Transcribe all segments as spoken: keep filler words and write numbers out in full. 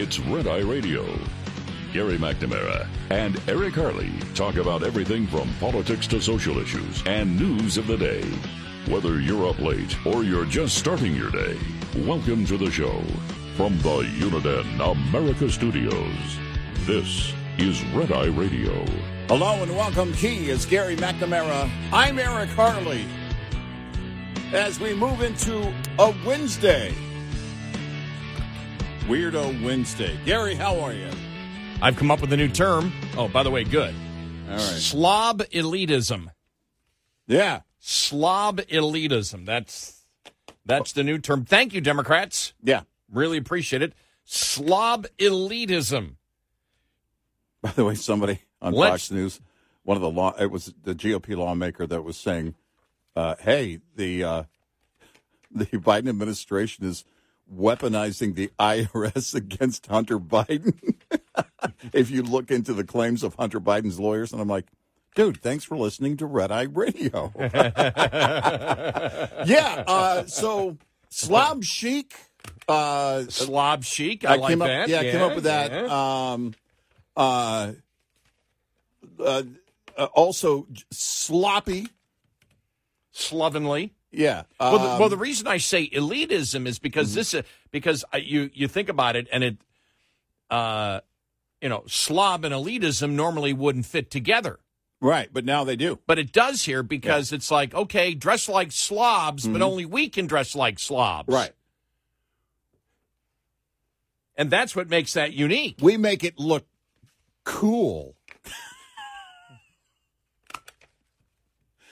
It's Red Eye Radio. Gary McNamara and Eric Harley talk about everything from politics to social issues and news of the day. Whether you're up late or you're just starting your day, welcome to the show. From the Uniden America studios, this is Red Eye Radio. Hello and welcome. He is Gary McNamara. I'm Eric Harley. As we move into a Wednesday, Weirdo Wednesday. Gary, how are you? I've come up with a new term. Oh, by the way, good. All right. Slob elitism. Yeah. Slob elitism. That's that's the new term. Thank you, Democrats. Yeah. Really appreciate it. Slob elitism. By the way, somebody on Let's, Fox News, one of the law, it was the G O P lawmaker that was saying, uh, hey, the uh, the Biden administration is weaponizing the I R S against Hunter Biden. If you look into the claims of Hunter Biden's lawyers, and I'm like, dude, thanks for listening to Red Eye Radio. yeah, uh, so slob chic. Uh, slob chic, I, I like came that. Up, yeah, yeah, I came up with that. Yeah. Um, uh, uh, uh, also, sloppy. Slovenly. Yeah. Um, well, the, well, the reason I say elitism is because mm-hmm. this uh, because I, you you think about it, and it, uh, you know, slob and elitism normally wouldn't fit together. Right, but now they do. But it does here because yeah. it's like, okay, dress like slobs, mm-hmm. but only we can dress like slobs. Right. And that's what makes that unique. We make it look cool.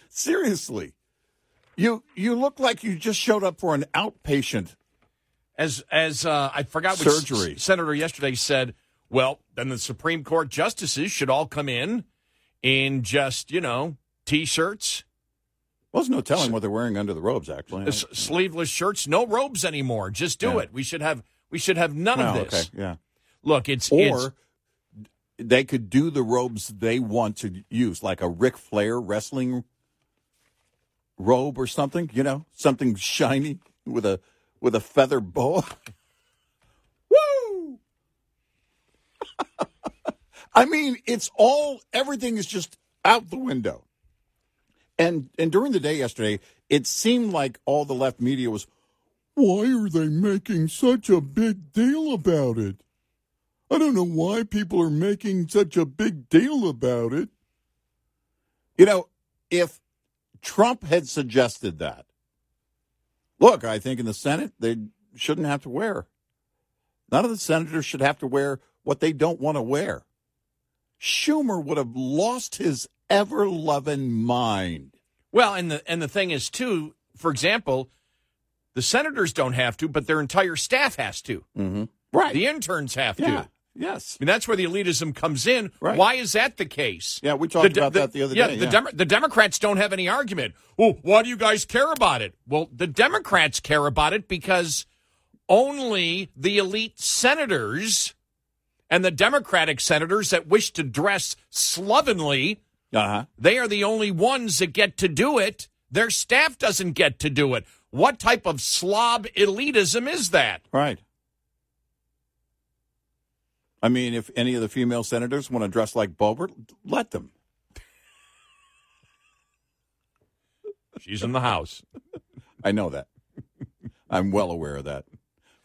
Seriously. You you look like you just showed up for an outpatient as as uh, I forgot what surgery. S- Senator yesterday said, well, then the Supreme Court justices should all come in in just, you know, T-shirts. Well, there's no telling what they're wearing under the robes, actually. S- sleeveless shirts, no robes anymore. Just do yeah. it. We should have we should have none oh, of this. Okay. Yeah. Look, it's or it's, they could do the robes they want to use, like a Ric Flair wrestling robe or something, you know, something shiny with a with a feather boa. Woo! I mean, it's all everything is just out the window. And and during the day yesterday, it seemed like all the left media was, why are they making such a big deal about it? I don't know why people are making such a big deal about it. You know, if Trump had suggested that. Look, I think in the Senate, they shouldn't have to wear. None of the senators should have to wear what they don't want to wear. Schumer would have lost his ever-loving mind. Well, and the and the thing is, too, for example, the senators don't have to, but their entire staff has to. Mm-hmm. Right. The interns have yeah. to. Yes. I mean, that's where the elitism comes in. Right. Why is that the case? Yeah, we talked the, about the, that the other yeah, day. The yeah, Dem- the Democrats don't have any argument. Oh, why do you guys care about it? Well, the Democrats care about it because only the elite senators and the Democratic senators that wish to dress slovenly, uh-huh. they are the only ones that get to do it. Their staff doesn't get to do it. What type of slob elitism is that? Right. I mean, if any of the female senators want to dress like Boebert, let them. She's in the House. I know that. I'm well aware of that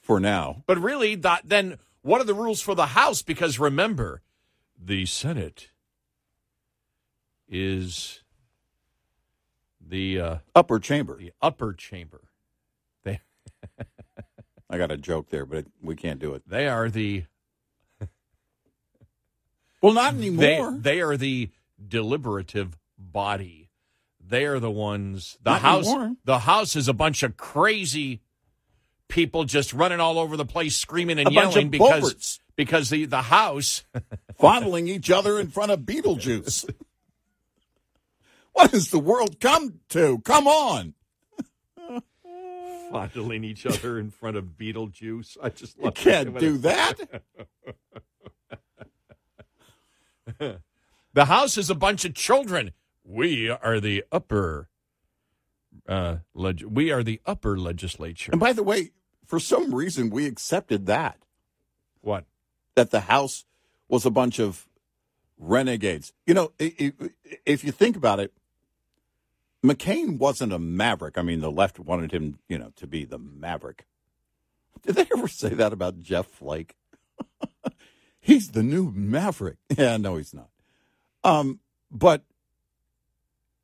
for now. But really, that, then what are the rules for the House? Because remember, the Senate is the uh, upper chamber. The upper chamber. They- I got a joke there, but it, we can't do it. They are the... Well, not anymore. They, they are the deliberative body. They are the ones. The not house. Anymore. The House is a bunch of crazy people just running all over the place, screaming and a yelling because Boberts. because the the House fondling each other in front of Beetlejuice. What has the world come to? Come on. Fondling each other in front of Beetlejuice. I just love you can't that. do that. The House is a bunch of children. We are the upper. Uh, leg- we are the upper legislature. And by the way, for some reason, we accepted that. What? that the House was a bunch of renegades. You know, if you think about it, McCain wasn't a maverick. I mean, the left wanted him, you know, to be the maverick. Did they ever say that about Jeff Flake? He's the new maverick. Yeah, no, he's not. Um, but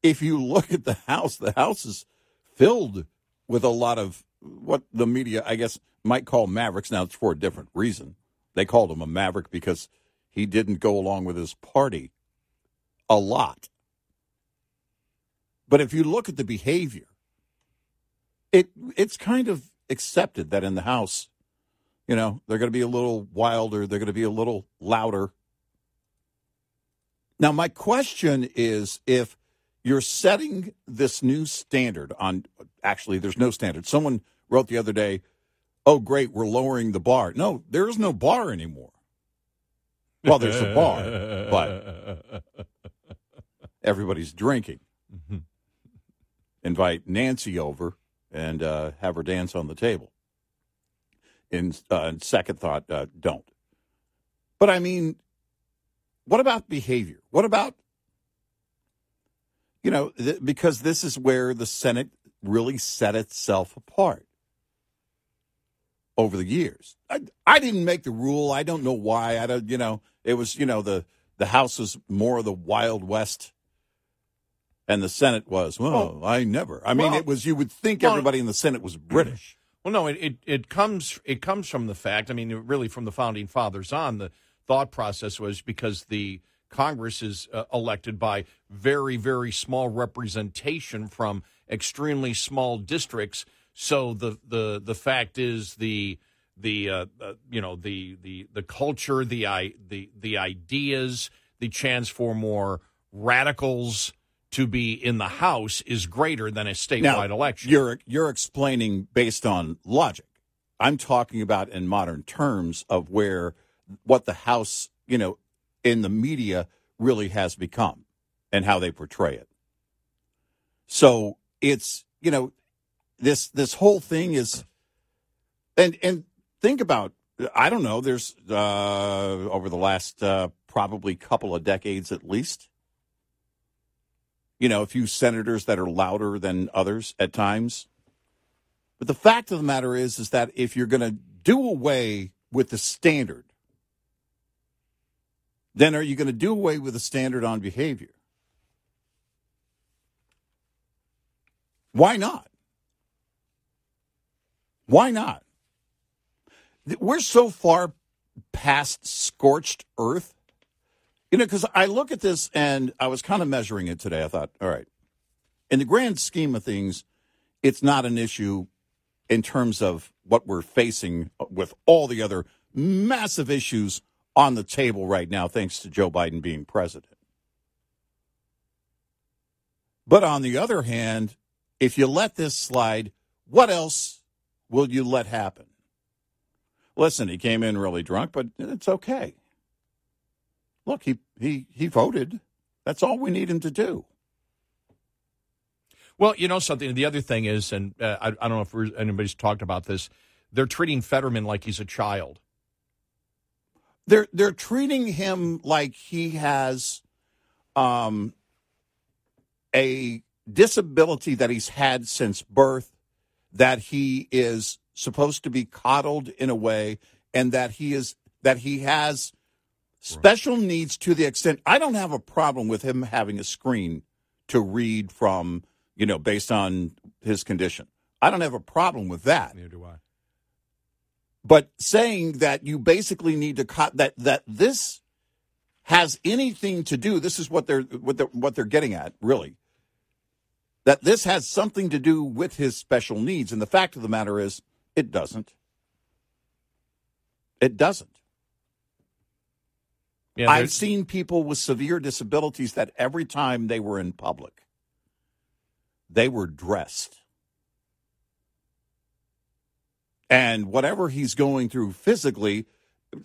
if you look at the House, the House is filled with a lot of what the media, I guess, might call mavericks. Now, it's for a different reason. They called him a maverick because he didn't go along with his party a lot. But if you look at the behavior, it it's kind of accepted that in the House, you know, they're going to be a little wilder. They're going to be a little louder. Now, my question is, if you're setting this new standard on, actually, there's no standard. Someone wrote the other day, oh, great, we're lowering the bar. No, there is no bar anymore. Well, there's a bar, but everybody's drinking. Mm-hmm. Invite Nancy over and uh, have her dance on the table. In uh, second thought, uh, don't. But, I mean, what about behavior? What about, you know, th- because this is where the Senate really set itself apart over the years. I, I didn't make the rule. I don't know why. I don't, you know, it was, you know, the, the House was more of the Wild West. And the Senate was, well, well I never. I mean, well, it was, you would think well, everybody in the Senate was British. Well, no, it, it, it comes it comes from the fact, I mean, really from the Founding Fathers on, the thought process was because the Congress is uh, elected by very, very small representation from extremely small districts. So the the, the fact is the the uh, uh, you know the the the culture, the i the the ideas, the chance for more radicals to be in the House is greater than a statewide now, election. You're you're explaining based on logic. I'm talking about in modern terms of where what the House, you know, in the media really has become and how they portray it. So it's, you know, this this whole thing is, and and think about, I don't know, there's uh, over the last uh, probably couple of decades at least, you know, a few senators that are louder than others at times. But the fact of the matter is, is that if you're going to do away with the standard, then are you going to do away with the standard on behavior? Why not? Why not? We're so far past scorched earth. You know, because I look at this, and I was kind of measuring it today. I thought, all right, in the grand scheme of things, it's not an issue in terms of what we're facing with all the other massive issues on the table right now, thanks to Joe Biden being president. But on the other hand, if you let this slide, what else will you let happen? Listen, he came in really drunk, but it's okay. Look, he, he he voted. That's all we need him to do. Well, you know something. The other thing is, and uh, I, I don't know if we're, anybody's talked about this, they're treating Fetterman like he's a child. They're they're treating him like he has um, a disability that he's had since birth, that he is supposed to be coddled in a way, and that he is that he has. Special needs to the extent, I don't have a problem with him having a screen to read from, you know, based on his condition. I don't have a problem with that. Neither do I. But saying that you basically need to cut that that this has anything to do, this is what they're what they're, what they're getting at, really. That this has something to do with his special needs, and the fact of the matter is, it doesn't. It doesn't. Yeah, I've seen people with severe disabilities that every time they were in public, they were dressed. And whatever he's going through physically,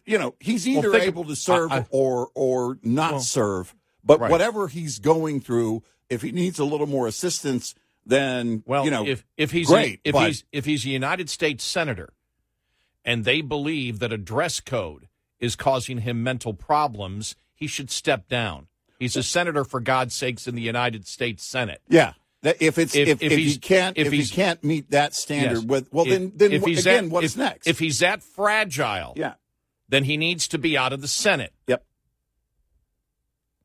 you know, he's either well, able of, to serve I, I, or or not well, serve. But right. Whatever he's going through, if he needs a little more assistance, then, well, you know, if, if he's great. A, if, but, he's, if he's a United States senator and they believe that a dress code is causing him mental problems, he should step down. He's a senator, for God's sakes, in the United States Senate. Yeah. If it's if, if, if, if he can't if, if he can't meet that standard, yes. with well if, then then if he's again at, what's if, next? If he's that fragile, yeah. then he needs to be out of the Senate. Yep.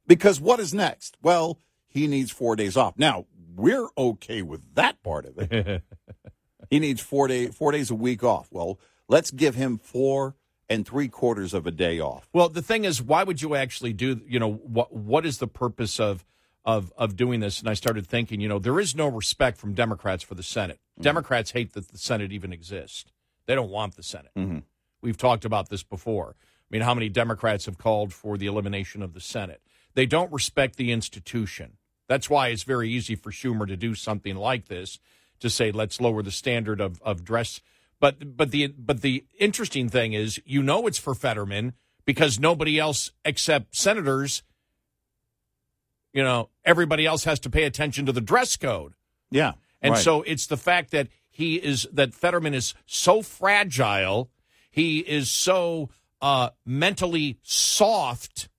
Because what is next? Well, he needs four days off. Now we're okay with that part of it. He needs four day four days a week off. Well, let's give him four and three quarters of a day off. Well, the thing is, why would you actually do? You know, what what is the purpose of? Of of doing this, and I started thinking, you know, there is no respect from Democrats for the Senate. Mm-hmm. Democrats hate that the Senate even exists. They don't want the Senate. Mm-hmm. We've talked about this before. I mean, how many Democrats have called for the elimination of the Senate? They don't respect the institution. That's why it's very easy for Schumer to do something like this, to say, let's lower the standard of, of dress. But but the but the interesting thing is, you know it's for Fetterman because nobody else except senators. You know, everybody else has to pay attention to the dress code. Yeah. And right. so it's the fact that he is, that Fetterman is so fragile, he is so uh, mentally soft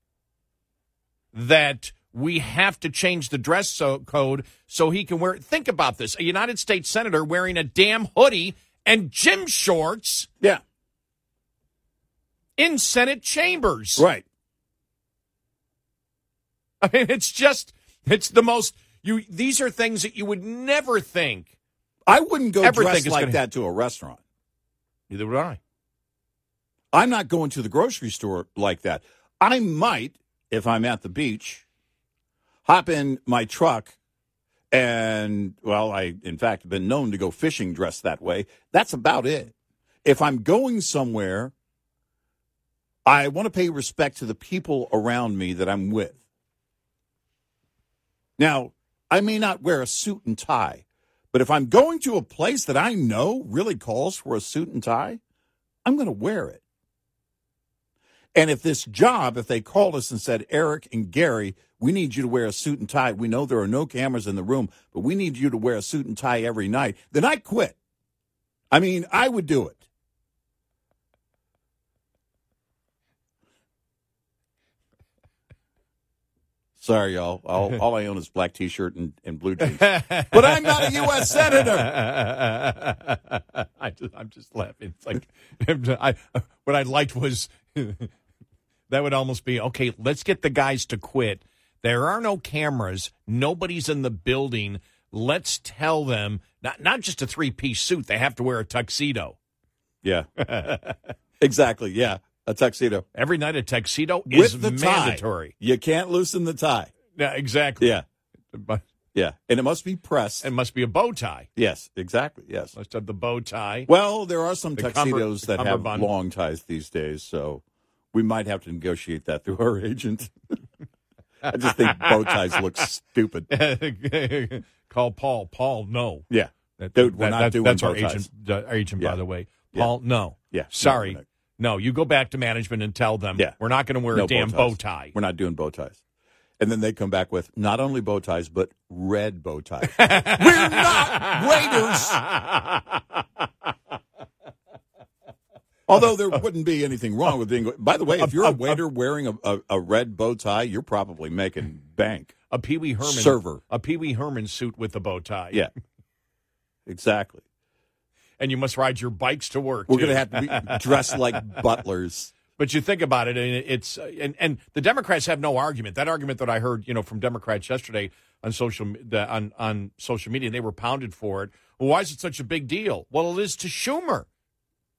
that we have to change the dress so- code so he can wear, think about this, a United States senator wearing a damn hoodie and gym shorts. Yeah. In Senate chambers. Right. I mean, it's just, it's the most, you. These are things that you would never think. I wouldn't go dressed like that to a restaurant. Neither would I. I'm not going to the grocery store like that. I might, if I'm at the beach, hop in my truck and, well, I, in fact, have been known to go fishing dressed that way. That's about it. If I'm going somewhere, I want to pay respect to the people around me that I'm with. Now, I may not wear a suit and tie, but if I'm going to a place that I know really calls for a suit and tie, I'm going to wear it. And if this job, if they called us and said, Eric and Gary, we need you to wear a suit and tie. We know there are no cameras in the room, but we need you to wear a suit and tie every night. Then I quit. I mean, I would do it. Sorry, y'all. All, all I own is black T-shirt and, and blue jeans. But I'm not a U S senator. I just, I'm just laughing. It's like I, what I liked was that would almost be, okay, let's get the guys to quit. There are no cameras. Nobody's in the building. Let's tell them, not, not just a three-piece suit. They have to wear a tuxedo. Yeah. Exactly, yeah. A tuxedo. Every night a tuxedo is mandatory. Tie. You can't loosen the tie. Yeah, exactly. Yeah. But, yeah. And it must be pressed. It must be a bow tie. Yes, exactly. Yes. Must have the bow tie. Well, there are some the tuxedos cumber, that have bun. long ties these days, so we might have to negotiate that through our agent. I just think bow ties look stupid. Call Paul. Paul, no. Yeah. That, Dude, we're that, not that, doing that's bow our ties. Agent, our agent, yeah. by the way. Yeah. Paul, no. Yeah. Sorry. No, No, you go back to management and tell them, yeah. we're not going to wear no a damn bow, bow tie. We're not doing bow ties. And then they come back with not only bow ties, but red bow ties. We're not waiters! Although there wouldn't be anything wrong with being... By the way, if you're a waiter wearing a, a, a red bow tie, you're probably making bank. A Pee Wee Herman... Server. A Pee Wee Herman suit with a bow tie. Yeah, exactly. And you must ride your bikes to work. We're going to have to be dressed like butlers. But you think about it, and it's and, and the Democrats have no argument. That argument that I heard, you know, from Democrats yesterday on social on on social media, they were pounded for it. Well, why is it such a big deal? Well, it is to Schumer,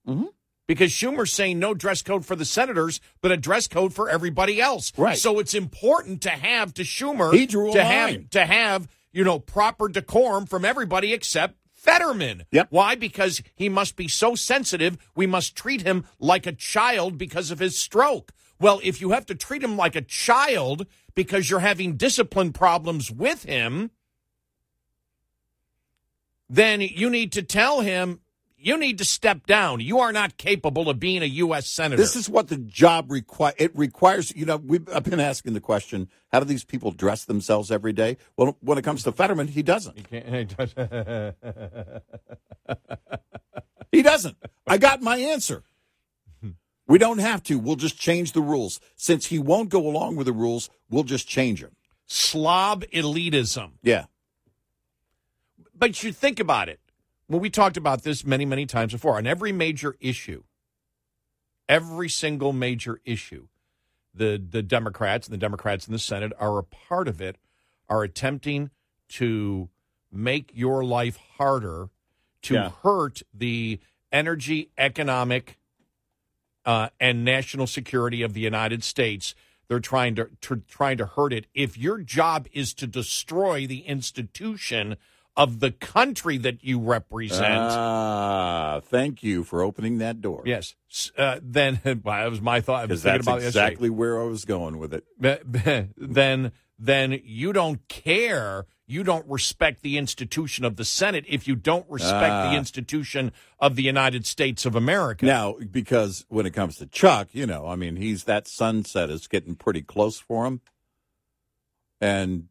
mm-hmm. because Schumer's saying no dress code for the senators, but a dress code for everybody else. Right. So it's important to have to Schumer he drew a to line. have to have you know proper decorum from everybody except. Fetterman. Yep. Why? Because he must be so sensitive, we must treat him like a child because of his stroke. Well, if you have to treat him like a child because you're having discipline problems with him, then you need to tell him, you need to step down. You are not capable of being a U S senator. This is what the job requires. It requires, you know, we've, I've been asking the question, how do these people dress themselves every day? Well, when it comes to Fetterman, he doesn't. He, can't, he, doesn't. he doesn't. I got my answer. We don't have to. We'll just change the rules. Since he won't go along with the rules, we'll just change them. Slob elitism. Yeah. But you think about it. Well, we talked about this many, many times before. On every major issue, every single major issue, the, the Democrats and the Democrats in the Senate are a part of it, are attempting to make your life harder, to yeah. hurt the energy, economic, uh, and national security of the United States. They're trying to, to trying to hurt it. If your job is to destroy the institution of the country that you represent. Ah, thank you for opening that door. Yes. Uh, then, well, that was my thought. Because that's about exactly yesterday. Where I was going with it. Then, then you don't care. You don't respect the institution of the Senate if you don't respect ah. the institution of the United States of America. Now, because when it comes to Chuck, you know, I mean, he's that sunset is getting pretty close for him. And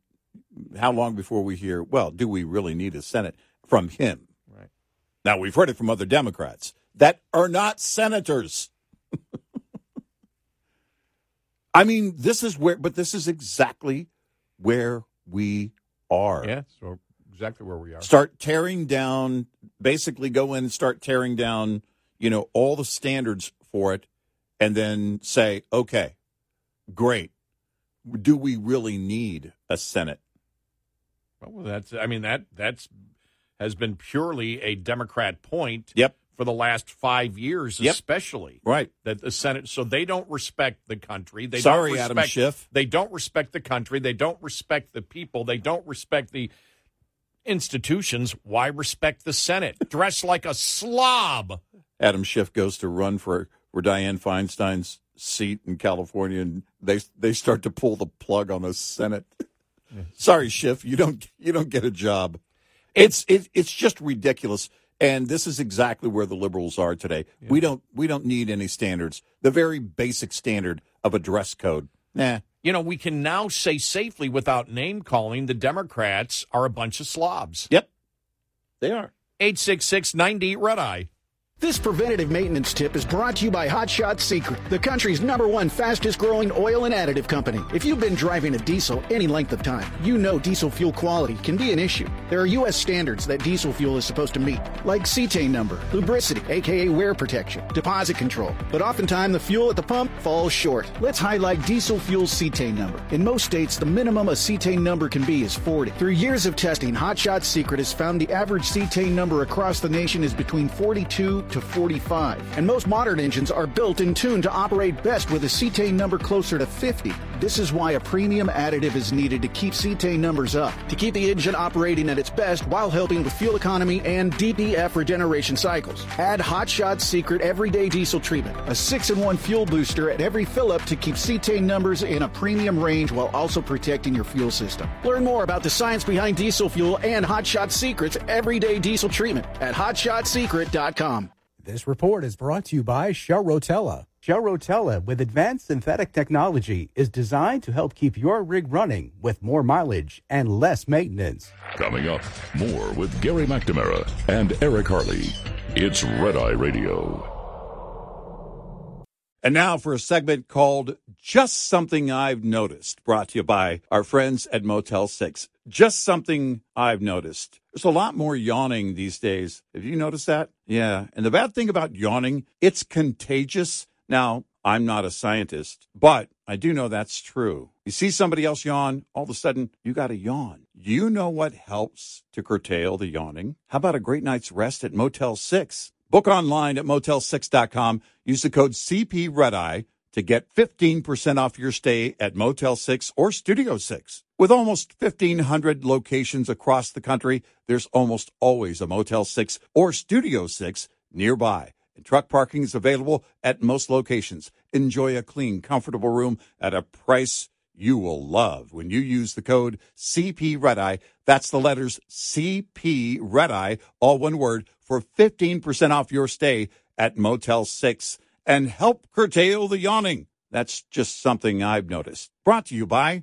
how long before we hear, well, do we really need a Senate from him? Right. Now, we've heard it from other Democrats that are not senators. I mean, this is where, but this is exactly where we are. Yeah, so exactly where we are. Start tearing down, basically go in and start tearing down, you know, all the standards for it, and then say, okay, great. Do we really need a Senate? Well, that's, I mean, that that's has been purely a Democrat point yep. for the last five years, yep. especially. Right. That the Senate, so they don't respect the country. They Sorry, don't respect, Adam Schiff. They don't respect the country. They don't respect the people. They don't respect the institutions. Why respect the Senate? Dress like a slob. Adam Schiff goes to run for, for Dianne Feinstein's seat in California, and they they start to pull the plug on the Senate. Sorry, Schiff, you don't you don't get a job. It's it, it's just ridiculous, and this is exactly where the liberals are today. Yeah. We don't we don't need any standards. The very basic standard of a dress code. Nah, you know, we can now say safely without name calling the Democrats are a bunch of slobs. Yep, they are. eight six six, nine D Red Eye. This preventative maintenance tip is brought to you by Hotshot Secret, the country's number one fastest-growing oil and additive company. If you've been driving a diesel any length of time, you know diesel fuel quality can be an issue. There are U S standards that diesel fuel is supposed to meet, like cetane number, lubricity, a k a wear protection, deposit control. But oftentimes, the fuel at the pump falls short. Let's highlight diesel fuel's cetane number. In most states, the minimum a cetane number can be is forty. Through years of testing, Hotshot Secret has found the average cetane number across the nation is between forty-two to forty-five, and most modern engines are built and tuned to operate best with a cetane number closer to fifty. This is why a premium additive is needed to keep cetane numbers up, to keep the engine operating at its best while helping with fuel economy and D B F regeneration cycles. Add Hotshot Secret Everyday Diesel Treatment, a six in one fuel booster at every fill-up to keep cetane numbers in a premium range while also protecting your fuel system. Learn more about the science behind diesel fuel and Hotshot Secret's Everyday Diesel Treatment at hotshot secret dot com. This report is brought to you by Shell Rotella. Shell Rotella, with advanced synthetic technology, is designed to help keep your rig running with more mileage and less maintenance. Coming up, more with Gary McNamara and Eric Harley. It's Red Eye Radio. And now for a segment called Just Something I've Noticed, brought to you by our friends at Motel six. Just something I've noticed. There's a lot more yawning these days. Have you noticed that? Yeah. And the bad thing about yawning, it's contagious. Now, I'm not a scientist, but I do know that's true. You see somebody else yawn, all of a sudden, you got to yawn. You know what helps to curtail the yawning? How about a great night's rest at Motel six? Book online at motel six dot com. Use the code C P Red Eye to get fifteen percent off your stay at Motel six or Studio six. With almost fifteen hundred locations across the country, there's almost always a Motel six or Studio six nearby. And truck parking is available at most locations. Enjoy a clean, comfortable room at a price you will love when you use the code C P Red Eye. That's the letters C P Red Eye, all one word, for fifteen percent off your stay at Motel six. And help curtail the yawning. That's just something I've noticed. Brought to you by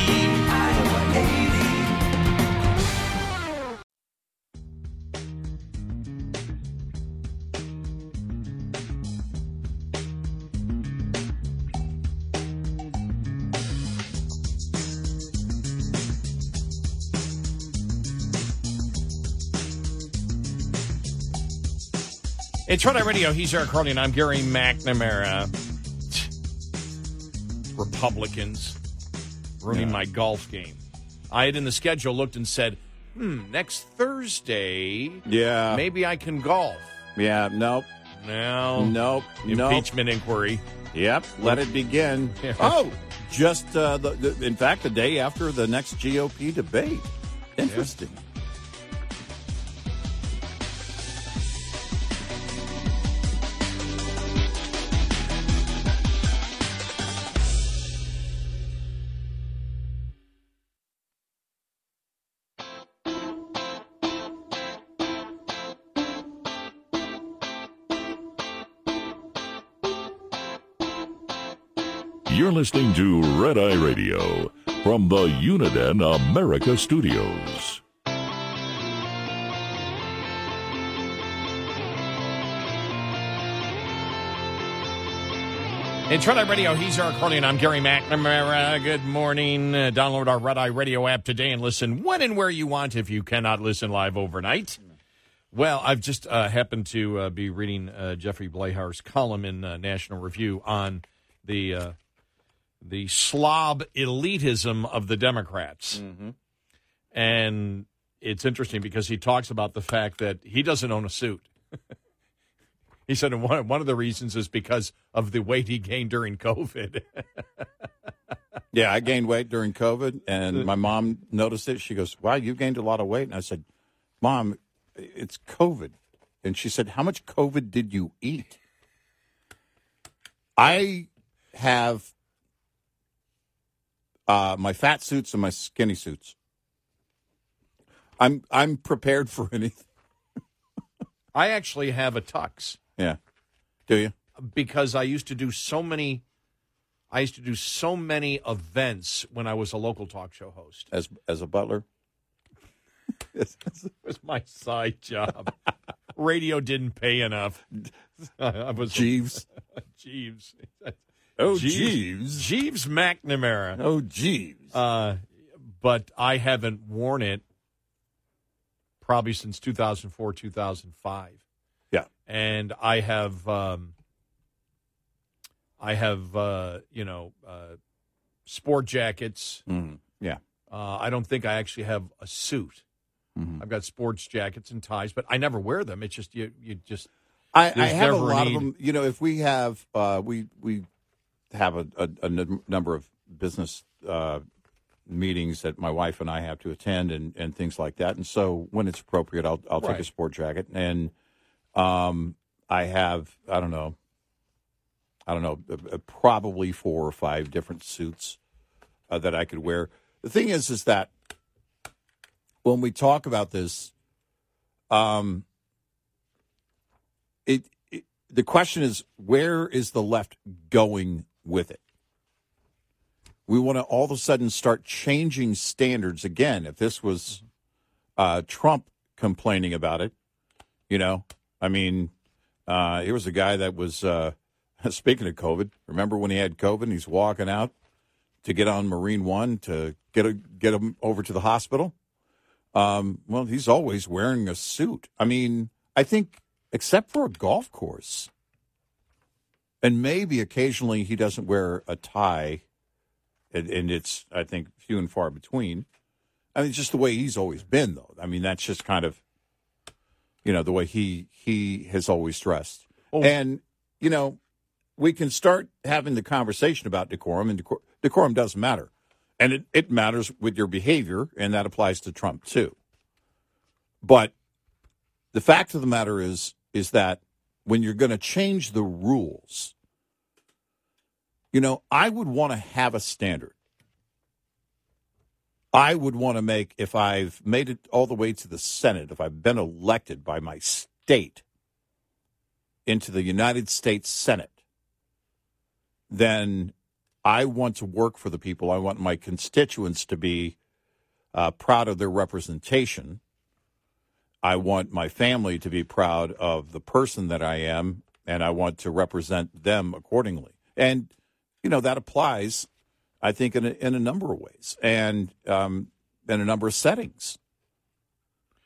It's Red Eye Radio. He's Eric Harley, and I'm Gary McNamara. Republicans ruining yeah. my golf game. I had in the schedule looked and said, hmm, next Thursday, yeah, maybe I can golf. Yeah, nope. No. Nope. Impeachment nope. inquiry. Yep, let it begin. Yeah. Oh, just, uh, the, the, in fact, the day after the next G O P debate. Interesting. Yeah. You're listening to Red Eye Radio from the Uniden America Studios. It's Red Eye Radio. He's Eric Harley, and I'm Gary McNamara. Good morning. Uh, download our Red Eye Radio app today and listen when and where you want if you cannot listen live overnight. Well, I've just uh, happened to uh, be reading uh, Jeffrey Blahar's column in uh, National Review on the uh, the slob elitism of the Democrats. Mm-hmm. And it's interesting because he talks about the fact that he doesn't own a suit. He said one, one of the reasons is because of the weight he gained during COVID. Yeah, I gained weight during COVID, and my mom noticed it. She goes, wow, you gained a lot of weight. And I said, Mom, it's COVID. And she said, how much COVID did you eat? I have uh, my fat suits and my skinny suits. I'm I'm prepared for anything. I actually have a tux. Yeah. Do you? Because I used to do so many I used to do so many events when I was a local talk show host. As as a butler? It was my side job. Radio didn't pay enough. I was Jeeves. Jeeves. Oh, Jeeves. Jeeves, Jeeves McNamara. Oh, Jeeves. Uh, but I haven't worn it probably since two thousand four, two thousand five. Yeah. And I have, um, I have, uh, you know, uh, sport jackets. Mm, yeah. Uh, I don't think I actually have a suit. Mm-hmm. I've got sports jackets and ties, but I never wear them. It's just, you you just. I, I have a lot need. of them. You know, if we have, uh, we we have a, a, a number of business uh, meetings that my wife and I have to attend and, and things like that. And so when it's appropriate, I'll I'll right. take a sport jacket. And um, I have, I don't know, I don't know, probably four or five different suits uh, that I could wear. The thing is, is that when we talk about this, um, it, it the question is, where is the left going with it? We want to all of a sudden start changing standards again. If this was uh, Trump complaining about it, you know, I mean, uh, here was a guy that was, uh, speaking of COVID, remember when he had COVID and he's walking out to get on Marine One to get a, get him over to the hospital? Um, well, he's always wearing a suit. I mean, I think except for a golf course. And maybe occasionally he doesn't wear a tie, and, and it's, I think, few and far between. I mean, just the way he's always been, though. I mean, that's just kind of, you know, the way he he has always dressed. Oh. And, you know, we can start having the conversation about decorum, and decor- decorum doesn't matter. And it, it matters with your behavior, and that applies to Trump, too. But the fact of the matter is, is that when you're going to change the rules, you know, I would want to have a standard. I would want to make, if I've made it all the way to the Senate, if I've been elected by my state into the United States Senate, then I want to work for the people. I want my constituents to be uh, proud of their representation. I want my family to be proud of the person that I am, and I want to represent them accordingly. And, you know, that applies, I think, in a, in a number of ways and um, in a number of settings.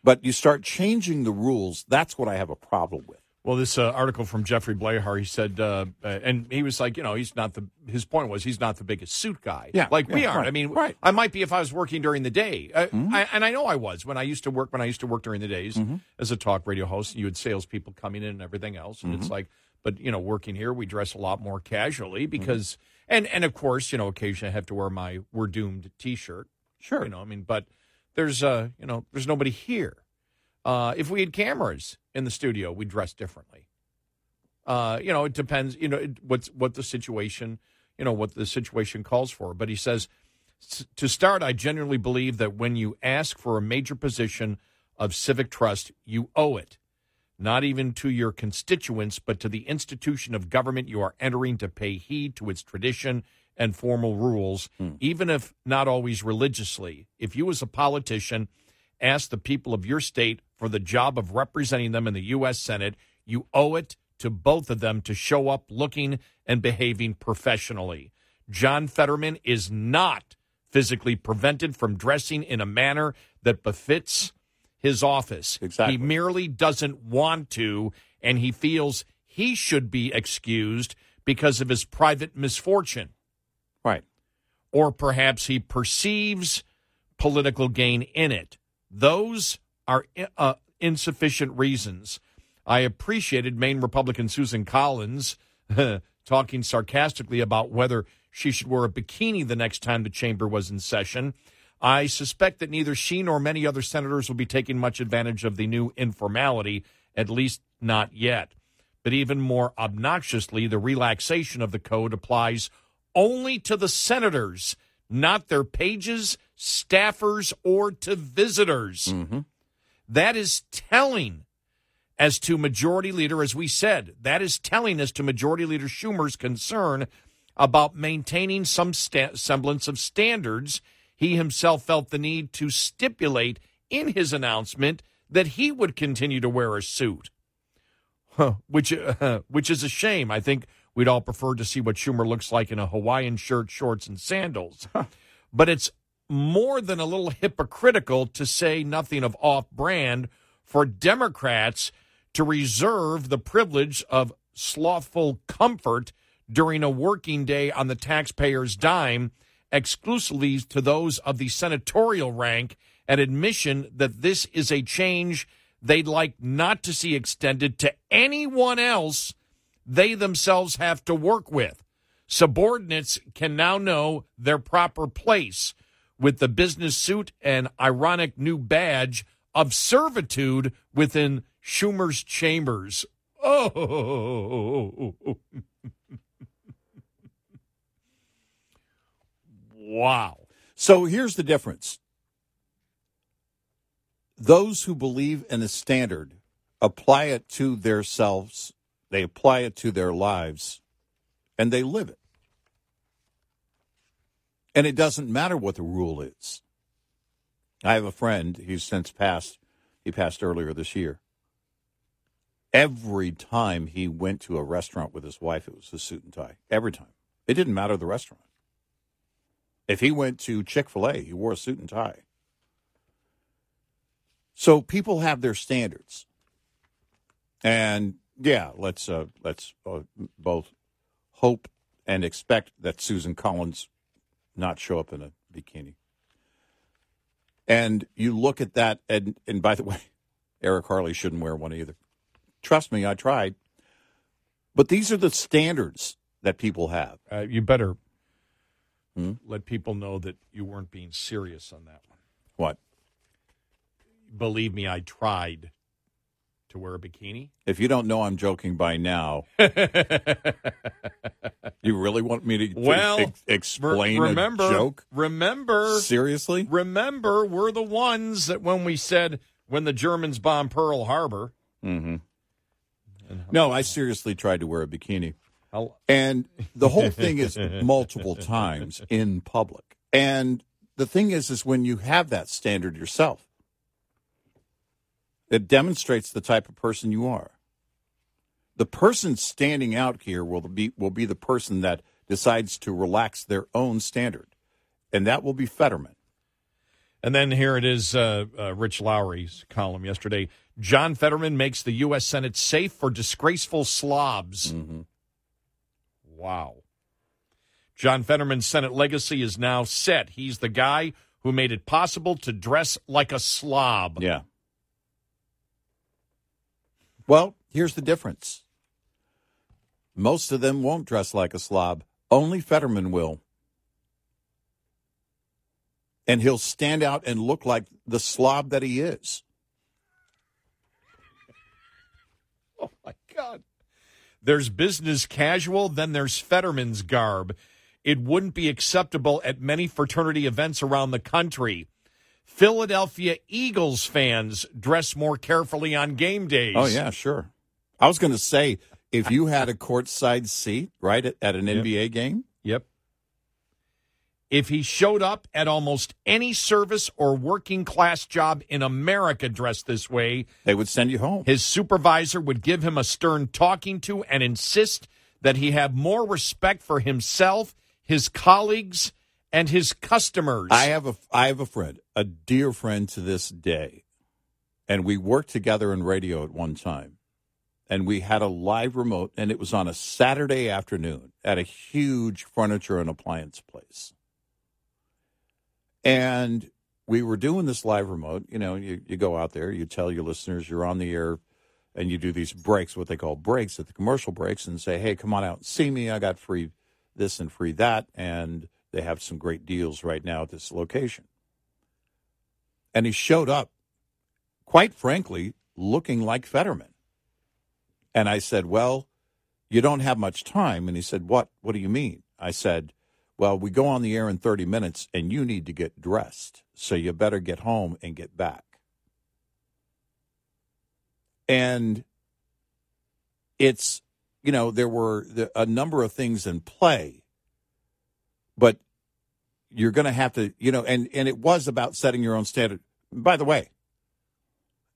But you start changing the rules, that's what I have a problem with. Well, this uh, article from Jeffrey Blahar, he said, uh, and he was like, you know, he's not the, his point was he's not the biggest suit guy. Yeah, like yeah, we are. Right, I mean, right. I might be if I was working during the day. I, mm-hmm. I, and I know I was when I used to work, when I used to work during the days mm-hmm. as a talk radio host, you had salespeople coming in and everything else. And mm-hmm. it's like, but, you know, working here, we dress a lot more casually because, mm-hmm. and, and of course, you know, occasionally I have to wear my We're Doomed t-shirt. Sure. You know, I mean, but there's, uh, you know, there's nobody here. Uh, if we had cameras in the studio, we'd dress differently. Uh, you know, it depends, you know, it, what's, what the situation, you know, what the situation calls for. But he says, to start, I genuinely believe that when you ask for a major position of civic trust, you owe it, not even to your constituents, but to the institution of government you are entering to pay heed to its tradition and formal rules, mm. even if not always religiously. If you as a politician ask the people of your state for the job of representing them in the U S. Senate, you owe it to both of them to show up looking and behaving professionally. John Fetterman is not physically prevented from dressing in a manner that befits his office. Exactly. He merely doesn't want to, and he feels he should be excused because of his private misfortune. Right. Or perhaps he perceives political gain in it. Those are uh, insufficient reasons. I appreciated Maine Republican Susan Collins talking sarcastically about whether she should wear a bikini the next time the chamber was in session. I suspect that neither she nor many other senators will be taking much advantage of the new informality, at least not yet. But even more obnoxiously, the relaxation of the code applies only to the senators, not their pages, staffers, or to visitors. Mm-hmm. That is telling as to Majority Leader, as we said, that is telling as to Majority Leader Schumer's concern about maintaining some sta- semblance of standards. He himself felt the need to stipulate in his announcement that he would continue to wear a suit, huh, which, uh, which is a shame. I think we'd all prefer to see what Schumer looks like in a Hawaiian shirt, shorts, and sandals. But it's more than a little hypocritical, to say nothing of off-brand, for Democrats to reserve the privilege of slothful comfort during a working day on the taxpayer's dime exclusively to those of the senatorial rank, and admission that this is a change they'd like not to see extended to anyone else they themselves have to work with. Subordinates can now know their proper place, with the business suit and ironic new badge of servitude within Schumer's chambers. Oh, wow. So here's the difference. Those who believe in a standard apply it to themselves, they apply it to their lives, and they live it. And it doesn't matter what the rule is. I have a friend who's since passed. He passed earlier this year. Every time he went to a restaurant with his wife, it was a suit and tie. Every time. It didn't matter the restaurant. If he went to Chick-fil-A, he wore a suit and tie. So people have their standards. And, yeah, let's uh, let's uh, both hope and expect that Susan Collins not show up in a bikini. And you look at that, and, and by the way, Eric Harley shouldn't wear one either. Trust me, I tried. But these are the standards that people have. Uh, you better hmm? let people know that you weren't being serious on that one. What? Believe me, I tried to wear a bikini. If you don't know I'm joking by now, you really want me to, to well, ex- explain re- remember, a joke? Remember. Seriously? Remember, we're the ones that when we said, when the Germans bombed Pearl Harbor. Mm-hmm. No, I seriously tried to wear a bikini. I'll... And the whole thing is multiple times in public. And the thing is, is when you have that standard yourself, it demonstrates the type of person you are. The person standing out here will be will be the person that decides to relax their own standard, and that will be Fetterman. And then here it is, uh, uh, Rich Lowry's column yesterday. John Fetterman makes the U S. Senate safe for disgraceful slobs. Mm-hmm. Wow. John Fetterman's Senate legacy is now set. He's the guy who made it possible to dress like a slob. Yeah. Well, here's the difference. Most of them won't dress like a slob. Only Fetterman will. And he'll stand out and look like the slob that he is. Oh, my God. There's business casual, then there's Fetterman's garb. It wouldn't be acceptable at many fraternity events around the country. Philadelphia Eagles fans dress more carefully on game days. Oh, yeah, sure. I was going to say, if you had a courtside seat, right, at, at an yep. N B A game. Yep. If he showed up at almost any service or working class job in America dressed this way, they would send you home. His supervisor would give him a stern talking to and insist that he have more respect for himself, his colleagues, and his customers. I have a I have a friend, a dear friend to this day, and we worked together in radio at one time, and we had a live remote, and it was on a Saturday afternoon at a huge furniture and appliance place. And we were doing this live remote. You know, you, you go out there, you tell your listeners you're on the air, and you do these breaks, what they call breaks at the commercial breaks, and say, hey, come on out and see me. I got free this and free that, and they have some great deals right now at this location. And he showed up, quite frankly, looking like Fetterman. And I said, well, you don't have much time. And he said, what? What do you mean? I said, well, we go on the air in thirty minutes, and you need to get dressed. So you better get home and get back. And it's, you know, there were a number of things in play. But you're going to have to, you know, and, and it was about setting your own standard. By the way,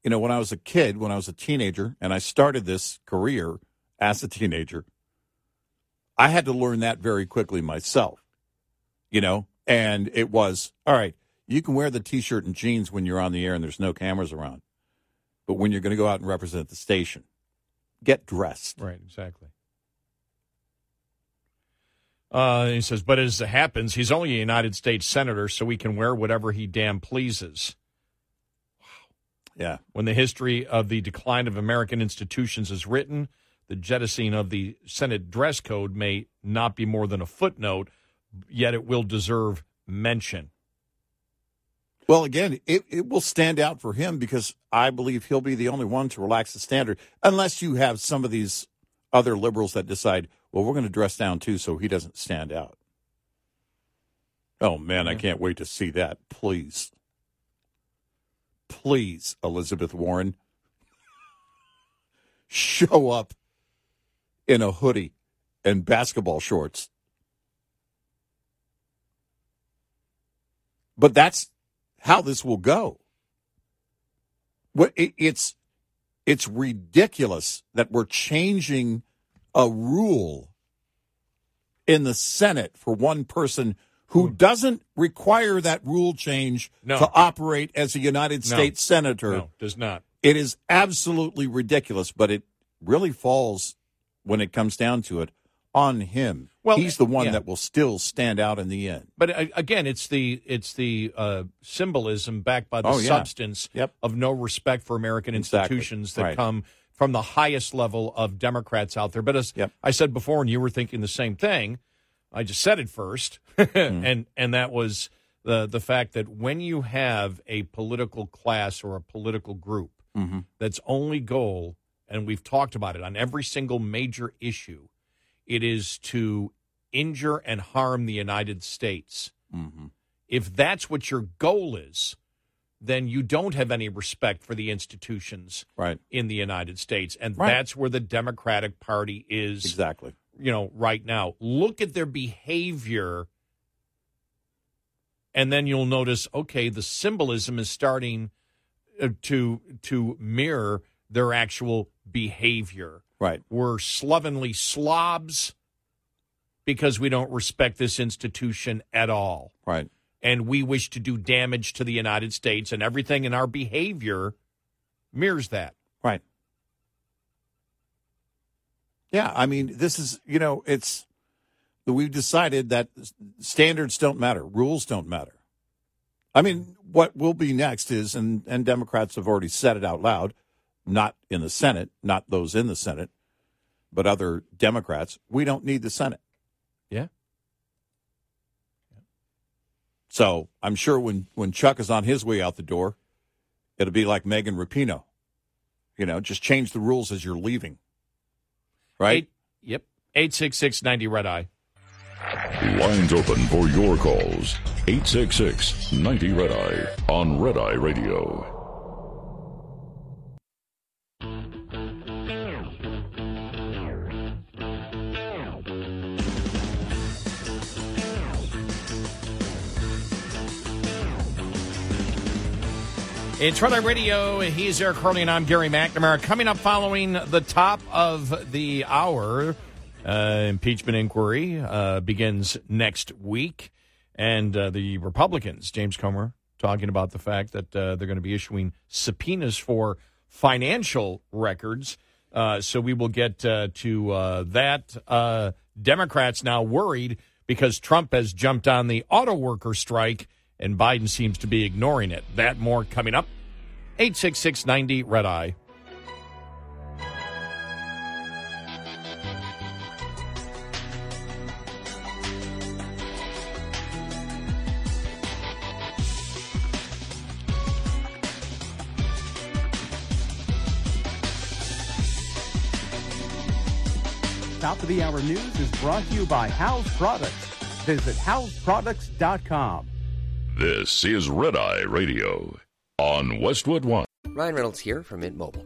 you know, when I was a kid, when I was a teenager, and I started this career as a teenager, I had to learn that very quickly myself, you know, and it was, all right, you can wear the T-shirt and jeans when you're on the air and there's no cameras around. But when you're going to go out and represent the station, get dressed. Right, exactly. Uh, he says, but as it happens, he's only a United States senator, so he can wear whatever he damn pleases. Wow. Yeah. When the history of the decline of American institutions is written, the jettisoning of the Senate dress code may not be more than a footnote, yet it will deserve mention. Well, again, it, it will stand out for him because I believe he'll be the only one to relax the standard, unless you have some of these other liberals that decide, well, we're going to dress down, too, so he doesn't stand out. Oh, man, I can't wait to see that. Please. Please, Elizabeth Warren. Show up in a hoodie and basketball shorts. But that's how this will go. It's, it's ridiculous that we're changing a rule in the Senate for one person who doesn't require that rule change no. to operate as a United States no. senator. No, does not. It is absolutely ridiculous, but it really falls, when it comes down to it, on him. Well, he's the one yeah. that will still stand out in the end. But, uh, again, it's the it's the uh, symbolism backed by the oh, yeah. substance yep. of no respect for American exactly. institutions that right. come from the highest level of Democrats out there. But as yep. I said before, and you were thinking the same thing, I just said it first, mm. and and that was the the fact that when you have a political class or a political group mm-hmm. that's only goal, and we've talked about it on every single major issue, it is to injure and harm the United States. Mm-hmm. If that's what your goal is, then you don't have any respect for the institutions right. in the United States, and right. that's where the Democratic Party is. Exactly. You know, right now, look at their behavior, and then you'll notice, okay, the symbolism is starting to to mirror their actual behavior. Right. We're slovenly slobs because we don't respect this institution at all. Right. And we wish to do damage to the United States, and everything in our behavior mirrors that. Right. Yeah, I mean, this is, you know, it's, we've decided that standards don't matter. Rules don't matter. I mean, what will be next is, and, and Democrats have already said it out loud, not in the Senate, not those in the Senate, but other Democrats, we don't need the Senate. Yeah. yeah. So I'm sure when, when Chuck is on his way out the door, it'll be like Megan Rapinoe. You know, just change the rules as you're leaving. Right? Eight, yep. eight six six ninety Red Eye. Lines open for your calls. eight six six ninety Red Eye on Red Eye Radio. It's Red Eye Radio. He's Eric Harley, and I'm Gary McNamara. Coming up following the top of the hour, uh, impeachment inquiry uh, begins next week. And uh, the Republicans, James Comer, talking about the fact that uh, they're going to be issuing subpoenas for financial records. Uh, so we will get uh, to uh, that. Uh, Democrats now worried because Trump has jumped on the auto worker strike, and Biden seems to be ignoring it. That more coming up. eight six six ninety Red Eye. Top of the hour news is brought to you by House Products. Visit house products dot com. This is Red Eye Radio on Westwood One. Ryan Reynolds here from Mint Mobile.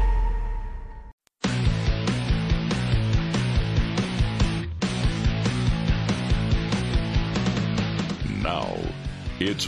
It's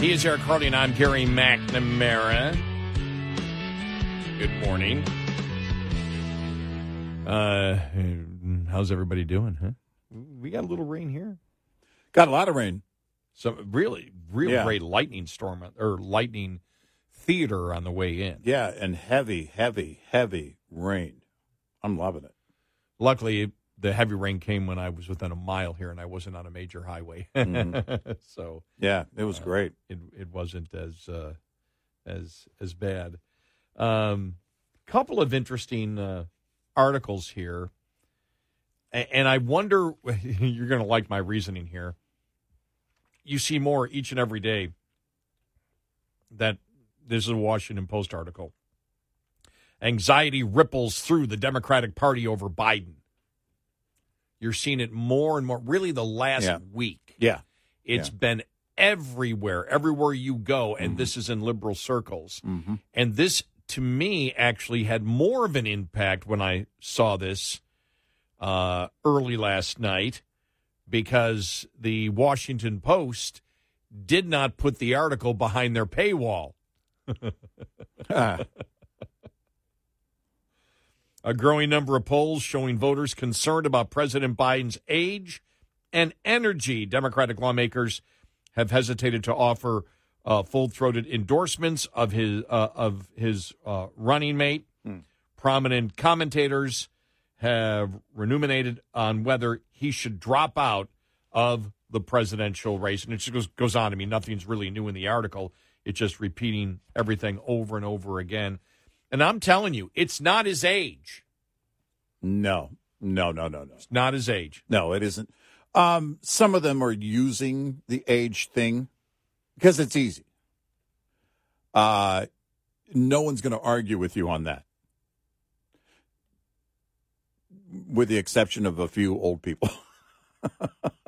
He is Eric Harley, and I'm Gary McNamara. Good morning. Uh, how's everybody doing? Huh? We got a little rain here. Got a lot of rain. Some really, really yeah. great lightning storm or lightning theater on the way in. Yeah, and heavy, heavy, heavy rain. I'm loving it. Luckily, the heavy rain came when I was within a mile here, and I wasn't on a major highway. Mm-hmm. So yeah, it was uh, great. It it wasn't as uh, as as bad. Um, couple of interesting uh, articles here, a- and I wonder you're going to like my reasoning here. You see more each and every day that this is a Washington Post article. Anxiety ripples through the Democratic Party over Biden. You're seeing it more and more. Really, the last yeah. week, yeah, it's yeah. been everywhere, everywhere you go, and mm-hmm. this is in liberal circles. Mm-hmm. And this, to me, actually had more of an impact when I saw this uh, early last night, because the Washington Post did not put the article behind their paywall. ah. A growing number of polls showing voters concerned about President Biden's age and energy. Democratic lawmakers have hesitated to offer uh, full-throated endorsements of his uh, of his uh, running mate. Hmm. Prominent commentators have ruminated on whether he should drop out of the presidential race. And it just goes, goes on. I mean, nothing's really new in the article. It's just repeating everything over and over again. And I'm telling you, it's not his age. No, no, no, no, no. It's not his age. No, it isn't. Um, some of them are using the age thing because it's easy. Uh, no one's going to argue with you on that, with the exception of a few old people. yeah,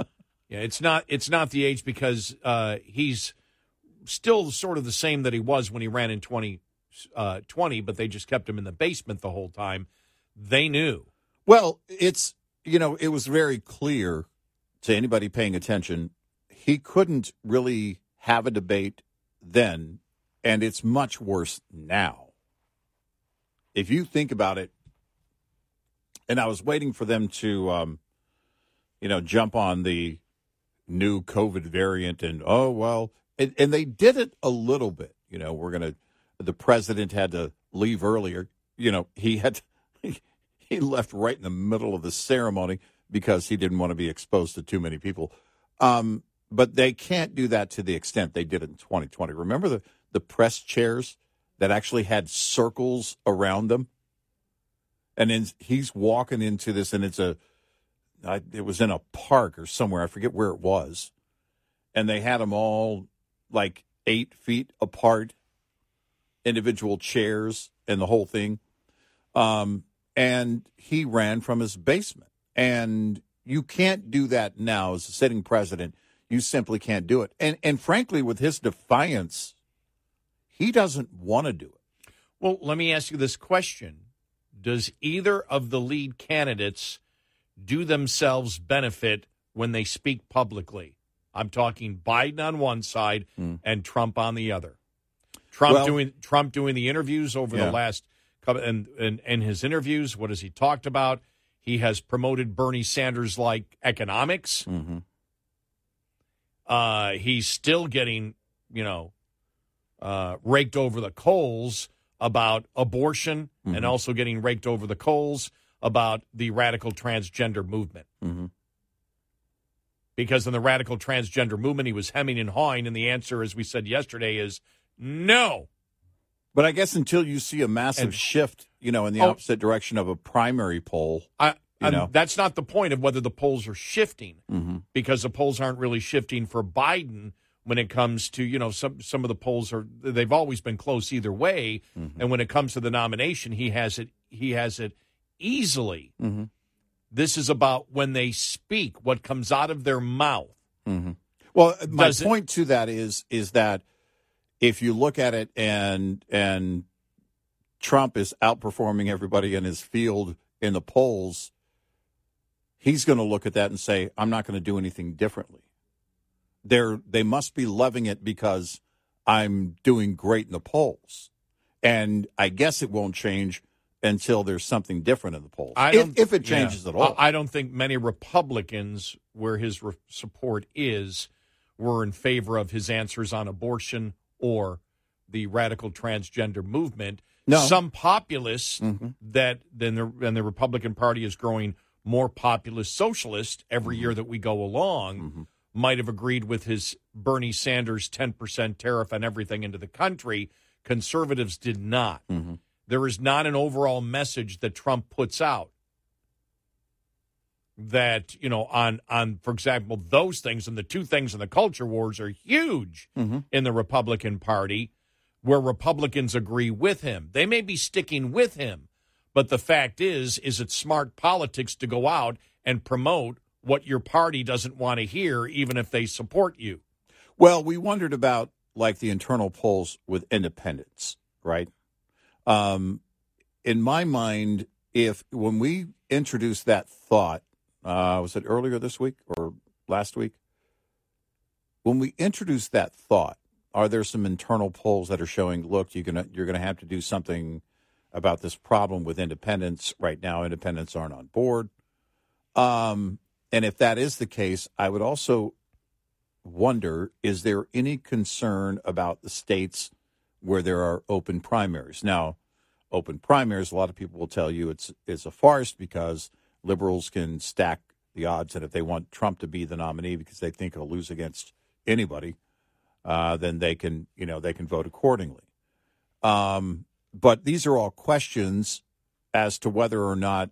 it's not. It's not the age because uh, he's still sort of the same that he was when he ran in twenty twenty, but they just kept him in the basement the whole time. They knew. Well, it's, you know, it was very clear to anybody paying attention, he couldn't really have a debate then, and it's much worse now. If you think about it, and I was waiting for them to, um, you know, jump on the new COVID variant and, oh, well, and, and they did it a little bit. You know, we're going to, the president had to leave earlier. You know, he had to, he left right in the middle of the ceremony because he didn't want to be exposed to too many people. Um, but they can't do that to the extent they did it in twenty twenty. Remember the, the press chairs that actually had circles around them? And then he's walking into this, and it's a, I, it was in a park or somewhere. I forget where it was. And they had them all like eight feet apart. Individual chairs and the whole thing. Um, and he ran from his basement. And you can't do that now as a sitting president. You simply can't do it. And and frankly, with his defiance, he doesn't want to do it. Well, let me ask you this question. Does either of the lead candidates do themselves benefit when they speak publicly? I'm talking Biden on one side mm. and Trump on the other. Trump well, doing Trump doing the interviews over yeah. the last couple, and, and and his interviews, what has he talked about? He has promoted Bernie Sanders-like economics. Mm-hmm. Uh, he's still getting, you know, uh, raked over the coals about abortion, mm-hmm. and also getting raked over the coals about the radical transgender movement. Mm-hmm. Because in the radical transgender movement, he was hemming and hawing, and the answer, as we said yesterday, is no. But I guess until you see a massive and, shift, you know, in the oh, opposite direction of a primary poll. I, you know. That's not the point of whether the polls are shifting, mm-hmm. because the polls aren't really shifting for Biden when it comes to, you know, some, some of the polls are, they've always been close either way. Mm-hmm. And when it comes to the nomination, he has it, he has it easily. Mm-hmm. This is about when they speak, what comes out of their mouth. Mm-hmm. Well, my Does point it, to that is, is that, if you look at it and and Trump is outperforming everybody in his field in the polls, he's going to look at that and say, I'm not going to do anything differently. They're, they must be loving it because I'm doing great in the polls. And I guess it won't change until there's something different in the polls, I don't, if, if it changes yeah. at all. I don't think many Republicans, where his re- support is, were in favor of his answers on abortion or the radical transgender movement. No. Some populists mm-hmm. that then the, and the Republican Party is growing more populist socialist every mm-hmm. year that we go along mm-hmm. might have agreed with his Bernie Sanders ten percent tariff on everything into the country. Conservatives did not. Mm-hmm. There is not an overall message that Trump puts out that, you know, on, on for example, those things and the two things in the culture wars are huge mm-hmm. in the Republican Party where Republicans agree with him. They may be sticking with him, but the fact is, is it smart politics to go out and promote what your party doesn't want to hear, even if they support you? Well, we wondered about, like, the internal polls with independents, right? Um, in my mind, if when we introduced that thought, uh, was it earlier this week or last week? When we introduced that thought, are there some internal polls that are showing, look, you're gonna you're gonna have to do something about this problem with independents right now? Independents aren't on board, um, and if that is the case, I would also wonder: is there any concern about the states where there are open primaries? Now, open primaries, a lot of people will tell you it's it's a farce because liberals can stack the odds, and if they want Trump to be the nominee because they think he'll lose against anybody. Uh, then they can, you know, they can vote accordingly. Um, but these are all questions as to whether or not,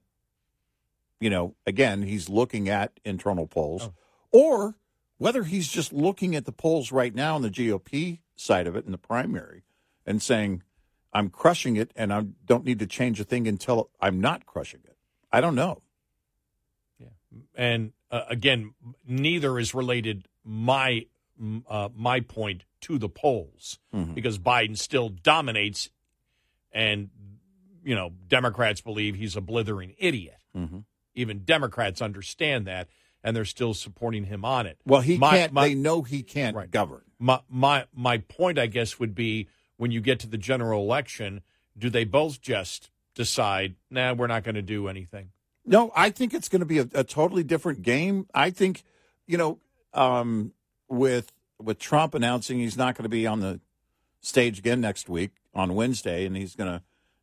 you know, again, he's looking at internal polls oh. or whether he's just looking at the polls right now on the G O P side of it in the primary and saying, I'm crushing it and I don't need to change a thing until I'm not crushing it. I don't know. Yeah. And uh, again, neither is related my Uh, my point to the polls mm-hmm. because Biden still dominates and, you know, Democrats believe he's a blithering idiot. Mm-hmm. Even Democrats understand that and they're still supporting him on it. Well, he my, can't. My, they know he can't right. govern. My, my my point, I guess, would be when you get to the general election, do they both just decide, nah, we're not going to do anything? No, I think it's going to be a, a totally different game. I think, you know, um, With with Trump announcing he's not going to be on the stage again next week on Wednesday, and he's going to,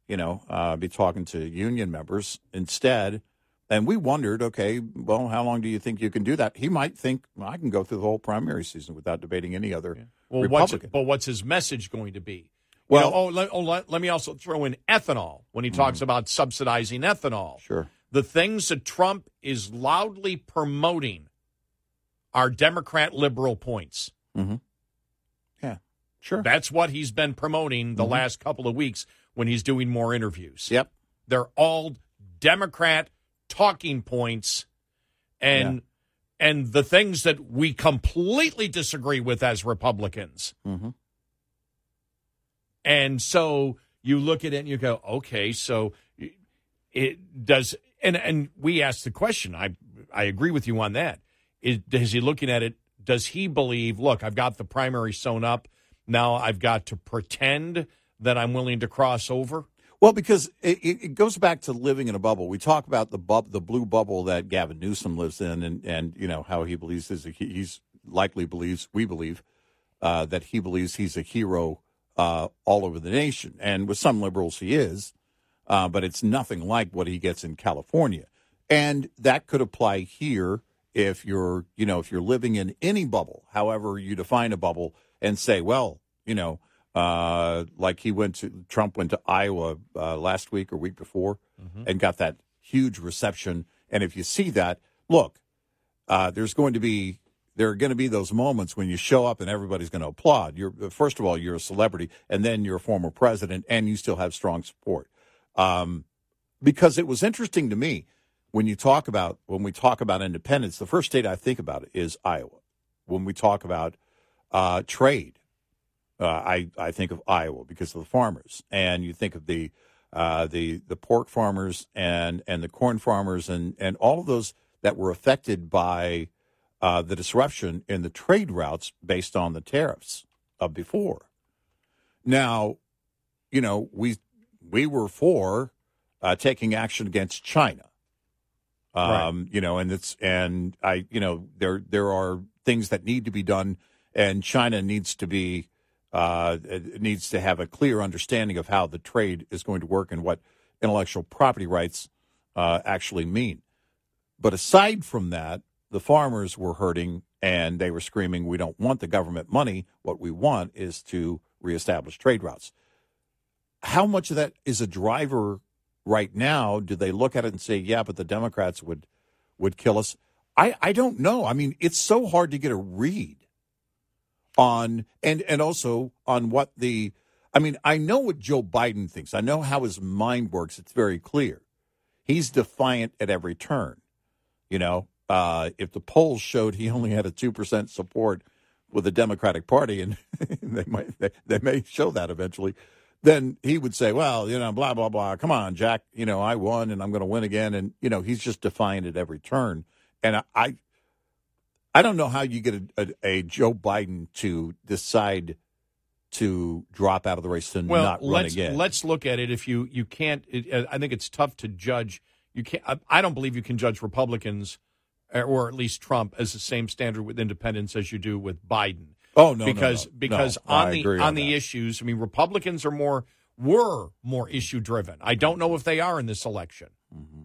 you know, uh, be talking to union members instead. And we wondered, okay, well, how long do you think you can do that? He might think, well, I can go through the whole primary season without debating any other yeah. well, Republican. What's, but what's his message going to be? Well, you know, oh, let, oh let, let me also throw in ethanol when he talks mm-hmm. about subsidizing ethanol. Sure. The things that Trump is loudly promoting are Democrat liberal points. Mm-hmm. Yeah, sure. That's what he's been promoting the mm-hmm. last couple of weeks when he's doing more interviews. Yep. They're all Democrat talking points and yeah. and the things that we completely disagree with as Republicans. Mm-hmm. And so you look at it and you go, okay, so it does. And, and we asked the question. I I agree with you on that. Is, is he looking at it? Does he believe, look, I've got the primary sewn up. Now I've got to pretend that I'm willing to cross over? Well, because it, it goes back to living in a bubble. We talk about the bub, the blue bubble that Gavin Newsom lives in and, and you know, how he believes is he, he's likely believes, we believe, uh, that he believes he's a hero uh, all over the nation. And with some liberals he is, uh, but it's nothing like what he gets in California. And that could apply here. If you're, you know, if you're living in any bubble, however you define a bubble, and say, well, you know, uh, like he went to Trump went to Iowa uh, last week or week before mm-hmm. and got that huge reception. And if you see that, look, uh, there's going to be there are going to be those moments when you show up and everybody's going to applaud. You're first of all, you're a celebrity and then you're a former president and you still have strong support um, because it was interesting to me. When you talk about when we talk about independence, the first state I think about is Iowa. When we talk about uh, trade, uh, I I think of Iowa because of the farmers, and you think of the uh, the the pork farmers and and the corn farmers and and all of those that were affected by uh, the disruption in the trade routes based on the tariffs of before. Now, you know, we we were for uh, taking action against China. Um, right. You know, and it's and I, you know, there there are things that need to be done, and China needs to be uh, needs to have a clear understanding of how the trade is going to work and what intellectual property rights uh, actually mean. But aside from that, the farmers were hurting and they were screaming, we don't want the government money. What we want is to reestablish trade routes. How much of that is a driver right now? Do they look at it and say, yeah, but the Democrats would would kill us? I, I don't know. I mean, it's so hard to get a read on and, and also on what the I mean, I know what Joe Biden thinks. I know how his mind works. It's very clear. He's defiant at every turn. You know, uh, if the polls showed he only had a two percent support with the Democratic Party, and they might they, they may show that eventually, then he would say, well, you know, blah, blah, blah. Come on, Jack. You know, I won and I'm going to win again. And, you know, he's just defiant at every turn. And I I, I don't know how you get a, a, a Joe Biden to decide to drop out of the race and well, not run let's, again. Let's look at it. If you, you can't, it, I think it's tough to judge. You can't. I don't believe you can judge Republicans, or at least Trump, as the same standard with independents as you do with Biden. Oh no, because no, no. because no, on I the on, on the issues, I mean, Republicans are more were more issue driven. I don't know if they are in this election, mm-hmm.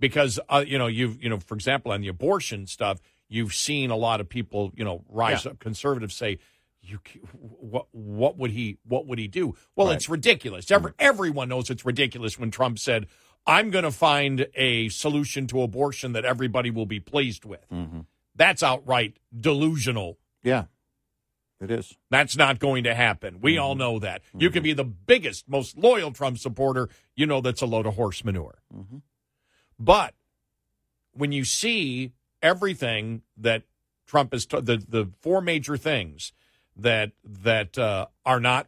because uh, you know you've you know for example on the abortion stuff, you've seen a lot of people you know rise yeah. up. Conservatives say, you what what would he what would he do? Well, right. It's ridiculous. Every, mm-hmm. Everyone knows it's ridiculous when Trump said, I'm going to find a solution to abortion that everybody will be pleased with. Mm-hmm. That's outright delusional. Yeah, it is. That's not going to happen. We mm-hmm. all know that. Mm-hmm. You can be the biggest, most loyal Trump supporter. You know that's a load of horse manure. Mm-hmm. But when you see everything that Trump is, t- the, the four major things that, that uh, are not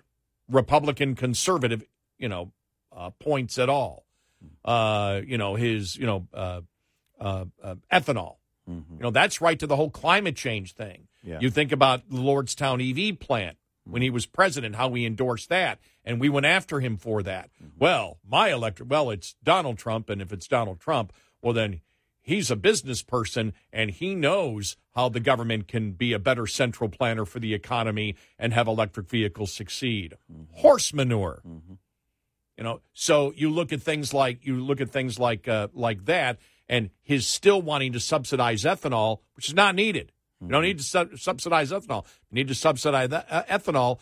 Republican conservative, you know, uh, points at all. Uh, you know, his, you know, uh, uh, uh, ethanol. Mm-hmm. You know, that's right to the whole climate change thing. Yeah. You think about the Lordstown E V plant when he was president, how we endorsed that, and we went after him for that. Mm-hmm. Well, my electric, well, it's Donald Trump, and if it's Donald Trump, well, then he's a business person, and he knows how the government can be a better central planner for the economy and have electric vehicles succeed. Mm-hmm. Horse manure. Mm-hmm. You know, so you look at things like you look at things like uh, like that, and his still wanting to subsidize ethanol, which is not needed. Mm-hmm. You don't need to su- subsidize ethanol. You need to subsidize that, uh, ethanol.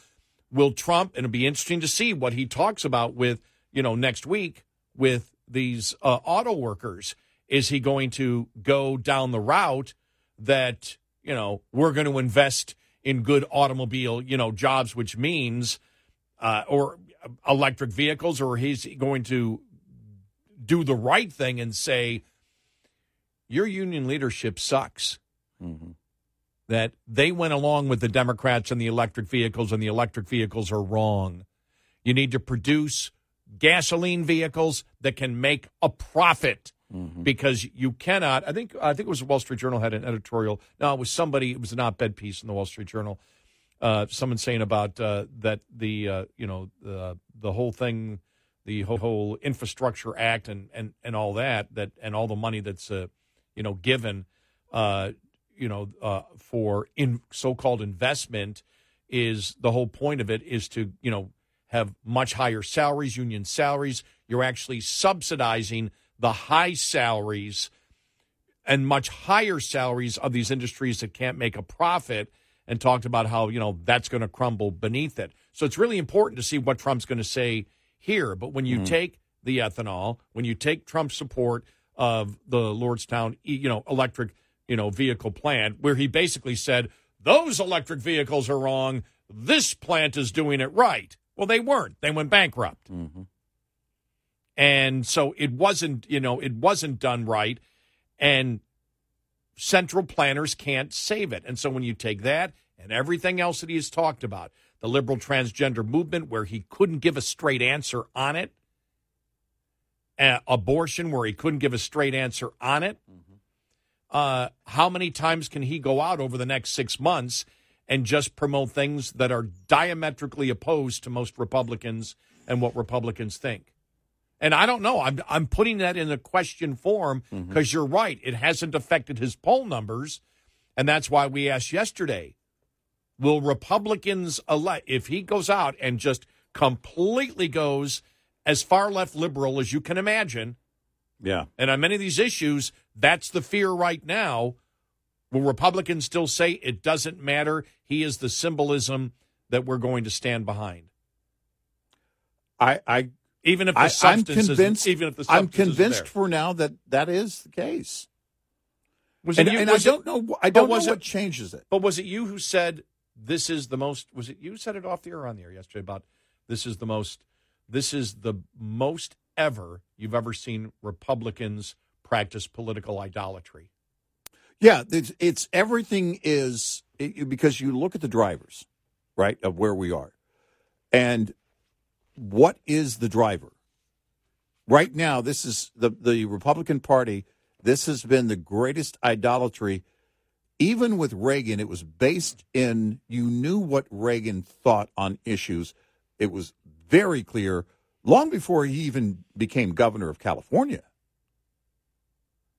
Will Trump, and it'll be interesting to see what he talks about with, you know, next week with these uh, auto workers. Is he going to go down the route that, you know, we're going to invest in good automobile, you know, jobs, which means uh, or. electric vehicles, or he's going to do the right thing and say, your union leadership sucks. Mm-hmm. That they went along with the Democrats and the electric vehicles, and the electric vehicles are wrong. You need to produce gasoline vehicles that can make a profit, mm-hmm. because you cannot. I think I think it was the Wall Street Journal had an editorial. No, it was somebody. It was an op-ed piece in the Wall Street Journal. Uh, someone saying about uh, that the uh, you know the the whole thing, the whole, whole Infrastructure Act and, and, and all that that and all the money that's uh, you know given uh, you know uh, for in so-called investment, is the whole point of it is to you know have much higher salaries, union salaries. You're actually subsidizing the high salaries and much higher salaries of these industries that can't make a profit. And talked about how, you know, that's going to crumble beneath it. So it's really important to see what Trump's going to say here. But when you mm-hmm. take the ethanol, when you take Trump's support of the Lordstown, you know, electric, you know, vehicle plant, where he basically said, those electric vehicles are wrong. This plant is doing it right. Well, they weren't. They went bankrupt. Mm-hmm. And so it wasn't, you know, it wasn't done right. And central planners can't save it. And so when you take that and everything else that he has talked about, the liberal transgender movement, where he couldn't give a straight answer on it, uh, abortion, where he couldn't give a straight answer on it, mm-hmm. uh, how many times can he go out over the next six months and just promote things that are diametrically opposed to most Republicans and what Republicans think. And I don't know. I'm I'm putting that in a question form because mm-hmm. you're right. It hasn't affected his poll numbers, and that's why we asked yesterday, will Republicans elect, if he goes out and just completely goes as far left liberal as you can imagine, yeah. and on many of these issues, that's the fear right now. Will Republicans still say it doesn't matter? He is the symbolism that we're going to stand behind. I, I even if the I, substance, I'm convinced, even if the substance I'm convinced is for now that that is the case. Was and, it you, and was I it, don't know. I don't know what it, changes it. But was it you who said this is the most? Was it you who said it off the air or on the air yesterday about this is the most? This is the most ever you've ever seen Republicans practice political idolatry. Yeah, it's, it's everything is it, because you look at the drivers, right, of where we are. And what is the driver? Right now, this is the, the Republican Party. This has been the greatest idolatry. Even with Reagan, it was based in, you knew what Reagan thought on issues. It was very clear long before he even became governor of California.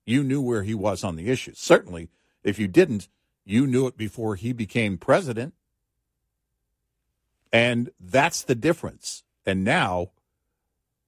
You knew where he was on the issue. Certainly, if you didn't, you knew it before he became president. And that's the difference. And now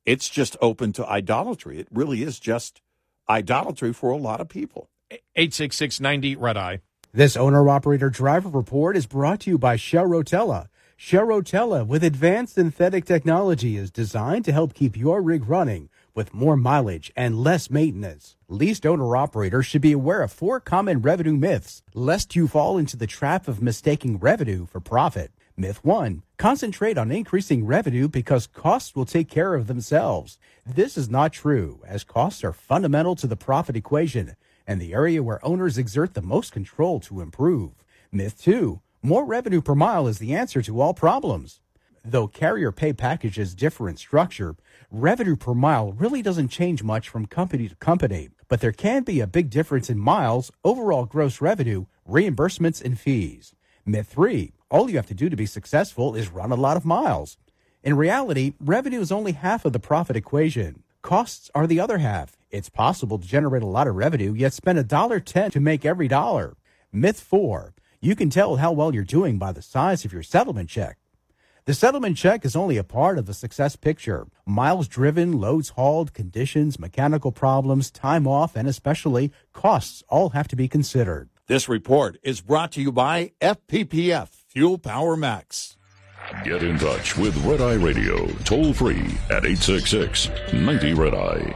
it's just open to idolatry. It really is just idolatry for a lot of people. eight six six, nine zero Red Eye. This owner-operator driver report is brought to you by Shell Rotella. Shell Rotella, with advanced synthetic technology, is designed to help keep your rig running with more mileage and less maintenance. Leased owner-operators should be aware of four common revenue myths, lest you fall into the trap of mistaking revenue for profit. Myth one, concentrate on increasing revenue because costs will take care of themselves. This is not true, as costs are fundamental to the profit equation and the area where owners exert the most control to improve. Myth two, more revenue per mile is the answer to all problems. Though carrier pay packages differ in structure, revenue per mile really doesn't change much from company to company, but there can be a big difference in miles, overall gross revenue, reimbursements, and fees. Myth three, all you have to do to be successful is run a lot of miles. In reality, revenue is only half of the profit equation. Costs are the other half. It's possible to generate a lot of revenue, yet spend one dollar ten to make every dollar. Myth four, you can tell how well you're doing by the size of your settlement check. The settlement check is only a part of the success picture. Miles driven, loads hauled, conditions, mechanical problems, time off, and especially costs all have to be considered. This report is brought to you by F P P F, Fuel Power Max. Get in touch with Red Eye Radio, toll free at eight six six, nine zero, Red Eye.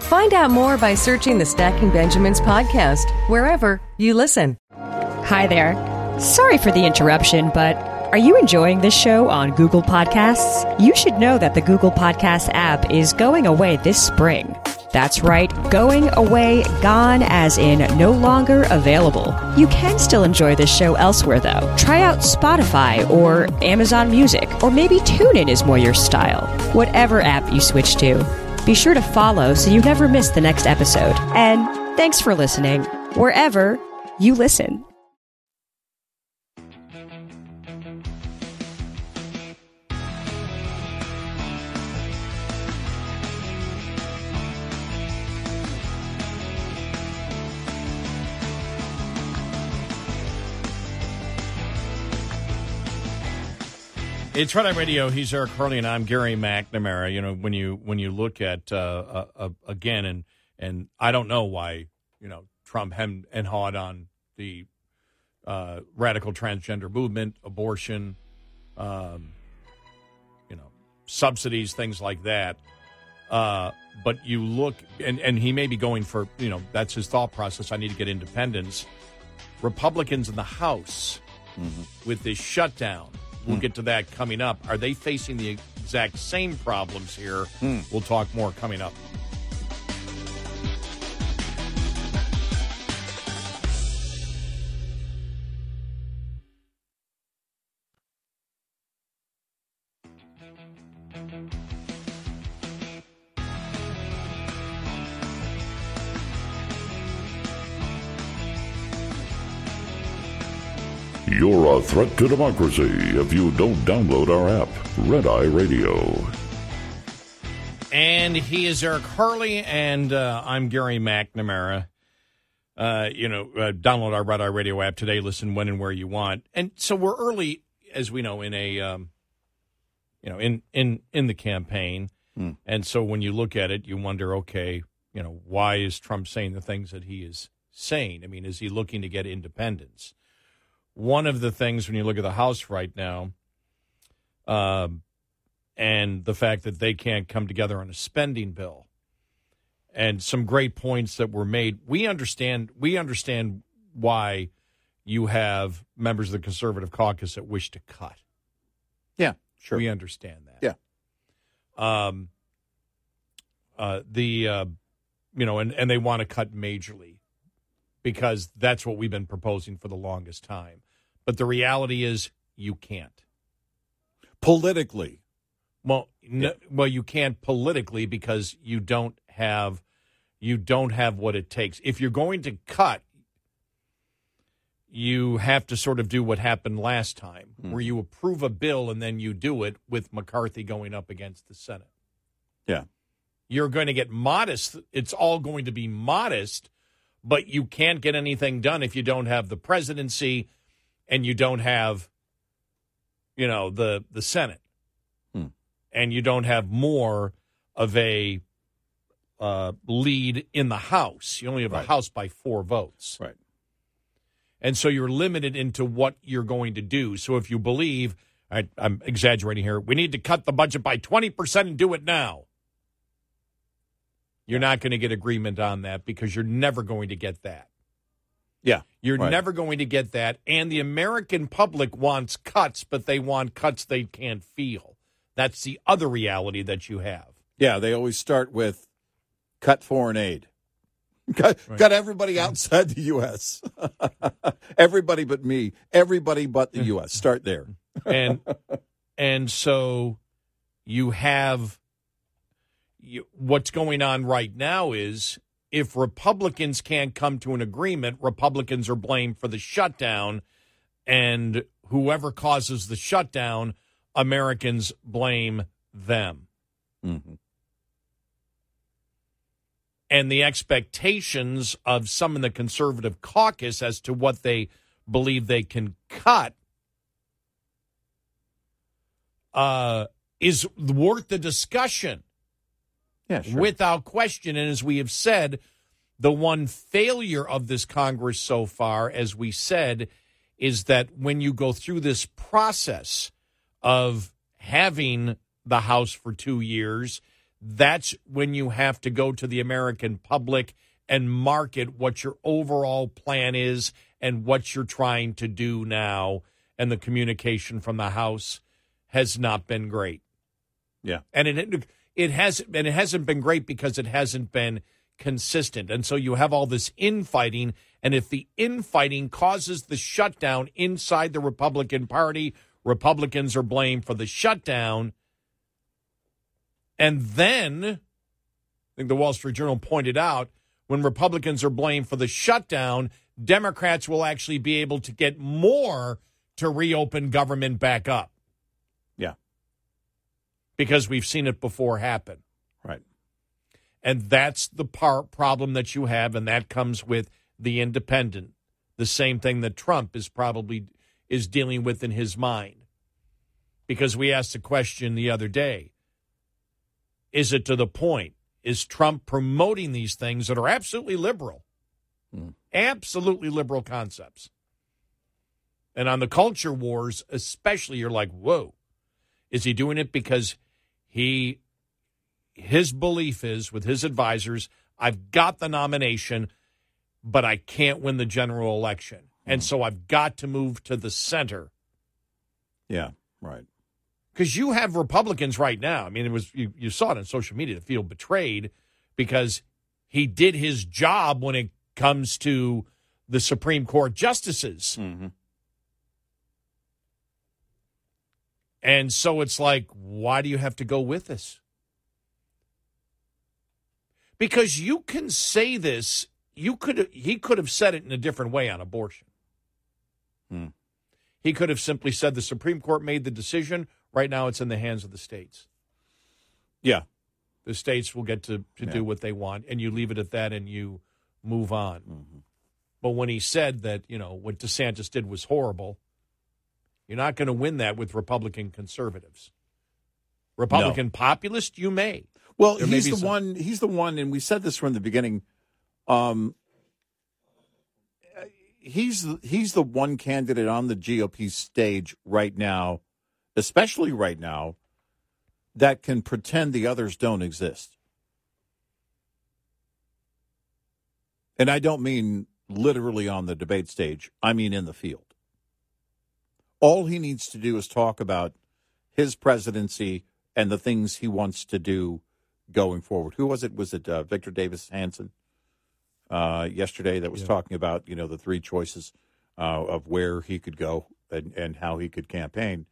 Find out more by searching the Stacking Benjamins podcast, wherever you listen. Hi there. Sorry for the interruption, but are you enjoying this show on Google Podcasts? You should know that the Google Podcasts app is going away this spring. That's right, going away, gone, as in no longer available. You can still enjoy this show elsewhere, though. Try out Spotify or Amazon Music, or maybe TuneIn is more your style. Whatever app you switch to, be sure to follow so you never miss the next episode. And thanks for listening, wherever you listen. It's Red Eye Radio. He's Eric Harley, and I'm Gary McNamara. You know, when you when you look at uh, uh, uh, again, and and I don't know why you know Trump hemmed and hawed on the uh, radical transgender movement, abortion, um, you know, subsidies, things like that. Uh, but you look, and and he may be going for you know that's his thought process. I need to get independence. Republicans in the House mm-hmm. with this shutdown. We'll mm. get to that coming up. Are they facing the exact same problems here? Mm. We'll talk more coming up. You're a threat to democracy if you don't download our app, Red Eye Radio. And he is Eric Harley, and uh, I'm Gary McNamara. Uh, you know, uh, download our Red Eye Radio app today. Listen when and where you want. And so we're early, as we know, in a um, you know in in in the campaign. Mm. And so when you look at it, you wonder, okay, you know, why is Trump saying the things that he is saying? I mean, is he looking to get independence? One of the things when you look at the House right now um, and the fact that they can't come together on a spending bill and some great points that were made, we understand we understand why you have members of the conservative caucus that wish to cut. Yeah, sure. We understand that. Yeah. Um, uh, the, uh, you know, and, and they want to cut majorly, because that's what we've been proposing for the longest time. But the reality is you can't. Politically. Well, no, well, you can't politically because you don't have you don't have what it takes. If you're going to cut, you have to sort of do what happened last time, mm. where you approve a bill and then you do it with McCarthy going up against the Senate. Yeah. You're going to get modest. It's all going to be modest. But you can't get anything done if you don't have the presidency and you don't have, you know, the, the Senate. Hmm. And you don't have more of a uh, lead in the House. You only have right. a House by four votes. Right. And so you're limited into what you're going to do. So if you believe, I, I'm exaggerating here, we need to cut the budget by twenty percent and do it now. You're not going to get agreement on that because you're never going to get that. Yeah. You're right. never going to get that. And the American public wants cuts, but they want cuts they can't feel. That's the other reality that you have. Yeah, they always start with cut foreign aid. Cut, right. cut everybody outside the U S Everybody but me. Everybody but the U S Start there. and and so you have... You, what's going on right now is if Republicans can't come to an agreement, Republicans are blamed for the shutdown, and whoever causes the shutdown, Americans blame them. Mm-hmm. And the expectations of some in the conservative caucus as to what they believe they can cut uh, is worth the discussion. Yeah, sure. Without question, and as we have said, the one failure of this Congress so far, as we said, is that when you go through this process of having the House for two years, that's when you have to go to the American public and market what your overall plan is and what you're trying to do now. And the communication from the House has not been great. Yeah. And it... it It has, and it hasn't been great because it hasn't been consistent. And so you have all this infighting, and if the infighting causes the shutdown inside the Republican Party, Republicans are blamed for the shutdown. And then, I think the Wall Street Journal pointed out, when Republicans are blamed for the shutdown, Democrats will actually be able to get more to reopen government back up. Because we've seen it before happen. Right. And that's the par- problem that you have, and that comes with the independent, the same thing that Trump is probably is dealing with in his mind. Because we asked the question the other day, is it to the point? Is Trump promoting these things that are absolutely liberal, mm. absolutely liberal concepts? And on the culture wars especially, you're like, whoa. Is he doing it because he, his belief is, with his advisors, I've got the nomination, but I can't win the general election. And so I've got to move to the center. Yeah, right. Because you have Republicans right now. I mean, it was you, you saw it on social media to feel betrayed because he did his job when it comes to the Supreme Court justices. Mm-hmm. And so it's like, why do you have to go with this? Because you can say this. You could he could have said it in a different way on abortion. Hmm. He could have simply said the Supreme Court made the decision. Right now it's in the hands of the states. Yeah. The states will get to, to yeah. do what they want, and you leave it at that and you move on. Mm-hmm. But when he said that, you know, what DeSantis did was horrible, you're not going to win that with Republican conservatives. Republican no. populist, you may. Well, there he's may the some. one, he's the one, and we said this from the beginning, Um, he's he's the one candidate on the G O P stage right now, especially right now, that can pretend the others don't exist. And I don't mean literally on the debate stage. I mean in the field. All he needs to do is talk about his presidency and the things he wants to do going forward. Who was it? Was it uh, Victor Davis Hanson? Uh, yesterday that was yeah. talking about, you know, the three choices uh, of where he could go and, and how he could campaign.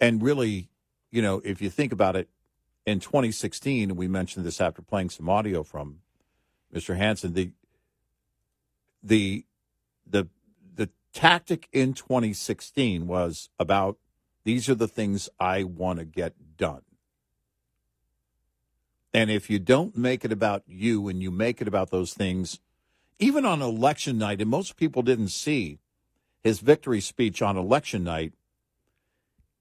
And really, you know, if you think about it, in twenty sixteen, and we mentioned this after playing some audio from Mister Hanson, the the the the tactic in twenty sixteen was about, these are the things I want to get done. And if you don't make it about you and you make it about those things, even on election night, and most people didn't see his victory speech on election night,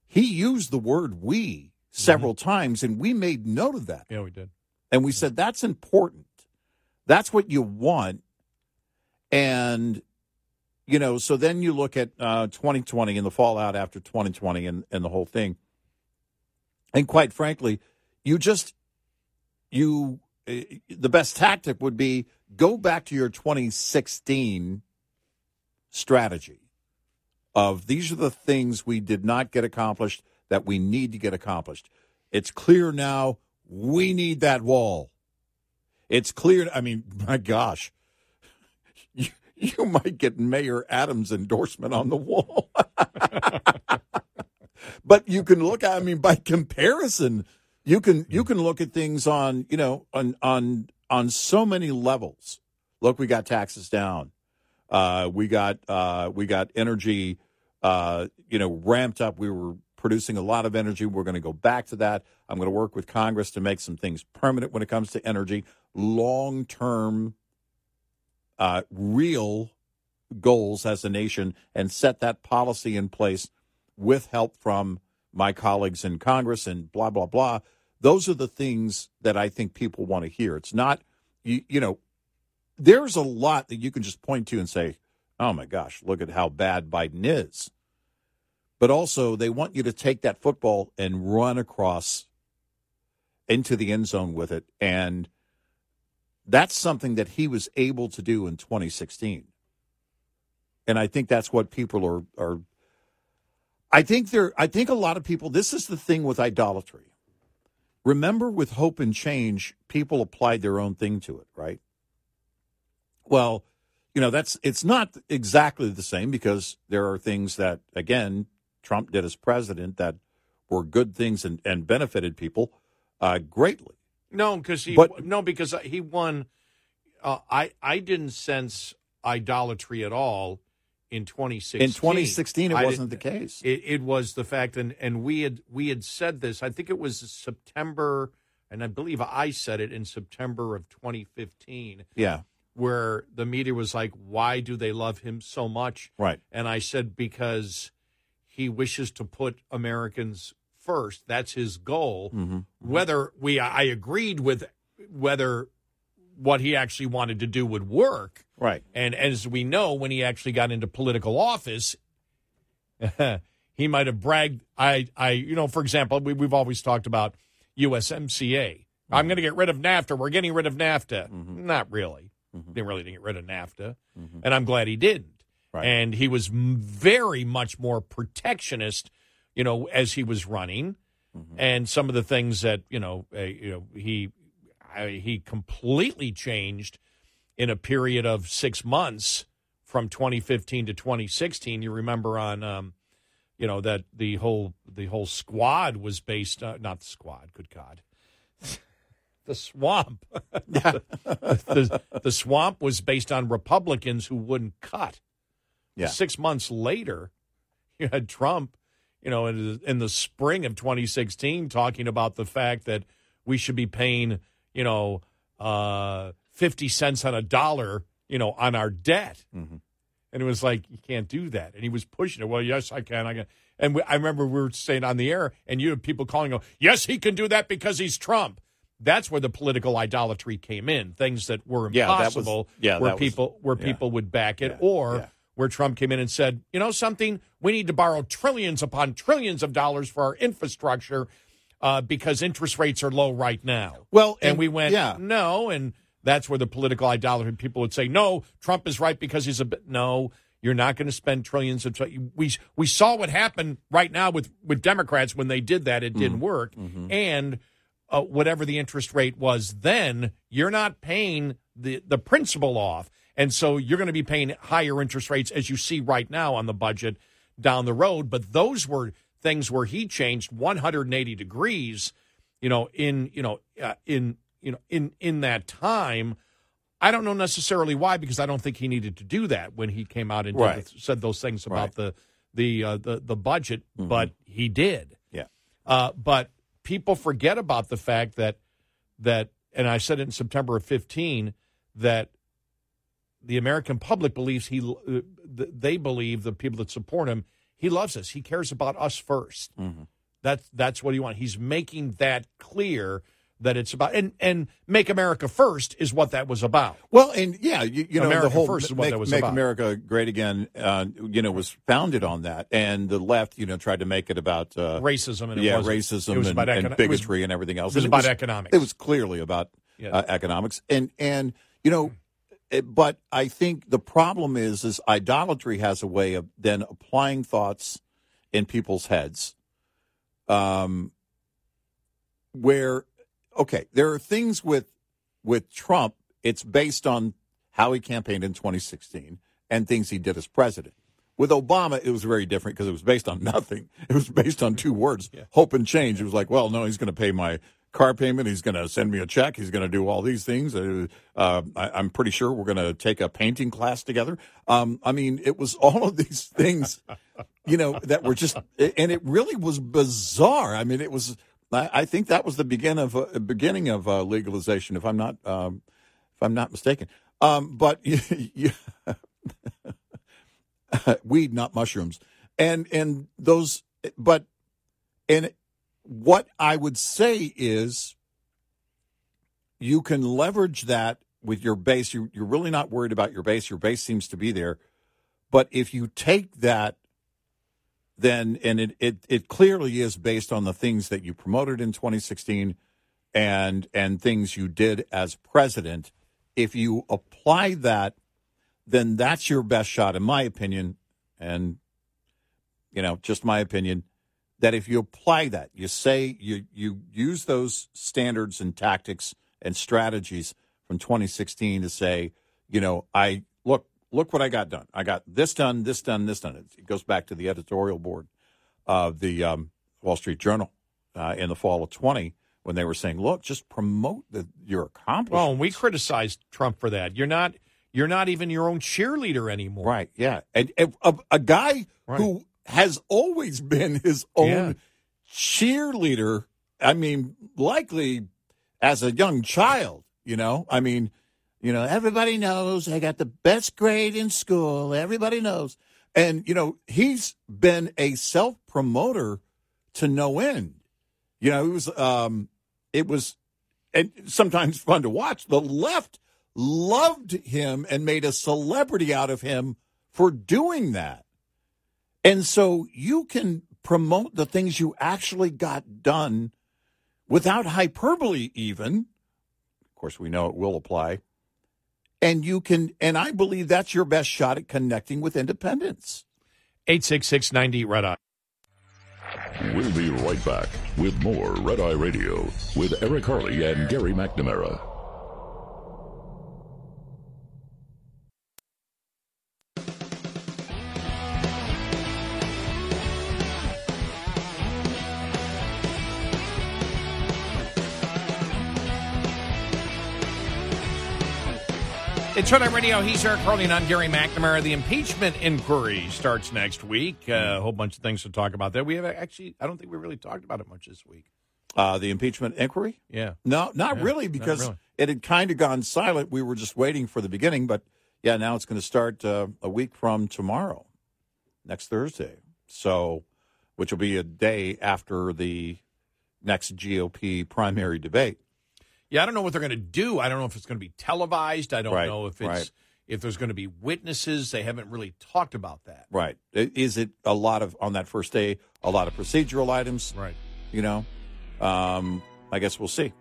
he used the word we several mm-hmm. times, and we made note of that. Yeah, we did. And we yeah. said, that's important. That's what you want. And, you know, so then you look at uh, twenty twenty and the fallout after twenty twenty and, and the whole thing. And quite frankly, you just... You, the best tactic would be go back to your twenty sixteen strategy of these are the things we did not get accomplished that we need to get accomplished. It's clear now we need that wall. It's clear. I mean, my gosh, you, you might get Mayor Adams' endorsement on the wall. But you can look at, I mean, by comparison, You can you can look at things on, you know, on on on so many levels. Look, we got taxes down. Uh, we got uh, we got energy, uh, you know, ramped up. We were producing a lot of energy. We're going to go back to that. I'm going to work with Congress to make some things permanent when it comes to energy. Long-term, uh, real goals as a nation, and set that policy in place with help from my colleagues in Congress and blah, blah, blah. Those are the things that I think people want to hear. It's not, you, you know, there's a lot that you can just point to and say, oh, my gosh, look at how bad Biden is. But also they want you to take that football and run across into the end zone with it. And that's something that he was able to do in twenty sixteen. And I think that's what people are are. I think there. I think a lot of people, this is the thing with idolatry. Remember, with hope and change, people applied their own thing to it, right? Well, you know, that's it's not exactly the same because there are things that, again, Trump did as president that were good things and, and benefited people uh, greatly. No, because he but, no, because he won. Uh, I I didn't sense idolatry at all. In twenty sixteen, in twenty sixteen, it wasn't the case. It, it was the fact, and, and we had we had said this. I think it was September, and I believe I said it in September of twenty fifteen. Yeah, where the media was like, "Why do they love him so much?" Right, and I said because he wishes to put Americans first. That's his goal. Mm-hmm. Whether we, I agreed with whether. what he actually wanted to do would work. Right. And as we know, when he actually got into political office, he might have bragged. I, I, you know, for example, we, we've always talked about U S M C A. Mm-hmm. I'm going to get rid of NAFTA. We're getting rid of NAFTA. Mm-hmm. Not really. Mm-hmm. They really didn't get rid of NAFTA. Mm-hmm. And I'm glad he didn't. Right. And he was very much more protectionist, you know, as he was running. Mm-hmm. And some of the things that, you know, uh, you know he uh, he completely changed in a period of six months from twenty fifteen to twenty sixteen. You remember on, um, you know, that the whole the whole squad was based on, not the squad, good God. The swamp. the, the, the swamp was based on Republicans who wouldn't cut. Yeah. Six months later, you had Trump, you know, in, in the spring of twenty sixteen talking about the fact that we should be paying, you know, uh, fifty cents on a dollar, you know, on our debt. Mm-hmm. And it was like, you can't do that. And he was pushing it. Well, yes, I can. I can. And we, I remember we were saying on the air, and you had people calling, go, yes, he can do that because he's Trump. That's where the political idolatry came in. Things that were impossible, yeah, that was, yeah, where that people was, where yeah. people would back it, yeah, or yeah. where Trump came in and said, you know something, we need to borrow trillions upon trillions of dollars for our infrastructure uh, because interest rates are low right now. Well, and, and we went, yeah. no, and that's where the political idolatry, people would say, no, Trump is right because he's a bit, no, you're not going to spend trillions of tr- we we saw what happened right now with, with Democrats when they did that. It mm-hmm. didn't work. Mm-hmm. And Uh, whatever the interest rate was then, you're not paying the, the principal off. And so you're going to be paying higher interest rates, as you see right now on the budget down the road. But those were things where he changed one hundred eighty degrees, you know, in, you know, uh, in, you know, in, in that time. I don't know necessarily why, because I don't think he needed to do that when he came out and right. did, said those things about right. the, the, uh, the, the budget, mm-hmm. but he did. Yeah. Uh, but, people forget about the fact that, that, and I said it in September of fifteen, that the American public believes he, they believe, the people that support him, he loves us. He cares about us first. Mm-hmm. That's that's what he wants. He's making that clear that it's about, and, and Make America First is what that was about. Well, and yeah, you, you know, America the whole First is what make, that was make about. America Great Again, uh, you know, was founded on that. And the left, you know, tried to make it about uh, racism. And it yeah, wasn't. racism it was and, about econo- and bigotry it was, and everything else. It was and about it was, economics. It was clearly about yeah. uh, economics. And, and you know, it, but I think the problem is, is idolatry has a way of then applying thoughts in people's heads um, where... Okay, there are things with with Trump, it's based on how he campaigned in twenty sixteen and things he did as president. With Obama, it was very different because it was based on nothing. It was based on two words, yeah. hope and change. It was like, well, no, he's going to pay my car payment. He's going to send me a check. He's going to do all these things. Uh, I, I'm pretty sure we're going to take a painting class together. Um, I mean, it was all of these things, you know, that were just, and it really was bizarre. I mean, it was... I think that was the begin of, uh, beginning of uh, legalization, if I'm not um, if I'm not mistaken. Um, but you, weed, not mushrooms, and and those. But and what I would say is, you can leverage that with your base. You, you're really not worried about your base. Your base seems to be there, but if you take that. Then and it, it, it clearly is based on the things that you promoted in twenty sixteen and and things you did as president. If you apply that, then that's your best shot, in my opinion, and, you know, just my opinion, that if you apply that, you say you, you use those standards and tactics and strategies from twenty sixteen to say, you know, I – look what I got done. I got this done, this done, this done. It goes back to the editorial board of the um, Wall Street Journal uh, in the fall of twenty when they were saying, "Look, just promote the, your accomplishments." Well, and we criticized Trump for that. You're not, you're not even your own cheerleader anymore, right? Yeah, and, and a, a guy right. who has always been his own yeah. cheerleader. I mean, likely as a young child, you know. I mean. You know, everybody knows I got the best grade in school. Everybody knows. And, you know, he's been a self-promoter to no end. You know, it was, um, it was and sometimes fun to watch. The left loved him and made a celebrity out of him for doing that. And so you can promote the things you actually got done without hyperbole even. Of course, we know it will apply. and you can, and I believe that's your best shot at connecting with independents. eight six six ninety Red Eye. We'll be right back with more Red Eye Radio with Eric Harley and Gary McNamara. It's Red Eye Radio. He's Eric Harley and I'm Gary McNamara. The impeachment inquiry starts next week. Uh, a whole bunch of things to talk about there. We have actually, I don't think we really talked about it much this week. Uh, the impeachment inquiry? Yeah. No, not yeah, really, because not really. It had kind of gone silent. We were just waiting for the beginning, but yeah, now it's going to start uh, a week from tomorrow, next Thursday. So, which will be a day after the next G O P primary debate. Yeah, I don't know what they're going to do. I don't know if it's going to be televised. I don't right, know if it's right. if there's going to be witnesses. They haven't really talked about that. Right. Is it a lot of, on that first day, a lot of procedural items? Right. You know, um, I guess we'll see.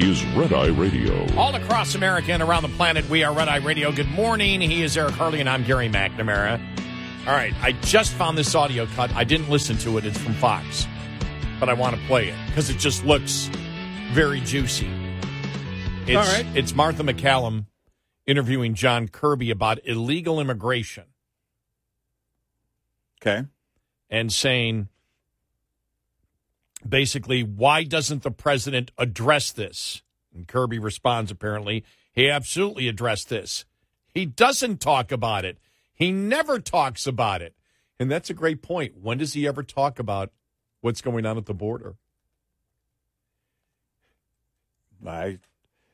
is Red Eye Radio. All across America and around the planet, we are Red Eye Radio. Good morning. He is Eric Harley, and I'm Gary McNamara. All right, I just found this audio cut. I didn't listen to it. It's from Fox. But I want to play it because it just looks very juicy. It's, all right. It's Martha McCallum interviewing John Kirby about illegal immigration. Okay. And saying... basically, why doesn't the president address this? And Kirby responds, apparently, he absolutely addressed this. He doesn't talk about it. He never talks about it. And that's a great point. When does he ever talk about what's going on at the border? I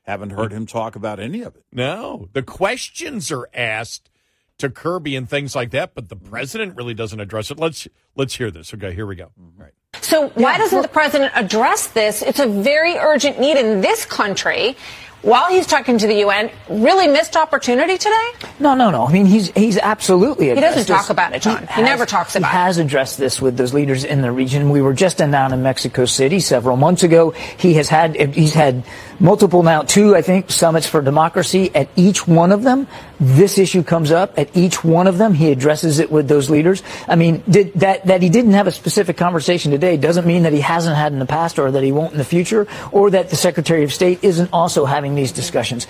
haven't heard him talk about any of it. No. The questions are asked to Kirby and things like that, but the president really doesn't address it. Let's let's hear this. Okay, here we go. All right. So why doesn't the president address this? It's a very urgent need in this country. While he's talking to the U N, really missed opportunity today? No, no, no. I mean, he's he's absolutely addressed this. He doesn't talk about it, John. He, has, he never talks about it. He has addressed this with those leaders in the region. We were just down in Mexico City several months ago. He has had he's had multiple now, two, I think, summits for democracy. At each one of them, this issue comes up. At each one of them, he addresses it with those leaders. I mean, did, that that he didn't have a specific conversation today doesn't mean that he hasn't had in the past or that he won't in the future or that the Secretary of State isn't also having these discussions.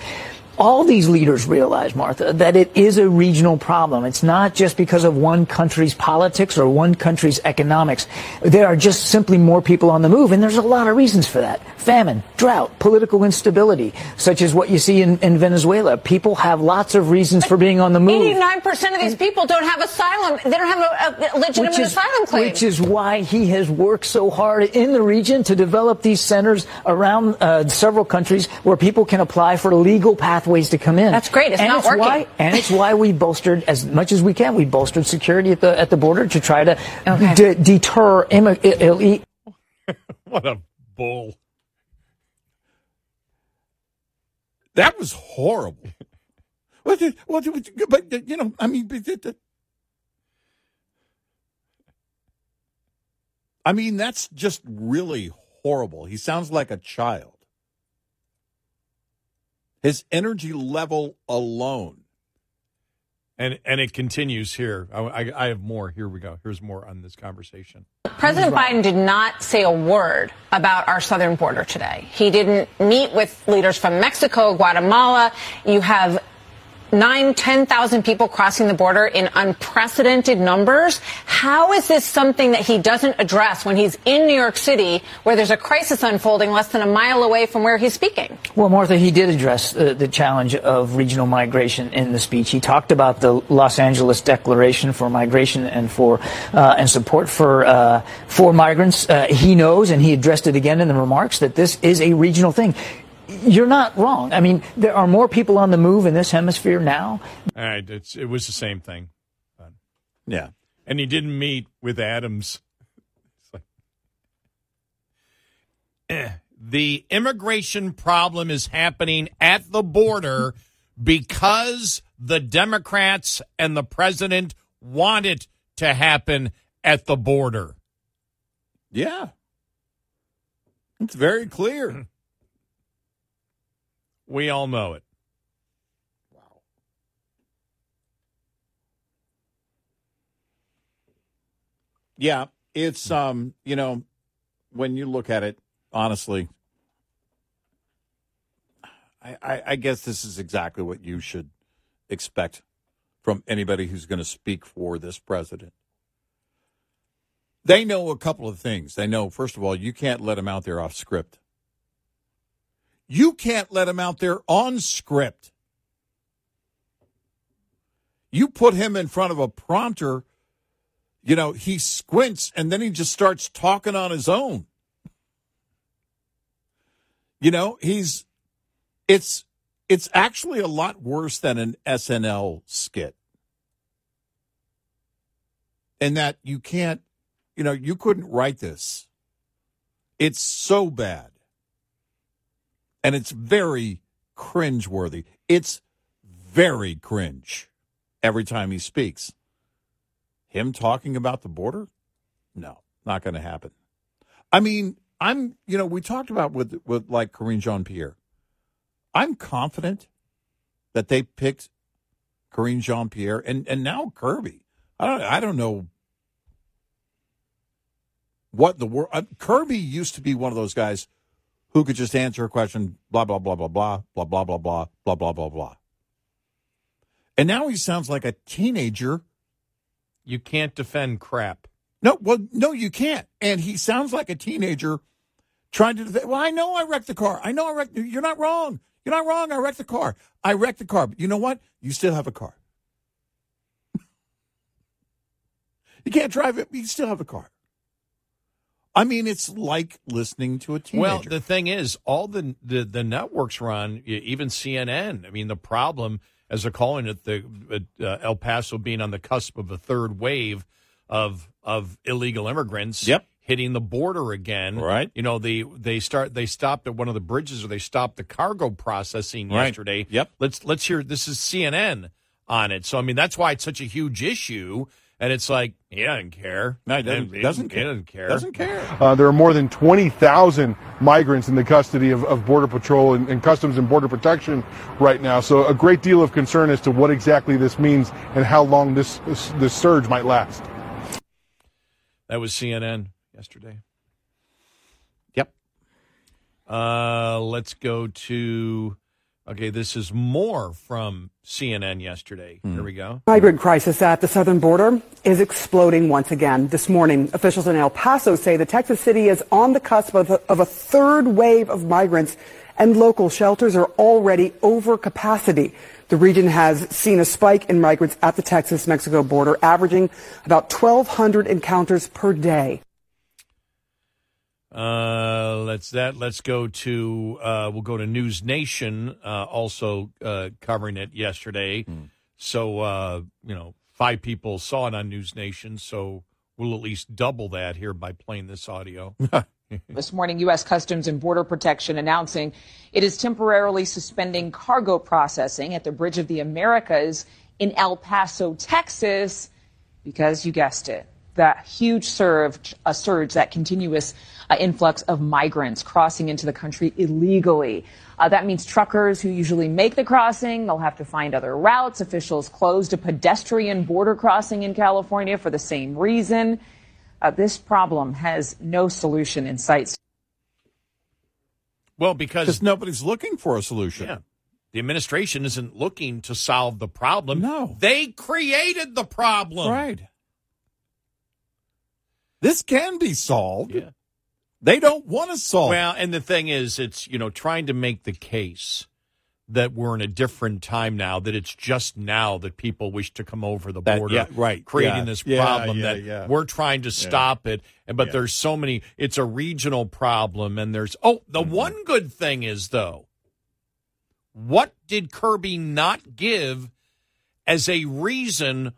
All these leaders realize, Martha, that it is a regional problem. It's not just because of one country's politics or one country's economics. There are just simply more people on the move, and there's a lot of reasons for that. Famine, drought, political instability, such as what you see in, in Venezuela. People have lots of reasons but for being on the move. eighty-nine percent of these people don't have asylum. They don't have a, a legitimate is, asylum claim. Which is why he has worked so hard in the region to develop these centers around uh, several countries where people can apply for legal pathways to come in. That's great. It's and not it's working. Why, and it's why we bolstered, as much as we can, we bolstered security at the at the border to try to okay. d- deter immigrants. Ill- what a bull. That was horrible. What did, what did, but, you know, I mean, I mean, that's just really horrible. He sounds like a child. His energy level alone. And and it continues here. I, I, I have more. Here we go. Here's more on this conversation. President Biden did not say a word about our southern border today. He didn't meet with leaders from Mexico, Guatemala. You have nine, ten thousand people crossing the border in unprecedented numbers. How is this something that he doesn't address when he's in New York City, where there's a crisis unfolding less than a mile away from where he's speaking? Well, Martha, he did address uh, the challenge of regional migration in the speech. He talked about the Los Angeles Declaration for Migration and for uh, and support for uh, for migrants. Uh, he knows, and he addressed it again in the remarks, that this is a regional thing. You're not wrong. I mean, there are more people on the move in this hemisphere now. All right. It's, it was the same thing. But, yeah. And he didn't meet with Adams. It's like, eh. The immigration problem is happening at the border because the Democrats and the president want it to happen at the border. Yeah. It's very clear. We all know it. Wow. Yeah, it's, um, you know, when you look at it, honestly, I, I, I guess this is exactly what you should expect from anybody who's going to speak for this president. They know a couple of things. They know, first of all, you can't let him out there off script. You can't let him out there on script. You put him in front of a prompter, you know, he squints and then he just starts talking on his own. You know, he's, it's, it's actually a lot worse than an S N L skit. And that you can't, you know, you couldn't write this. It's so bad. And it's very cringeworthy. It's very cringe every time he speaks. Him talking about the border? No, not going to happen. I mean, I'm, you know, we talked about with, with like Karine Jean-Pierre. I'm confident that they picked Karine Jean-Pierre and, and now Kirby. I don't, I don't know what the world. Uh, Kirby used to be one of those guys who could just answer a question, blah, blah, blah, blah, blah, blah, blah, blah, blah, blah, blah, blah, blah. And now he sounds like a teenager. You can't defend crap. No, well, no, you can't. And he sounds like a teenager trying to defend. Well, I know I wrecked the car. I know I wrecked. You're not wrong. You're not wrong. I wrecked the car. I wrecked the car. But you know what? You still have a car. You can't drive it, but you still have a car. I mean, it's like listening to a teenager. Well, the thing is, all the, the, the networks run, even C N N. I mean, the problem, as they're calling it, the uh, El Paso being on the cusp of a third wave of of illegal immigrants yep. hitting the border again. Right. You know, the they start they stopped at one of the bridges, or they stopped the cargo processing right. yesterday. Yep. Let's let's hear. This is C N N on it. So I mean, that's why it's such a huge issue. And it's like, he doesn't care. No, he doesn't, he doesn't, he doesn't care. Doesn't care. Uh, there are more than twenty thousand migrants in the custody of, of Border Patrol and, and Customs and Border Protection right now. So a great deal of concern as to what exactly this means and how long this this, this surge might last. That was C N N yesterday. Yep. Uh, let's go to... Okay, this is more from C N N yesterday. Mm. Here we go. Migrant crisis at the southern border is exploding once again. This morning, officials in El Paso say the Texas city is on the cusp of a, of a third wave of migrants, and local shelters are already over capacity. The region has seen a spike in migrants at the Texas-Mexico border, averaging about twelve hundred encounters per day. Uh, let's that. Let's go to. Uh, we'll go to News Nation. Uh, also uh, covering it yesterday. Mm. So uh, you know, five people saw it on News Nation. So we'll at least double that here by playing this audio. This morning, U S. Customs and Border Protection announcing it is temporarily suspending cargo processing at the Bridge of the Americas in El Paso, Texas, because you guessed it, that huge surge, a surge, that continuous uh, influx of migrants crossing into the country illegally. Uh, that means truckers who usually make the crossing, they'll have to find other routes. Officials closed a pedestrian border crossing in California for the same reason. Uh, this problem has no solution in sight. Well, because nobody's looking for a solution. Yeah. The administration isn't looking to solve the problem. No. They created the problem. Right. This can be solved. Yeah. They don't want to solve it. Well, and the thing is, it's, you know, trying to make the case that we're in a different time now, that it's just now that people wish to come over the border, that, yeah, right, creating yeah, this yeah, problem yeah, that yeah. we're trying to stop yeah. it. And But yeah. there's so many, it's a regional problem. And there's, oh, the mm-hmm. one good thing is, though, what did Kirby not give as a reason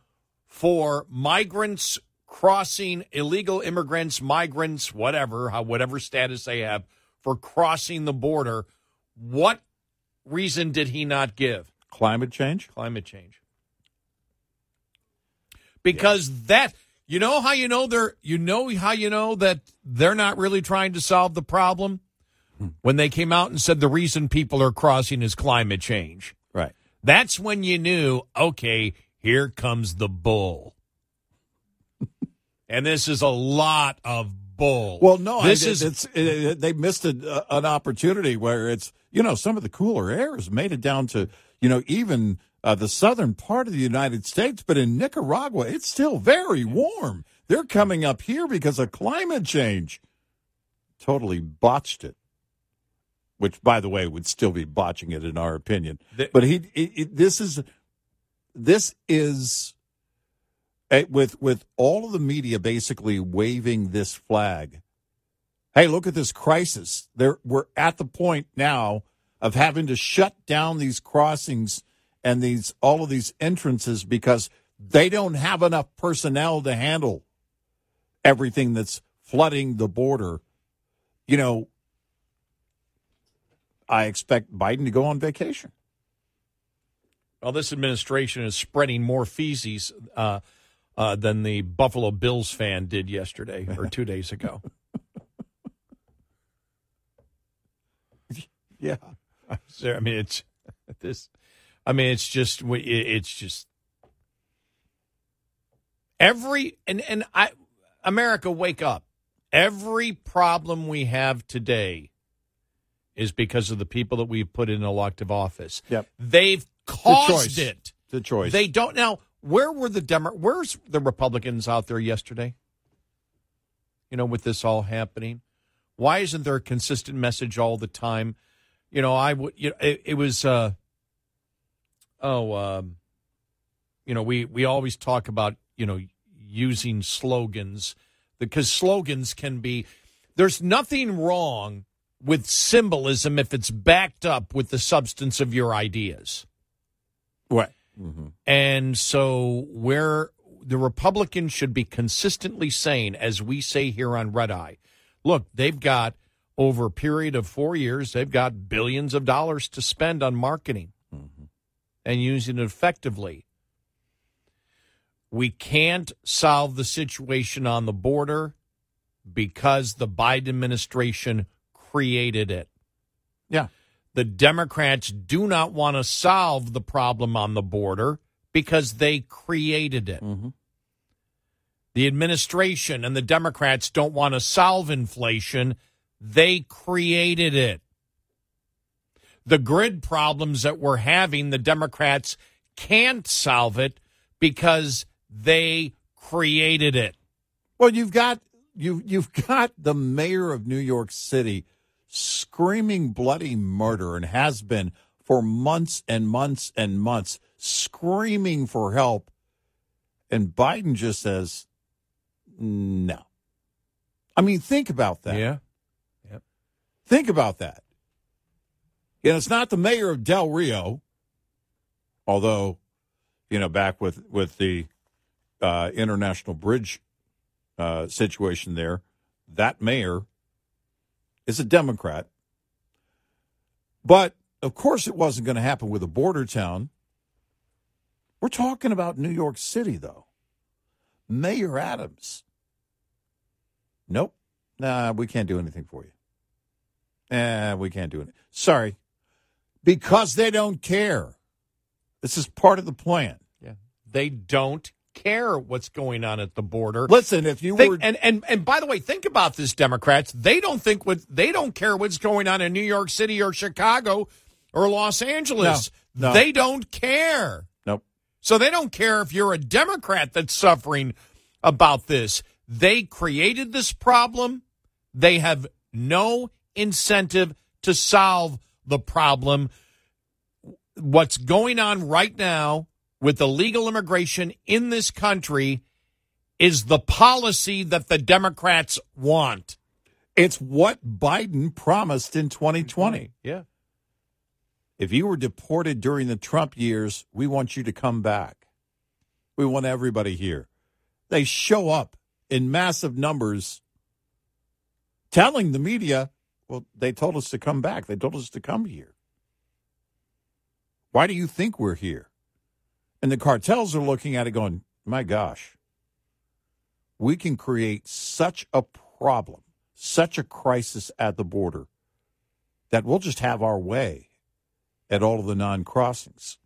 for migrants crossing, illegal immigrants, migrants, whatever, how, whatever status they have, for crossing the border? What reason did he not give? Climate change? Climate change. Because yeah. that, you know how you know they're, you know how you know that they're not really trying to solve the problem? Hmm. When they came out and said the reason people are crossing is climate change. Right. That's when you knew, okay, here comes the bull. And this is a lot of bull. Well, no, this I, is it's, it, it, they missed a, an opportunity where it's, you know, some of the cooler air has made it down to, you know, even uh, the southern part of the United States. But in Nicaragua, it's still very warm. They're coming up here because of climate change. Totally botched it, which, by the way, would still be botching it in our opinion. The, but he, it, it, this is, this is. With with all of the media basically waving this flag, hey, look at this crisis. There, we're at the point now of having to shut down these crossings and these all of these entrances because they don't have enough personnel to handle everything that's flooding the border. You know, I expect Biden to go on vacation. Well, this administration is spreading more feces uh Uh, than the Buffalo Bills fan did yesterday or two days ago. Yeah, I mean it's this. I mean it's just it's just every and and I America, wake up! Every problem we have today is because of the people that we've put in elective office. Yep, they've caused the it. The choice they don't now. Where were the Demo- Where's the Republicans out there yesterday? You know, with this all happening, why isn't there a consistent message all the time? You know, I would. You know, it, it was. Uh, oh, um, you know, we we always talk about you know using slogans because slogans can be. There's nothing wrong with symbolism if it's backed up with the substance of your ideas. Right. Mm-hmm. And so where the Republicans should be consistently saying, as we say here on Red Eye, look, they've got over a period of four years, they've got billions of dollars to spend on marketing mm-hmm. and using it effectively. We can't solve the situation on the border because the Biden administration created it. Yeah. The Democrats do not want to solve the problem on the border because they created it. Mm-hmm. The administration and the Democrats don't want to solve inflation. They created it. The grid problems that we're having, the Democrats can't solve it because they created it. Well, you've got you you've got the mayor of New York City screaming bloody murder and has been for months and months and months, screaming for help. And Biden just says, no. I mean, think about that. Yeah. Yep. Think about that. You know, it's not the mayor of Del Rio, although, you know, back with, with the uh, International Bridge uh, situation there, that mayor is a Democrat. But, of course, it wasn't going to happen with a border town. We're talking about New York City, though. Mayor Adams. Nope. Nah, we can't do anything for you. Eh, we can't do anything. Sorry. Because they don't care. This is part of the plan. Yeah. They don't care what's going on at the border. Listen, if you think, were and, and and by the way, think about this, Democrats. They don't think what they don't care what's going on in New York City or Chicago or Los Angeles. No. No. They don't care. Nope. So they don't care if you're a Democrat that's suffering about this. They created this problem. They have no incentive to solve the problem. What's going on right now with illegal immigration in this country is the policy that the Democrats want. It's what Biden promised in twenty twenty. Yeah. If you were deported during the Trump years, we want you to come back. We want everybody here. They show up in massive numbers telling the media, well, they told us to come back. They told us to come here. Why do you think we're here? And the cartels are looking at it going, my gosh, we can create such a problem, such a crisis at the border that we'll just have our way at all of the non-crossings.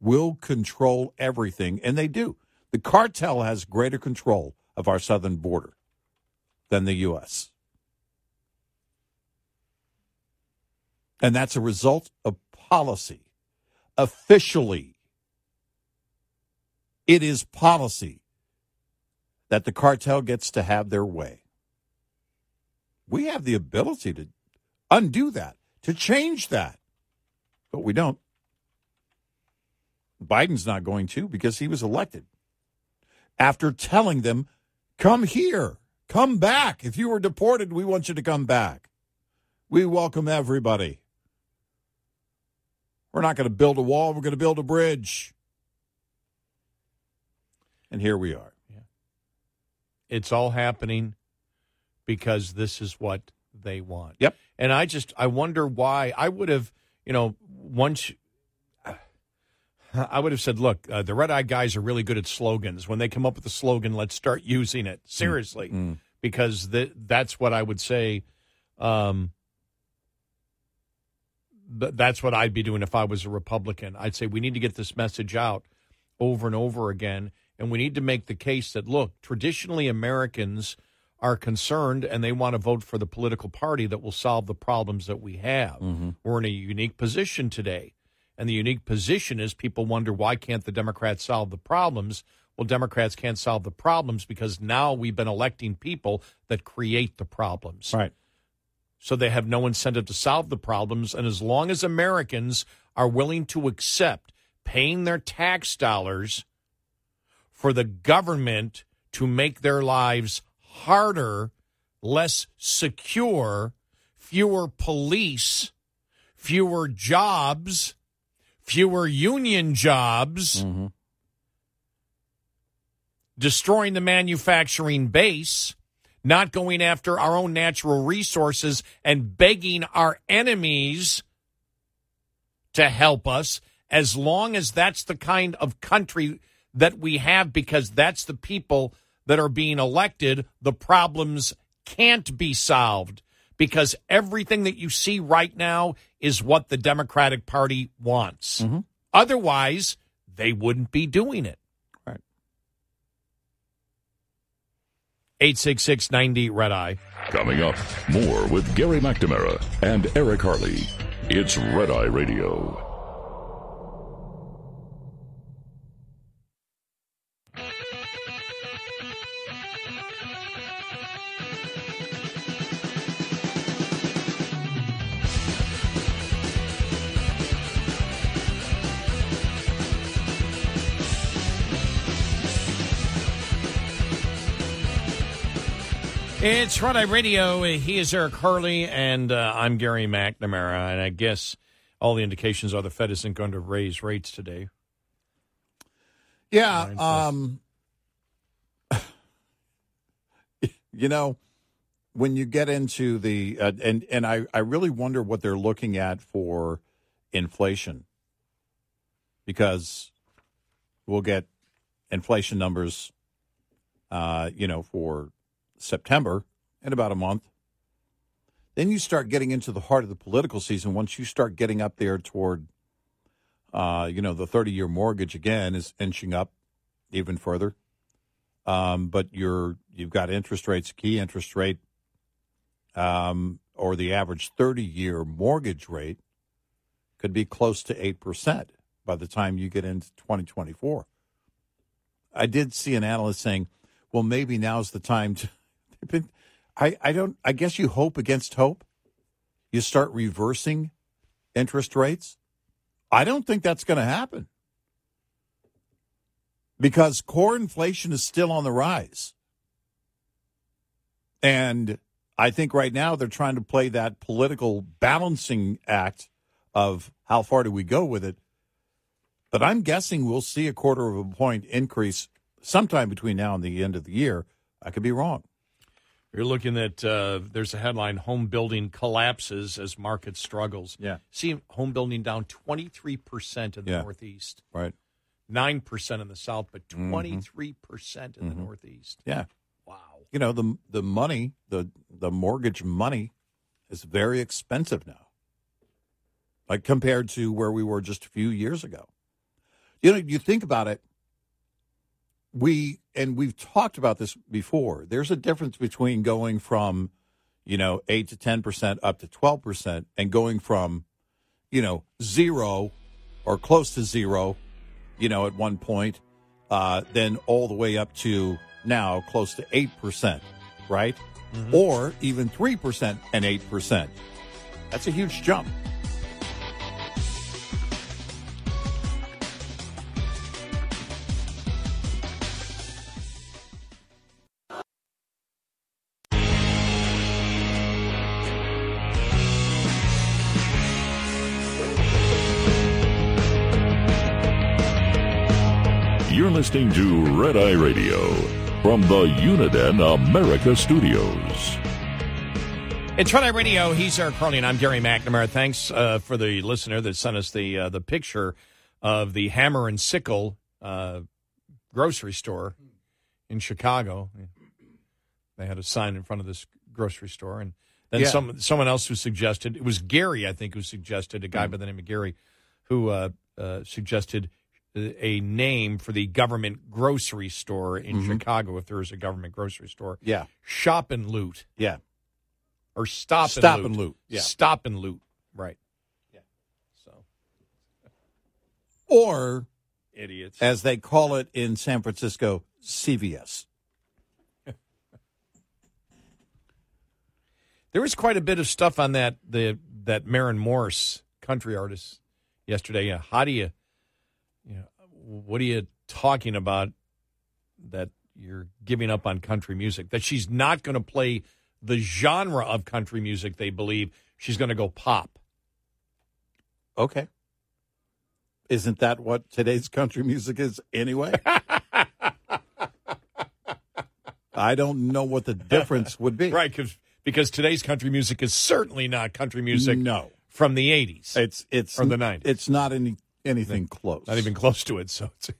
We'll control everything, and they do. The cartel has greater control of our southern border than the U S And that's a result of policy. Officially, it is policy that the cartel gets to have their way. We have the ability to undo that, to change that. But we don't. Biden's not going to because he was elected after telling them, come here, come back. If you were deported, we want you to come back. We welcome everybody. We're not going to build a wall. We're going to build a bridge. And here we are. Yeah. It's all happening because this is what they want. Yep. And I just, I wonder why. I would have, you know, once, I would have said, look, uh, the Red Eye guys are really good at slogans. When they come up with a slogan, let's start using it. Seriously. Mm-hmm. Because th- that's what I would say. Um, th- that's what I'd be doing if I was a Republican. I'd say we need to get this message out over and over again. And we need to make the case that, look, traditionally Americans are concerned and they want to vote for the political party that will solve the problems that we have. Mm-hmm. We're in a unique position today. And the unique position is people wonder, why can't the Democrats solve the problems? Well, Democrats can't solve the problems because now we've been electing people that create the problems. Right. So they have no incentive to solve the problems. And as long as Americans are willing to accept paying their tax dollars for the government to make their lives harder, less secure, fewer police, fewer jobs, fewer union jobs, mm-hmm. destroying the manufacturing base, not going after our own natural resources and begging our enemies to help us, as long as that's the kind of country that we have, because that's the people that are being elected, the problems can't be solved because everything that you see right now is what the Democratic Party wants. Mm-hmm. Otherwise, they wouldn't be doing it. Right. eight six six ninety red eye. Coming up, more with Gary McNamara and Eric Harley. It's Red Eye Radio. It's Red Eye Radio. He is Eric Harley, and uh, I'm Gary McNamara. And I guess all the indications are the Fed isn't going to raise rates today. Yeah. Um, you know, when you get into the uh, – and, and I, I really wonder what they're looking at for inflation, because we'll get inflation numbers, uh, you know, for – September, in about a month. Then you start getting into the heart of the political season. Once you start getting up there toward, uh, you know, the thirty-year mortgage again is inching up even further. Um, but you're, you've got interest rates, key interest rate, um, or the average thirty-year mortgage rate could be close to eight percent by the time you get into twenty twenty-four. I did see an analyst saying, well, maybe now's the time to... I, I don't. I guess you hope against hope. You start reversing interest rates. I don't think that's going to happen because core inflation is still on the rise. And I think right now they're trying to play that political balancing act of how far do we go with it. But I'm guessing we'll see a quarter of a point increase sometime between now and the end of the year. I could be wrong. You're looking at, uh, there's a headline, home building collapses as market struggles. Yeah. See home building down twenty-three percent in the yeah. Northeast. Right. nine percent in the South, but twenty-three percent mm-hmm. in mm-hmm. the Northeast. Yeah. Wow. You know, the the money, the, the mortgage money is very expensive now. Like compared to where we were just a few years ago. You know, you think about it. We, and we've talked about this before, there's a difference between going from, you know, eight to ten percent up to twelve percent and going from, you know, zero or close to zero, you know, at one point, uh, then all the way up to now close to eight percent, right? Mm-hmm. Or even three percent and eight percent. That's a huge jump. Listening to Red Eye Radio from the Uniden America Studios. It's Red Eye Radio. He's Eric Harley, and I'm Gary McNamara. Thanks uh, for the listener that sent us the uh, the picture of the Hammer and Sickle uh, grocery store in Chicago. They had a sign in front of this grocery store, and then yeah. some someone else who suggested it was Gary, I think, who suggested a guy mm. by the name of Gary, who uh, uh, suggested. A name for the government grocery store in mm-hmm. Chicago, if there is a government grocery store. Yeah. Shop and Loot. Yeah. Or Stop, Stop and Loot. And loot. Yeah. Stop and Loot. Right. Yeah. So. Or. Idiots. As they call it in San Francisco, C V S. There was quite a bit of stuff on that, the that Maren Morris, country artist, yesterday. Yeah. How do you. Yeah, what are you talking about that you're giving up on country music? That she's not going to play the genre of country music they believe. She's going to go pop. Okay. Isn't that what today's country music is anyway? I don't know what the difference would be. Right, cause, because today's country music is certainly not country music no. from the eighties it's, it's, or the nineties. It's not any... Anything close. Not even close to it. So, it's,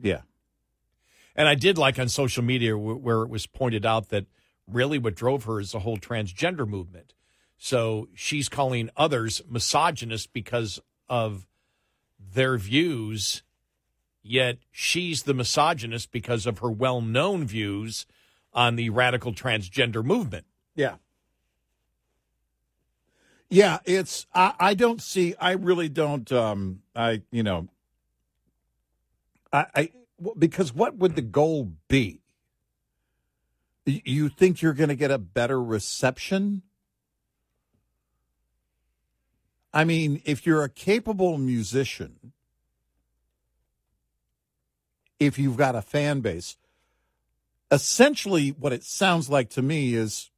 yeah. And I did like on social media w- where it was pointed out that really what drove her is the whole transgender movement. So she's calling others misogynist because of their views, yet she's the misogynist because of her well-known views on the radical transgender movement. Yeah. Yeah, it's, I, I don't see, I really don't, um, I, you know, I, I, because what would the goal be? You think you're going to get a better reception? I mean, if you're a capable musician, if you've got a fan base, essentially what it sounds like to me is,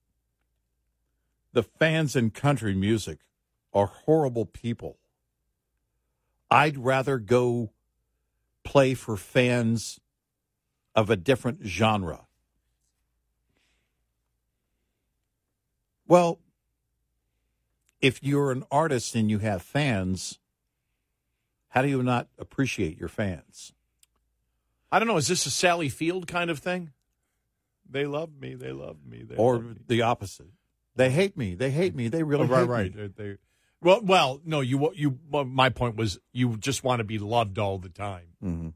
the fans in country music are horrible people. I'd rather go play for fans of a different genre. Well, if you're an artist and you have fans, how do you not appreciate your fans? I don't know. Is this a Sally Field kind of thing? They love me. They love me. They or love me. The opposite. They hate me. They hate me. They really oh, right, hate right. me. They, well, well, no. You, you. My point was, you just want to be loved all the time. Mm-hmm.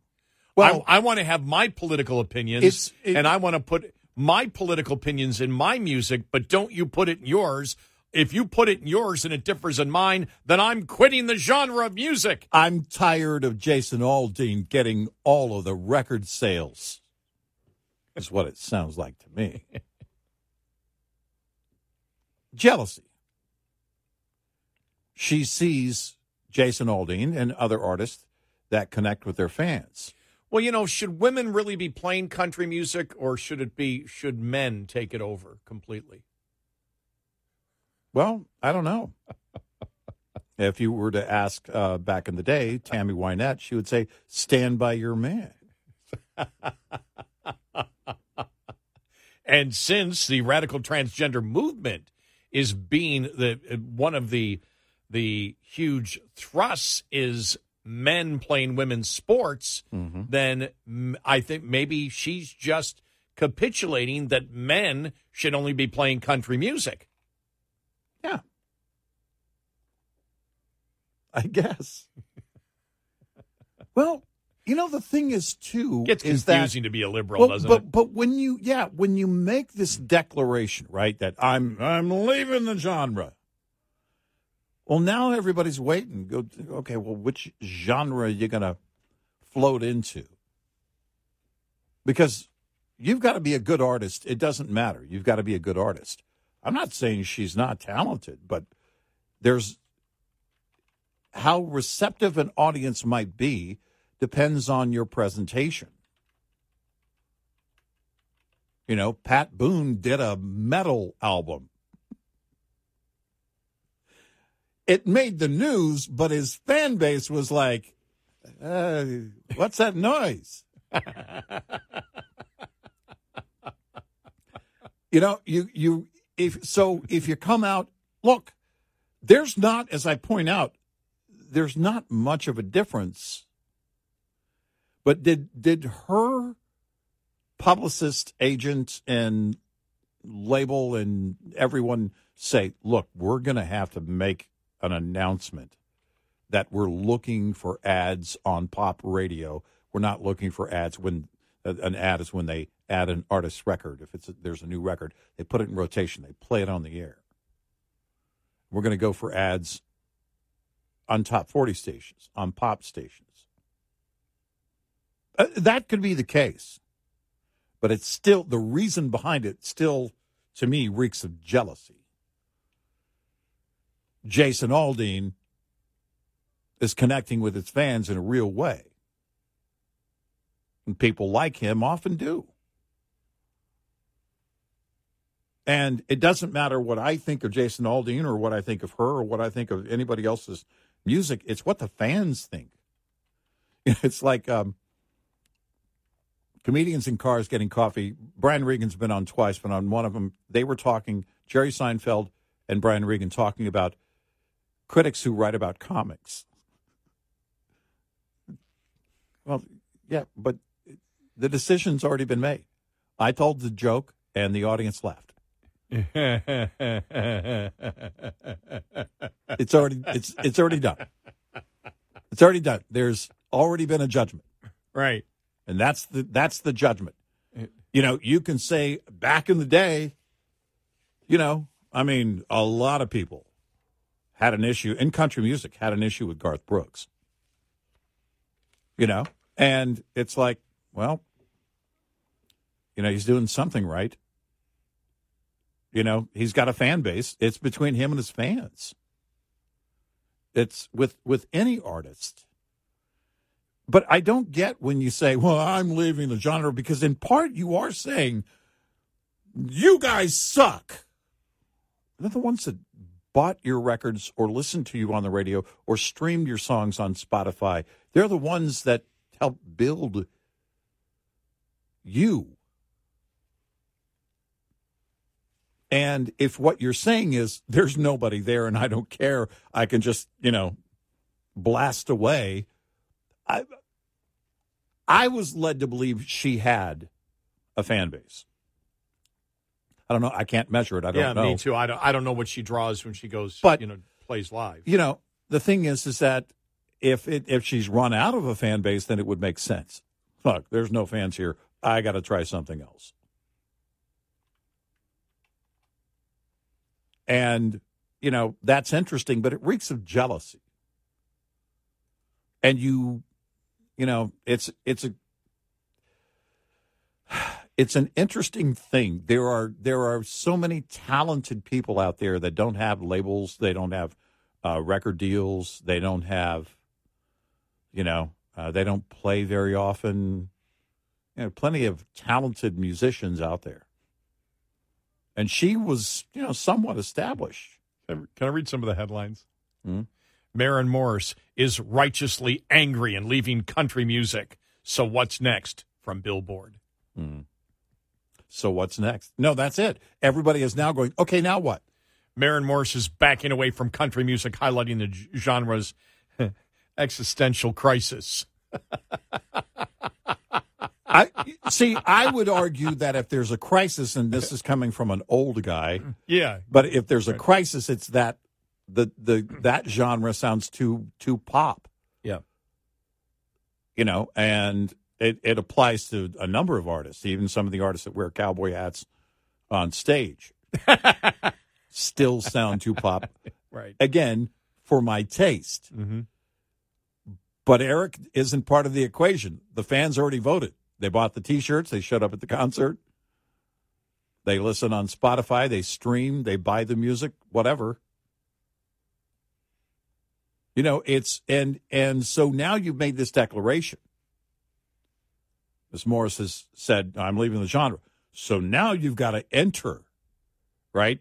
Well, I, I want to have my political opinions, it's, it, and I want to put my political opinions in my music. But don't you put it in yours? if you put it in yours and it differs in mine, then I'm quitting the genre of music. I'm tired of Jason Aldean getting all of the record sales, is what it sounds like to me. Jealousy. She sees Jason Aldean and other artists that connect with their fans. Well, you know, should women really be playing country music, or should it be, should men take it over completely? Well, I don't know. If you were to ask uh, back in the day, Tammy Wynette, she would say, stand by your man. And since the radical transgender movement is being the one of the the huge thrusts is men playing women's sports, mm-hmm. then I think maybe she's just capitulating that men should only be playing country music. Yeah. I guess. Well, you know, the thing is, too, it's confusing is that, to be a liberal, well, doesn't but, it? But when you, yeah, when you make this declaration, right, that I'm I'm leaving the genre. Well, now everybody's waiting. Go, okay, well, which genre are you going to float into? Because you've got to be a good artist. It doesn't matter. You've got to be a good artist. I'm not saying she's not talented, but there's how receptive an audience might be depends on your presentation. You know, Pat Boone did a metal album. It made the news, but his fan base was like, uh, what's that noise? You know, you, you, if, so if you come out, look, there's not, as I point out, there's not much of a difference, but did, did her publicist, agent, and label and everyone say, look, we're going to have to make an announcement that we're looking for ads on pop radio. We're not looking for ads when uh, an ad is when they add an artist's record. If it's a, there's a new record, they put it in rotation. They play it on the air. We're going to go for ads on top forty stations, on pop stations. Uh, that could be the case, but it's still the reason behind it still, to me, reeks of jealousy. Jason Aldean is connecting with his fans in a real way. And people like him often do. And it doesn't matter what I think of Jason Aldean or what I think of her or what I think of anybody else's music. It's what the fans think. It's like um, comedians in cars getting coffee. Brian Regan's been on twice, but on one of them, they were talking, Jerry Seinfeld and Brian Regan talking about critics who write about comics. Well, yeah, but the decision's already been made. I told the joke, and the audience laughed. It's already it's it's already done. It's already done. There's already been a judgment, right? And that's the that's the judgment. You know, you can say back in the day, you know. I mean, a lot of people had an issue in country music, had an issue with Garth Brooks, you know, and it's like, well, you know, he's doing something right. You know, he's got a fan base. It's between him and his fans. It's with with any artist. But I don't get when you say, well, I'm leaving the genre, because in part you are saying, you guys suck. They're the ones that bought your records or listened to you on the radio or streamed your songs on Spotify. They're the ones that helped build you. And if what you're saying is there's nobody there and I don't care, I can just, you know, blast away. I, I was led to believe she had a fan base. I don't know. I can't measure it. I don't yeah, know. Yeah, me too. I don't, I don't know what she draws when she goes, but, you know, plays live. You know, the thing is, is that if it, if she's run out of a fan base, then it would make sense. Look, there's no fans here. I got to try something else. And you know, that's interesting, but it reeks of jealousy. And you, you know, it's it's a it's an interesting thing. There are there are so many talented people out there that don't have labels, they don't have uh, record deals, they don't have, you know, uh, they don't play very often. You know, plenty of talented musicians out there. And she was, you know, somewhat established. Can I read some of the headlines? Mm-hmm. Maren Morris is righteously angry and leaving country music. So what's next from Billboard? Mm. So what's next? No, that's it. Everybody is now going, okay, now what? Maren Morris is backing away from country music, highlighting the genre's existential crisis. I see, I would argue that if there's a crisis, and this is coming from an old guy, yeah. But if there's a crisis, it's that the the that genre sounds too too pop. Yeah. You know, and it, it applies to a number of artists, even some of the artists that wear cowboy hats on stage still sound too pop. Right. Again, for my taste. Mm-hmm. But Eric isn't part of the equation. The fans already voted. They bought the T-shirts. They showed up at the concert. They listen on Spotify. They stream. They buy the music, whatever. You know, it's, and and so now you've made this declaration. Miz Morris has said, I'm leaving the genre. So now you've got to enter, right?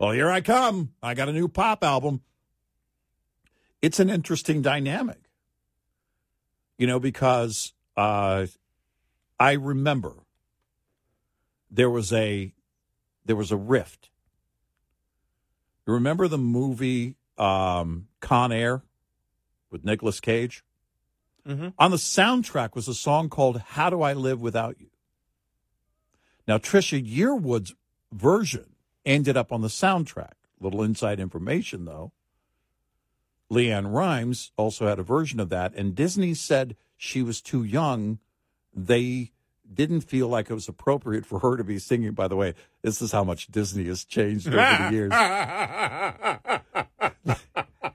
Well, here I come. I got a new pop album. It's an interesting dynamic. You know, because uh, I remember there was a there was a rift. You remember the movie um, Con Air with Nicolas Cage? Mm-hmm. On the soundtrack was a song called "How Do I Live Without You." Now, Trisha Yearwood's version ended up on the soundtrack. Little inside information, though. Leanne Rimes also had a version of that, and Disney said she was too young. They didn't feel like it was appropriate for her to be singing. By the way, this is how much Disney has changed over the years.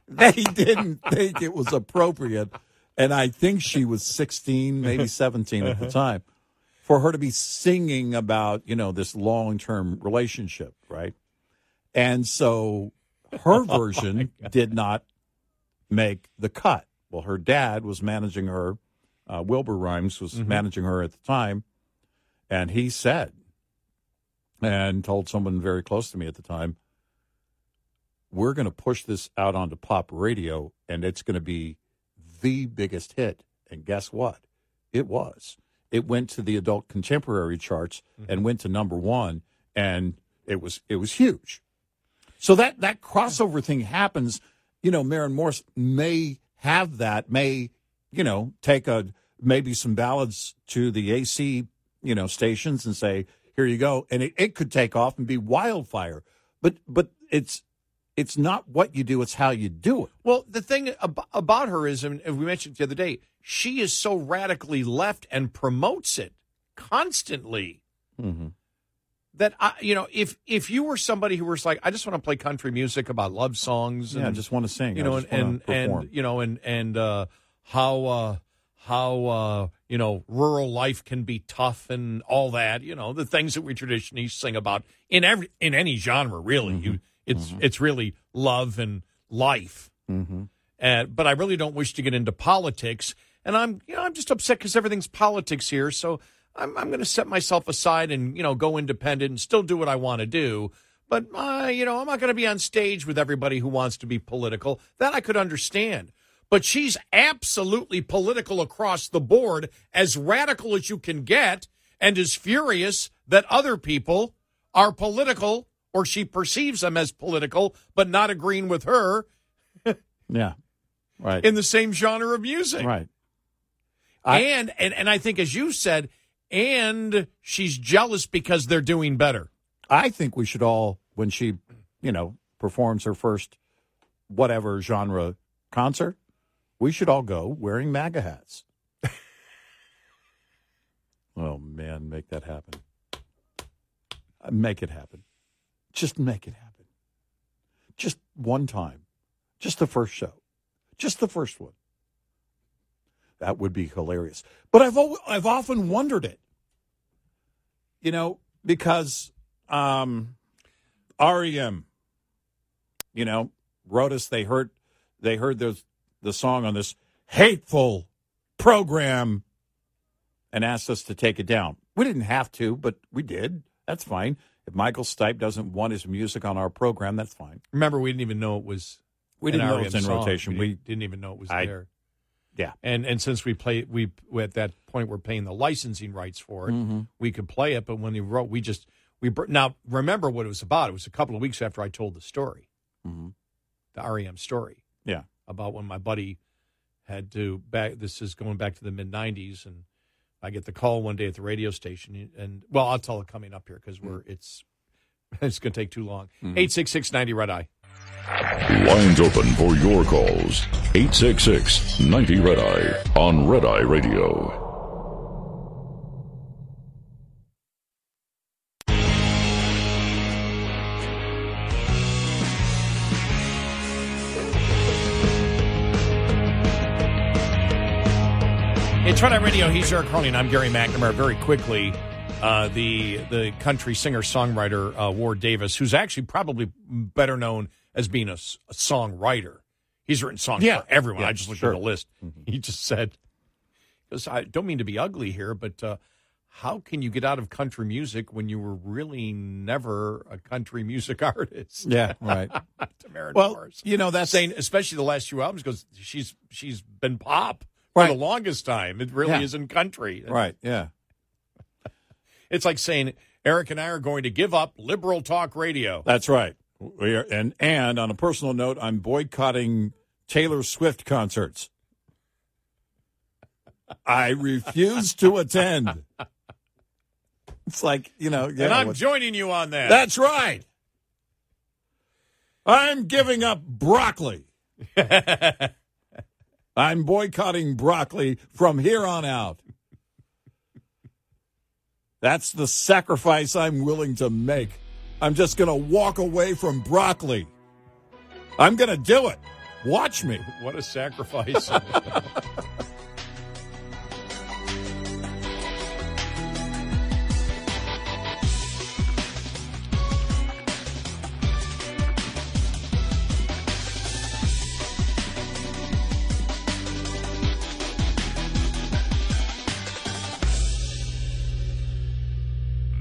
They didn't think it was appropriate, and I think she was sixteen, maybe seventeen at the time, for her to be singing about, you know, this long-term relationship, right? And so her version oh did not make the cut. Well, her dad was managing her. Uh, Wilbur Rimes was mm-hmm. managing her at the time, and he said, and told someone very close to me at the time, we're going to push this out onto pop radio, and it's going to be the biggest hit. And guess what? It was. It went to the adult contemporary charts mm-hmm. and went to number one, and it was it was huge. So that that crossover thing happens. You know, Maren Morris may have that, may, you know, take a maybe some ballads to the A C, you know, stations and say, here you go. And it, it could take off and be wildfire. But but it's it's not what you do. It's how you do it. Well, the thing ab- about her is, and we mentioned the other day, she is so radically left and promotes it constantly mm-hmm. that, I, you know, if if you were somebody who was like, I just want to play country music about love songs. And, yeah, I just want to sing. You know, and, and, and, you know, and, and uh, how, uh, how uh, you know, rural life can be tough and all that. You know, the things that we traditionally sing about in every in any genre, really. Mm-hmm. You, it's mm-hmm. it's really love and life. Mm-hmm. Uh, but I really don't wish to get into politics. And I'm, you know, I'm just upset because everything's politics here. So I'm, I'm going to set myself aside and, you know, go independent and still do what I want to do. But, uh, you know, I'm not going to be on stage with everybody who wants to be political. That I could understand. But she's absolutely political across the board, as radical as you can get, and is furious that other people are political, or she perceives them as political, but not agreeing with her. Yeah, right. In the same genre of music. Right. I- and, and and I think, as you said, and she's jealous because they're doing better. I think we should all, when she, you know, performs her first whatever genre concert, we should all go wearing MAGA hats. Oh, man, make that happen. Make it happen. Just make it happen. just one time, just the first show, just the first one. That would be hilarious. But I've always, I've often wondered it, you know, because um, R E M, you know, wrote us. They heard they heard the the song on this hateful program and asked us to take it down. We didn't have to, but we did. That's fine. If Michael Stipe doesn't want his music on our program, that's fine. Remember, we didn't even know it was. We didn't know it was in rotation. We didn't even know it was there. Yeah, and and since we play, we at that point we're paying the licensing rights for it. Mm-hmm. We could play it, but when they wrote, we just we now remember what it was about. It was a couple of weeks after I told the story, mm-hmm. the R E M story. Yeah, about when my buddy had to back. This is going back to the mid nineties, and I get the call one day at the radio station, and well, I'll tell it coming up here because we're mm-hmm. it's it's going to take too long. Eight six six ninety Red Eye. Lines open for your calls. eight six six ninety Red Eye on Red Eye Radio. It's Red Eye Radio. He's Eric Harley and I'm Gary McNamara. Very quickly, uh, the the country singer-songwriter uh, Ward Davis, who's actually probably better known as being a, a songwriter. He's written songs yeah. for everyone. Yeah, I just looked sure. at the list. Mm-hmm. He just said, because I don't mean to be ugly here, but uh, how can you get out of country music when you were really never a country music artist? Yeah, right. to Maren well, Morris. You know, that's saying, especially the last few albums, because she's she's been pop right. for the longest time. It really yeah. isn't country. Right, yeah. It's like saying, Eric and I are going to give up liberal talk radio. That's right. We are, and and on a personal note, I'm boycotting Taylor Swift concerts. I refuse to attend. It's like, you know. You and know, I'm what, joining you on that. That's right. I'm giving up broccoli. I'm boycotting broccoli from here on out. That's the sacrifice I'm willing to make. I'm just going to walk away from broccoli. I'm going to do it. Watch me. What a sacrifice.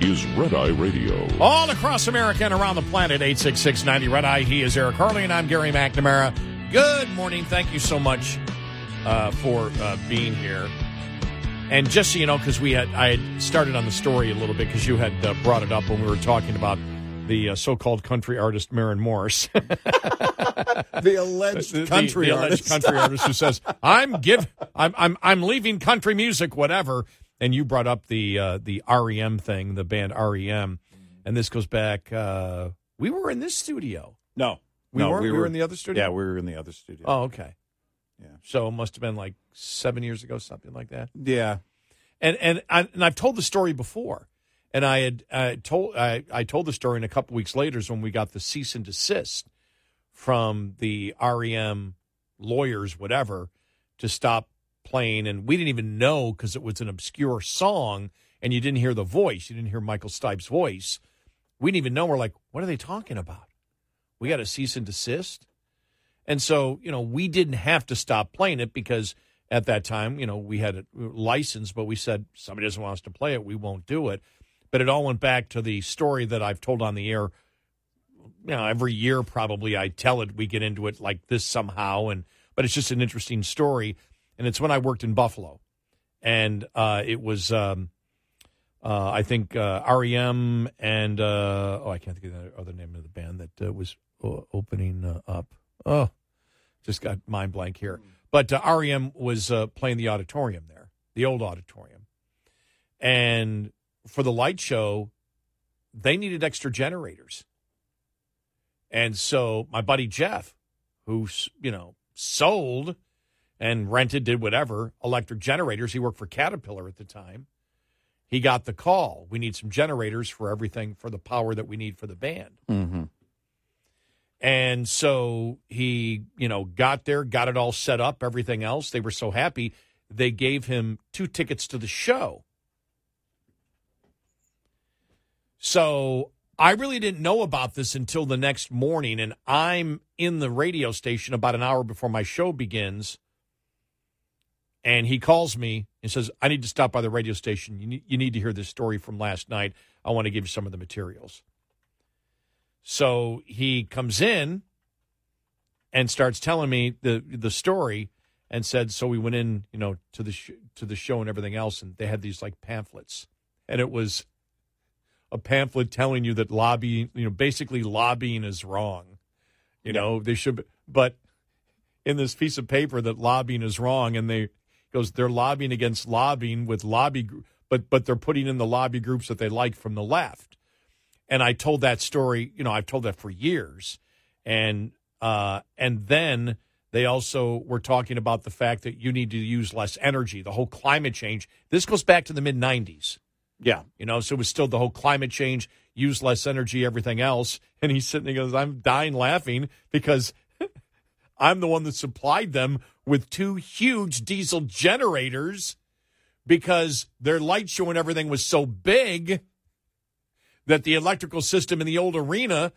is Red Eye Radio. All across America and around the planet, eight six six ninety Red Eye. He is Eric Harley, and I'm Gary McNamara. Good morning. Thank you so much uh, for uh, being here. And just so you know, because we had I had started on the story a little bit because you had uh, brought it up when we were talking about the uh, so-called country artist Maren Morris. the alleged the, country the, the artist. The alleged country artist who says, I'm, give, I'm, I'm, I'm leaving country music, whatever. And you brought up the uh, the R E M thing, the band R E M, and this goes back. Uh, we were in this studio. No, we no, weren't. We were, we were in the other studio. Yeah, we were in the other studio. Oh, okay. Yeah. So it must have been like seven years ago, something like that. Yeah. And and I, and I've told the story before, and I had I told I, I told the story, and a couple weeks later is when we got the cease and desist from the R E M lawyers, whatever, to stop playing, and we didn't even know because it was an obscure song, and you didn't hear the voice. You didn't hear Michael Stipe's voice. We didn't even know. We're like, what are they talking about? We got to cease and desist. And so, you know, we didn't have to stop playing it because at that time, you know, we had a license, but we said somebody doesn't want us to play it, we won't do it. But it all went back to the story that I've told on the air. You know, every year probably I tell it, we get into it like this somehow, and but it's just an interesting story. And it's when I worked in Buffalo, and uh, it was, um, uh, I think, uh, R E M and, uh, oh, I can't think of the other name of the band that uh, was opening uh, up. Oh, just got mind blank here. But uh, R E M was uh, playing the auditorium there, the old auditorium. And for the light show, they needed extra generators. And so my buddy Jeff, who, you know, sold and rented, did whatever, electric generators. He worked for Caterpillar at the time. He got the call. We need some generators for everything, for the power that we need for the band. Mm-hmm. And so he, you know, got there, got it all set up, everything else. They were so happy. They gave him two tickets to the show. So I really didn't know about this until the next morning, and I'm in the radio station about an hour before my show begins, and he calls me and says, I need to stop by the radio station. You need, you need to hear this story from last night. I want to give you some of the materials. So he comes in and starts telling me the the story and said, so we went in, you know, to the sh- to the show and everything else, and they had these, like, pamphlets. And it was a pamphlet telling you that lobbying, you know, basically lobbying is wrong. You know, they should be, but in this piece of paper that lobbying is wrong, and they goes, they're lobbying against lobbying with lobby, but but they're putting in the lobby groups that they like from the left. And I told that story, you know, I've told that for years. And uh, and then they also were talking about the fact that you need to use less energy, the whole climate change. This goes back to the mid nineties. Yeah. You know, so it was still the whole climate change, use less energy, everything else. And he's sitting there and goes, I'm dying laughing because I'm the one that supplied them with two huge diesel generators because their light show and everything was so big that the electrical system in the old arena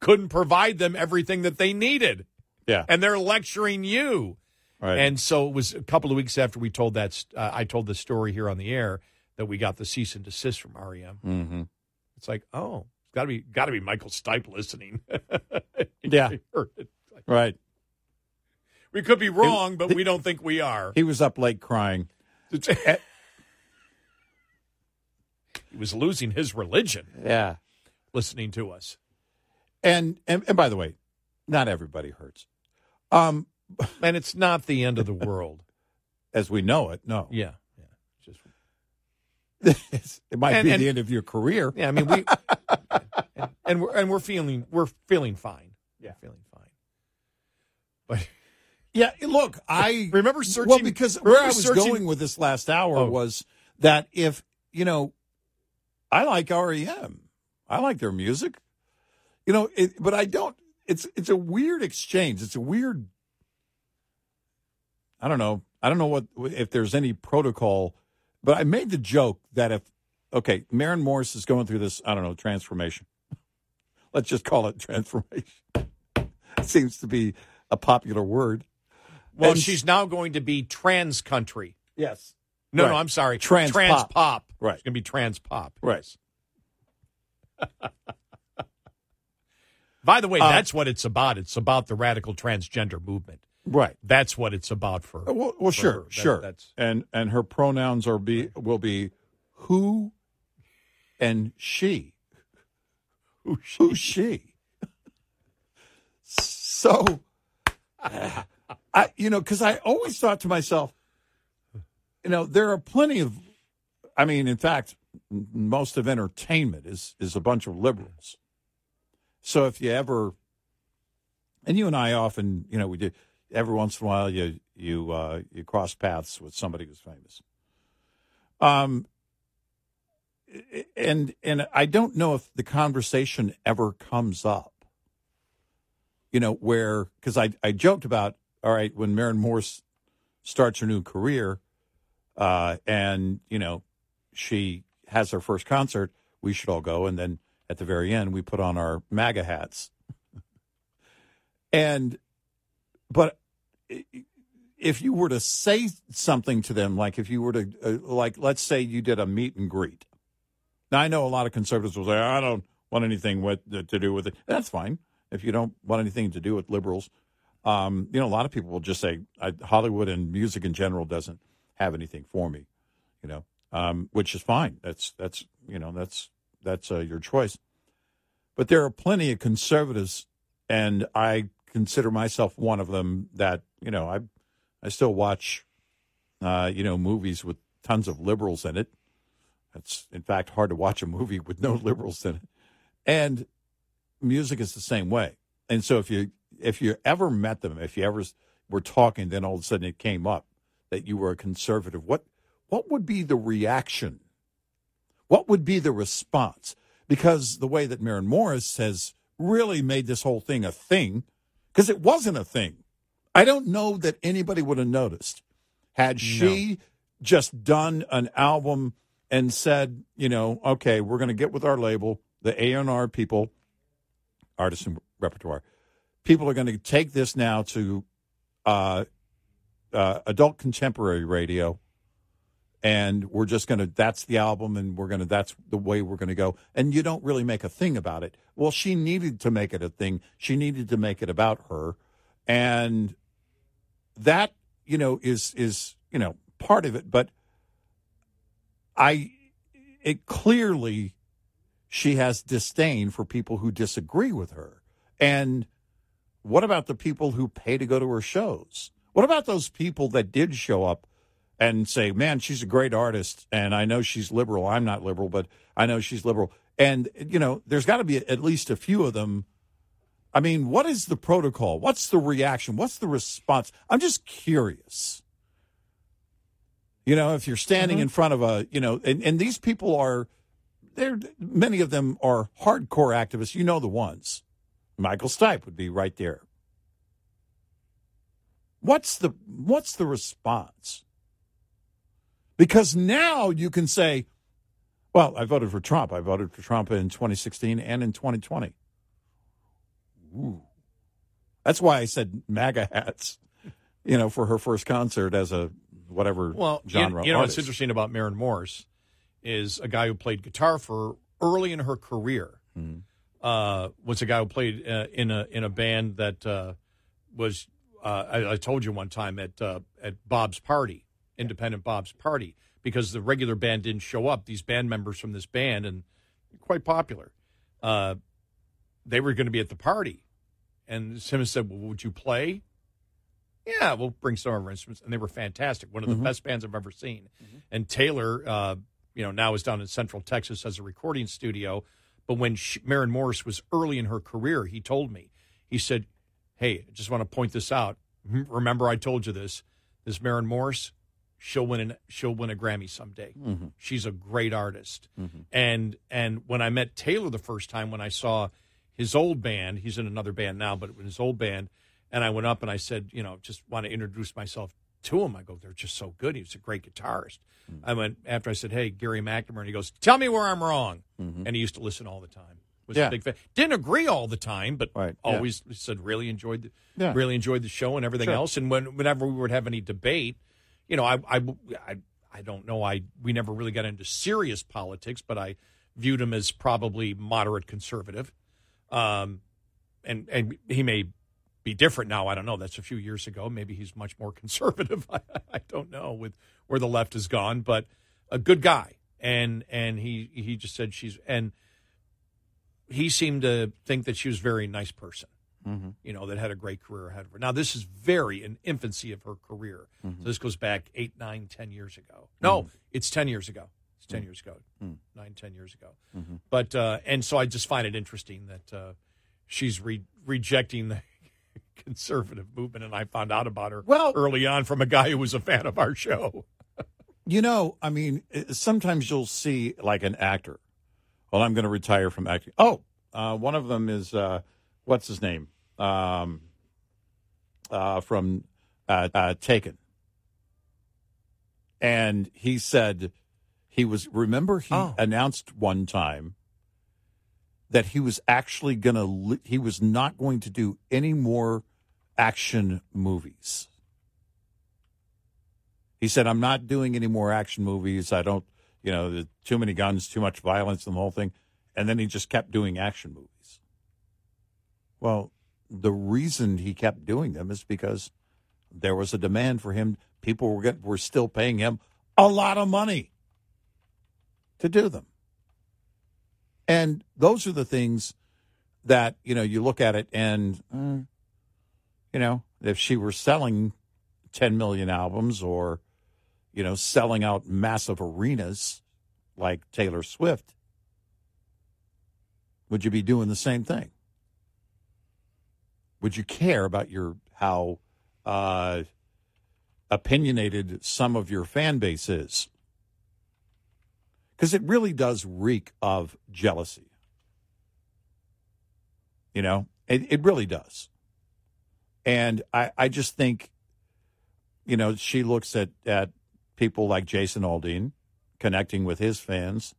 couldn't provide them everything that they needed. Yeah. And they're lecturing you. Right. And so it was a couple of weeks after we told that, uh, I told the story here on the air, that we got the cease and desist from R E M. Mm-hmm. It's like, oh, it's got to be got to be Michael Stipe listening. Yeah. Right. We could be wrong, he, but we don't think we are. He was up late crying. He was losing his religion. Yeah. Listening to us. And, and and by the way, not everybody hurts. Um, and it's not the end of the world. As we know it, no. Yeah. Yeah. Just it might and, be and, the end of your career. Yeah, I mean we and, and we're and we're feeling we're feeling fine. Yeah. We're feeling fine. But yeah, look, I remember searching well, because where I was searching, going with this last hour oh. was that if, you know, I like R E M. I like their music. You know, it, but I don't it's it's a weird exchange. It's a weird I don't know. I don't know what if there's any protocol, but I made the joke that if okay, Maren Morris is going through this, I don't know, transformation. Let's just call it transformation. It seems to be a popular word. Well, and she's now going to be trans country. Yes. No, right. no, I'm sorry. Trans, trans pop. pop. Right. It's going to be trans pop. Right. By the way, uh, that's what it's about. It's about the radical transgender movement. Right. That's what it's about for Well, well for sure, her. That, sure. That's, and and her pronouns are be will be who and she. Who she. Who she. So, uh, I you know, because I always thought to myself, you know, there are plenty of, I mean, in fact, most of entertainment is, is a bunch of liberals. So if you ever, and you and I often, you know, we did, every once in a while you you uh, you cross paths with somebody who's famous. Um, and and I don't know if the conversation ever comes up, you know, where, because I, I joked about, all right, when Maren Morris starts her new career, Uh, and, you know, she has her first concert, we should all go. And then at the very end, we put on our MAGA hats. And, but if you were to say something to them, like if you were to, uh, like, let's say you did a meet and greet. Now, I know a lot of conservatives will say, I don't want anything with, uh, to do with it. That's fine. If you don't want anything to do with liberals, um, you know, a lot of people will just say I, Hollywood and music in general doesn't have anything for me, you know, um, which is fine. That's, that's, you know, that's, that's uh, your choice. But there are plenty of conservatives And I consider myself one of them that, you know, I I still watch, uh, you know, movies with tons of liberals in it. It's, in fact, hard to watch a movie with no liberals in it. And music is the same way. And so if you if you ever met them, if you ever were talking, then all of a sudden it came up that you were a conservative, what what would be the reaction? What would be the response? Because the way that Maren Morris has really made this whole thing a thing, because it wasn't a thing. I don't know that anybody would have noticed had she no. just done an album and said, you know, okay, we're going to get with our label, the A and R people, artists and repertoire. People are going to take this now to uh, uh, adult contemporary radio, and we're just going to, that's the album, and we're going to, that's the way we're going to go. And you don't really make a thing about it. Well, she needed to make it a thing. She needed to make it about her. And that, you know, is, is, you know, part of it. But I, it clearly, she has disdain for people who disagree with her. And what about the people who pay to go to her shows? What about those people that did show up and say, man, she's a great artist, and I know she's liberal. I'm not liberal, but I know she's liberal. And, you know, there's got to be at least a few of them. I mean, what is the protocol? What's the reaction? What's the response? I'm just curious. You know, if you're standing mm-hmm. in front of a, you know, and, and these people are, they're, many of them are hardcore activists. You know the ones. Michael Stipe would be right there. What's the what's the response? Because now you can say, well, I voted for Trump. I voted for Trump in twenty sixteen and in twenty twenty. Ooh. That's why I said MAGA hats, you know, for her first concert as a whatever well, genre. You, you know, artist. What's interesting about Maren Morris is a guy who played guitar for early in her career. Mm-hmm. Uh, was a guy who played uh, in a in a band that uh, was uh, I, I told you one time at uh, at Bob's party, Independent Bob's party, because the regular band didn't show up. These band members from this band, and quite popular, uh, they were going to be at the party, and Simmons said, "Well, would you play?" Yeah, we'll bring some of our instruments, and they were fantastic. One of the mm-hmm. best bands I've ever seen. Mm-hmm. And Taylor, uh, you know, now is down in Central Texas as a recording studio. But when she, Maren Morris was early in her career, he told me, he said, hey, I just want to point this out. Remember I told you this. This Maren Morris, she'll win, an, she'll win a Grammy someday. Mm-hmm. She's a great artist. Mm-hmm. And and when I met Taylor the first time, when I saw his old band, he's in another band now, but in his old band, and I went up and I said, you know, just want to introduce myself to him. I go, they're just so good. He was a great guitarist. Mm-hmm. I went after I said, hey, Gary McNamara, and he goes, tell me where I'm wrong. Mm-hmm. And he used to listen all the time. Was yeah. a big fan. Didn't agree all the time, but right. always yeah. said really enjoyed the yeah. really enjoyed the show and everything sure. else. And when whenever we would have any debate, you know, I I, I I don't know, I we never really got into serious politics, but I viewed him as probably moderate conservative. Um and and he may be different now. I don't know. That's a few years ago. Maybe he's much more conservative. I, I don't know with where the left has gone, but a good guy. And and he, he just said she's – and he seemed to think that she was a very nice person, mm-hmm. you know, that had a great career ahead of her. Now, this is very in infancy of her career. Mm-hmm. So this goes back eight, nine, ten years ago. No, mm-hmm. it's ten years ago. It's ten mm-hmm. years ago. Mm-hmm. Nine, ten years ago. Mm-hmm. But uh, – and so I just find it interesting that uh, she's re- rejecting the – conservative movement, and I found out about her well, early on from a guy who was a fan of our show. You know, I mean, sometimes you'll see like an actor. Well, I'm going to retire from acting. Oh, uh, one of them is uh, what's his name um, uh, from uh, uh, Taken, and he said he was. Remember, he oh. announced one time that he was actually going to, he was not going to do any more action movies. He said, I'm not doing any more action movies. I don't, you know, too many guns, too much violence and the whole thing. And then he just kept doing action movies. Well, the reason he kept doing them is because there was a demand for him. People were, getting, were still paying him a lot of money to do them. And those are the things that, you know, you look at it and, uh, you know, if she were selling ten million albums or, you know, selling out massive arenas like Taylor Swift, would you be doing the same thing? Would you care about your how uh, opinionated some of your fan base is? Because it really does reek of jealousy. You know, it, it really does. And I, I just think, you know, she looks at, at people like Jason Aldean connecting with his fans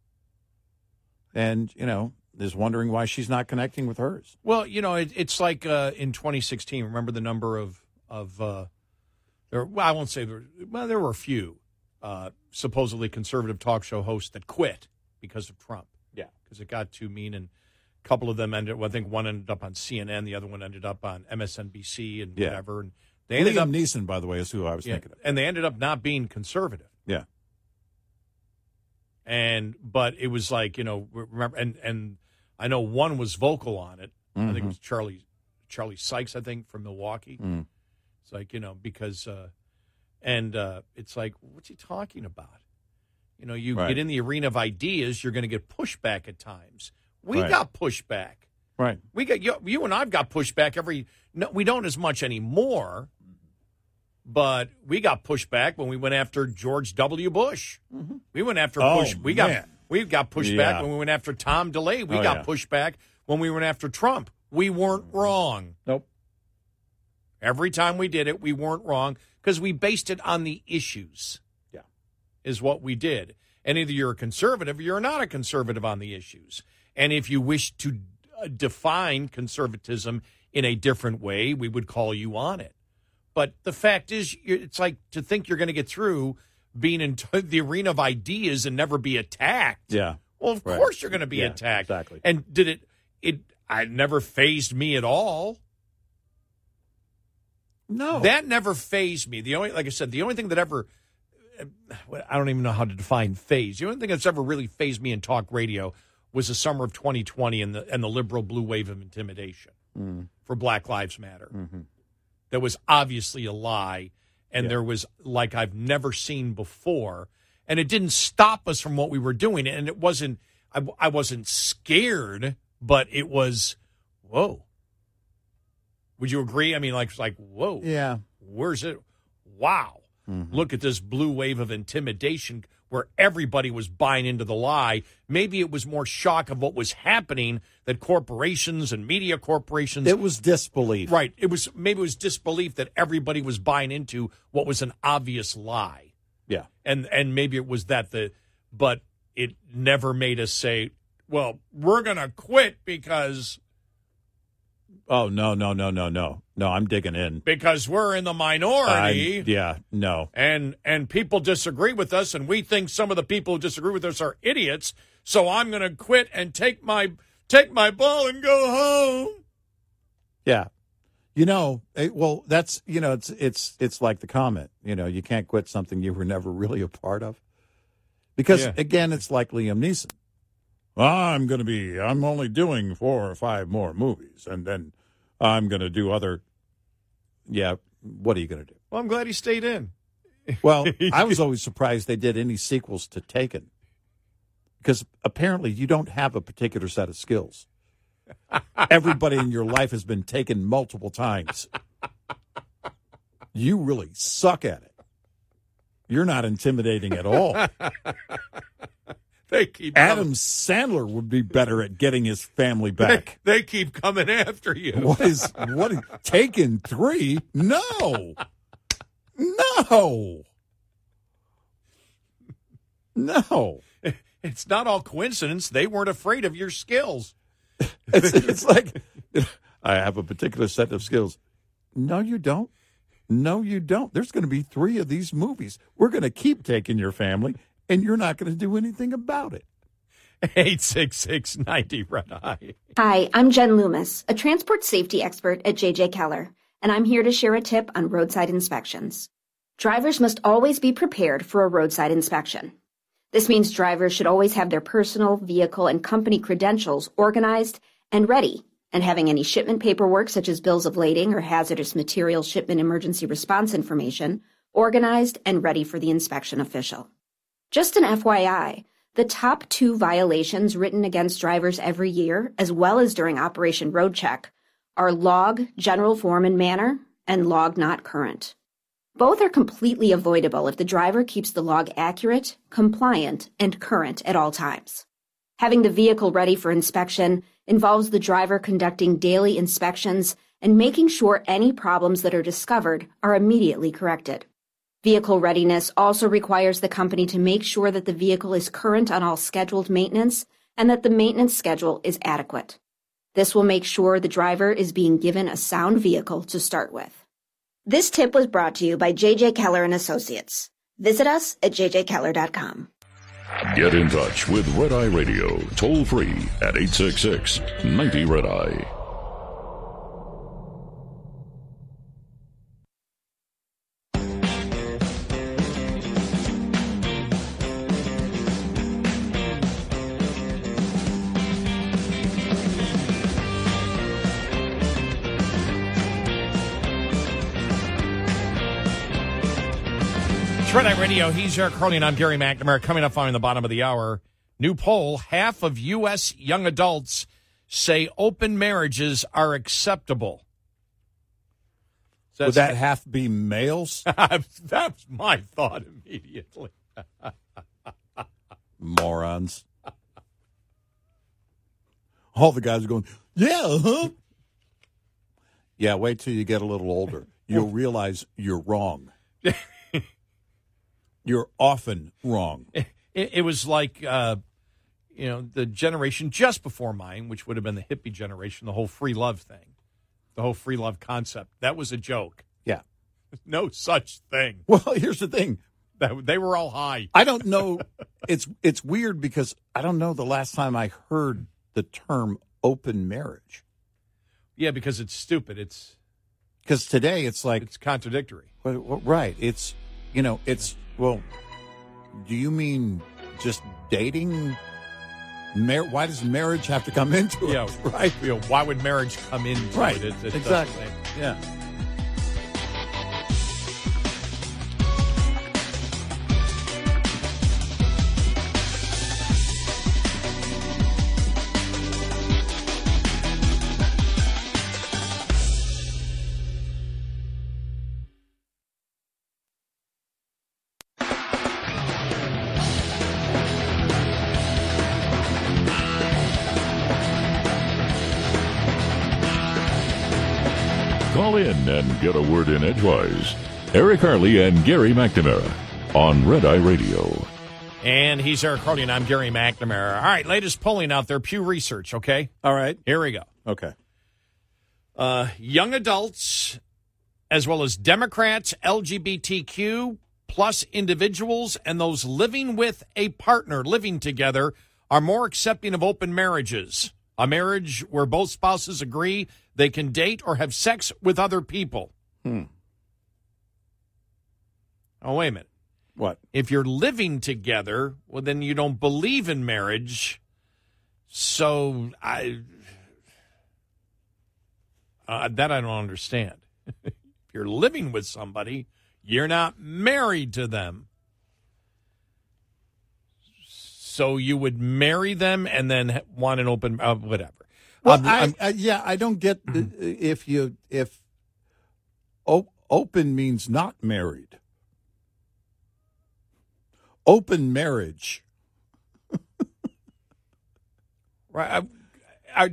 and, you know, is wondering why she's not connecting with hers. Well, you know, it, it's like uh, in twenty sixteen, remember the number of, of uh, there, well, I won't say there, well, there were a few uh, supposedly conservative talk show hosts that quit because of Trump. Yeah. Because it got too mean, and a couple of them ended, well, I think one ended up on C N N, the other one ended up on M S N B C and yeah. whatever. And they ended Liam up, Neeson, by the way, is who I was yeah, thinking of. And they ended up not being conservative. Yeah. And, but it was like, you know, remember, and, and I know one was vocal on it. Mm-hmm. I think it was Charlie, Charlie Sykes, I think, from Milwaukee. Mm. It's like, you know, because, uh, and uh, it's like, what's he talking about? You know, you right. get in the arena of ideas, you're going to get pushback at times. We right. got pushback. Right. We got, you, you and I've got pushback every, no, we don't as much anymore, but we got pushback when we went after George W. Bush. Mm-hmm. We went after oh, Bush. We got man. we got pushback yeah. when we went after Tom DeLay. We oh, got yeah. pushback when we went after Trump. We weren't wrong. Nope. Every time we did it, we weren't wrong because we based it on the issues. Yeah. Is what we did. And either you're a conservative or you're not a conservative on the issues. And if you wish to define conservatism in a different way, we would call you on it. But the fact is, it's like to think you're going to get through being in the arena of ideas and never be attacked. Yeah. Well, of right. course you're going to be yeah, attacked. Exactly. And did it, it, it never fazed me at all. No. That never fazed me. The only, like I said, the only thing that ever, I don't even know how to define phase. The only thing that's ever really fazed me in talk radio was the summer of twenty twenty and the, and the liberal blue wave of intimidation mm. for Black Lives Matter. Mm-hmm. That was obviously a lie, and yeah. there was like I've never seen before, and it didn't stop us from what we were doing, and it wasn't I, I wasn't scared, but it was, whoa. Would you agree? I mean, like, it's like, whoa. Yeah. Where's it? Wow. Mm-hmm. Look at this blue wave of intimidation where everybody was buying into the lie. Maybe it was more shock of what was happening that corporations and media corporations. It was disbelief. Right. It was maybe it was disbelief that everybody was buying into what was an obvious lie. Yeah. And and maybe it was that the but it never made us say, well, we're going to quit because. Oh, no, no, no, no, no. No, I'm digging in. Because we're in the minority. I, yeah, no. And and people disagree with us, and we think some of the people who disagree with us are idiots, so I'm going to quit and take my take my ball and go home. Yeah. You know, it, well, that's, you know, it's it's it's like the comment, you know, you can't quit something you were never really a part of. Because, yeah. again, it's like Liam Neeson. I'm going to be, I'm only doing four or five more movies, and then I'm going to do other. Yeah, what are you going to do? Well, I'm glad he stayed in. Well, I was always surprised they did any sequels to Taken, because apparently you don't have a particular set of skills. Everybody in your life has been taken multiple times. You really suck at it. You're not intimidating at all. They keep Adam coming. Sandler would be better at getting his family back. They, they keep coming after you. What is what? Is, Taken three? No, no, no. It's not all coincidence. They weren't afraid of your skills. It's, it's like I have a particular set of skills. No, you don't. No, you don't. There's going to be three of these movies. We're going to keep taking your family. And you're not going to do anything about it. eight six six ninety Red Eye. Hi, I'm Jen Loomis, a transport safety expert at J J. Keller, and I'm here to share a tip on roadside inspections. Drivers must always be prepared for a roadside inspection. This means drivers should always have their personal, vehicle, and company credentials organized and ready and having any shipment paperwork, such as bills of lading or hazardous material shipment emergency response information, organized and ready for the inspection official. Just an F Y I, the top two violations written against drivers every year, as well as during Operation Road Check, are log, general form and manner, and log not current. Both are completely avoidable if the driver keeps the log accurate, compliant, and current at all times. Having the vehicle ready for inspection involves the driver conducting daily inspections and making sure any problems that are discovered are immediately corrected. Vehicle readiness also requires the company to make sure that the vehicle is current on all scheduled maintenance and that the maintenance schedule is adequate. This will make sure the driver is being given a sound vehicle to start with. This tip was brought to you by J J. Keller and Associates. Visit us at j j keller dot com. Get in touch with Red Eye Radio, toll free at eight six six, nine zero, RED-EYE. Red Eye Radio, he's Eric Harley, and I'm Gary McNamara. Coming up on the bottom of the hour, new poll, half of U S young adults say open marriages are acceptable. So would that half be males? That's my thought immediately. Morons. All the guys are going, yeah, huh? Yeah, wait till you get a little older. You'll realize you're wrong. You're often wrong. It, it was like, uh, you know, the generation just before mine, which would have been the hippie generation, the whole free love thing, the whole free love concept. That was a joke. Yeah. No such thing. Well, here's the thing. That, they were all high. I don't know. it's it's weird because I don't know the last time I heard the term open marriage. Yeah, because it's stupid. It's because today it's like. It's contradictory. Well, well, right. It's, you know, it's. Well, do you mean just dating? Mar- why does marriage have to come into it? Yeah, right. You know, why would marriage come into right. it? it, it exactly. Yeah. And get a word in edgewise. Eric Harley and Gary McNamara on Red Eye Radio. And he's Eric Harley and I'm Gary McNamara. All right, latest polling out there, Pew Research, okay? All right. Here we go. Okay. Uh, young adults, as well as Democrats, L G B T Q, plus individuals, and those living with a partner, living together, are more accepting of open marriages. A marriage where both spouses agree they can date or have sex with other people. Hmm. Oh, wait a minute. What? If you're living together, well, then you don't believe in marriage. So I uh, that I don't understand. If you're living with somebody, you're not married to them. So you would marry them and then want an open uh, whatever. Well, um, I, I, yeah, I don't get the, if you if op- open means not married. Open marriage. Right? I, I,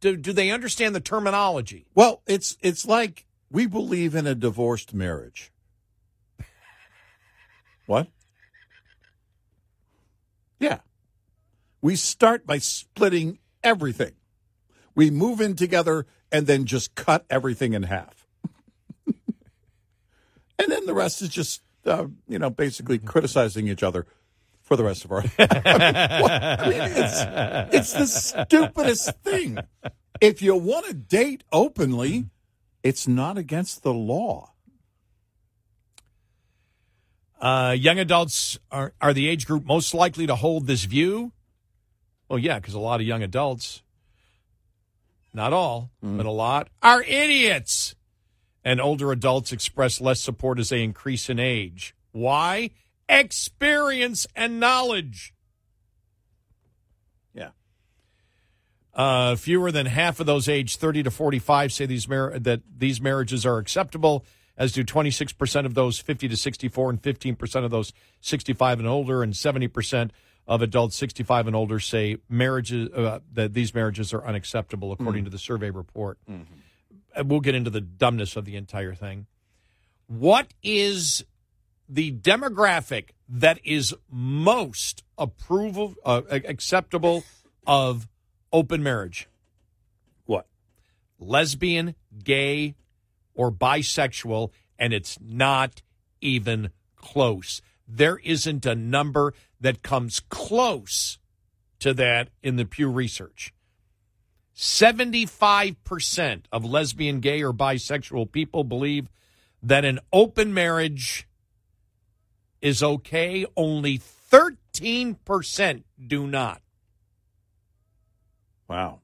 do, do they understand the terminology? Well, it's it's like we believe in a divorced marriage. What? Yeah. We start by splitting everything. We move in together and then just cut everything in half. And then the rest is just, uh, you know, basically criticizing each other for the rest of our life. I mean, I mean, it's, it's the stupidest thing. If you want to date openly, it's not against the law. Uh, young adults are, are the age group most likely to hold this view. Well, yeah, because a lot of young adults not all, mm. but a lot, are idiots. And older adults express less support as they increase in age. Why? Experience and knowledge. Yeah. Uh, fewer than half of those aged thirty to forty-five say these mar- that these marriages are acceptable, as do twenty-six percent of those fifty to sixty-four and fifteen percent of those sixty-five and older, and seventy percent of adults sixty-five and older say marriages uh, that these marriages are unacceptable, according mm. to the survey report. Mm-hmm. We'll get into the dumbness of the entire thing. What is the demographic that is most approval uh, acceptable of open marriage? What? Lesbian, gay, or bisexual, and it's not even close. There isn't a number that comes close to that in the Pew Research. seventy-five percent of lesbian, gay, or bisexual people believe that an open marriage is okay. Only thirteen percent do not. Wow.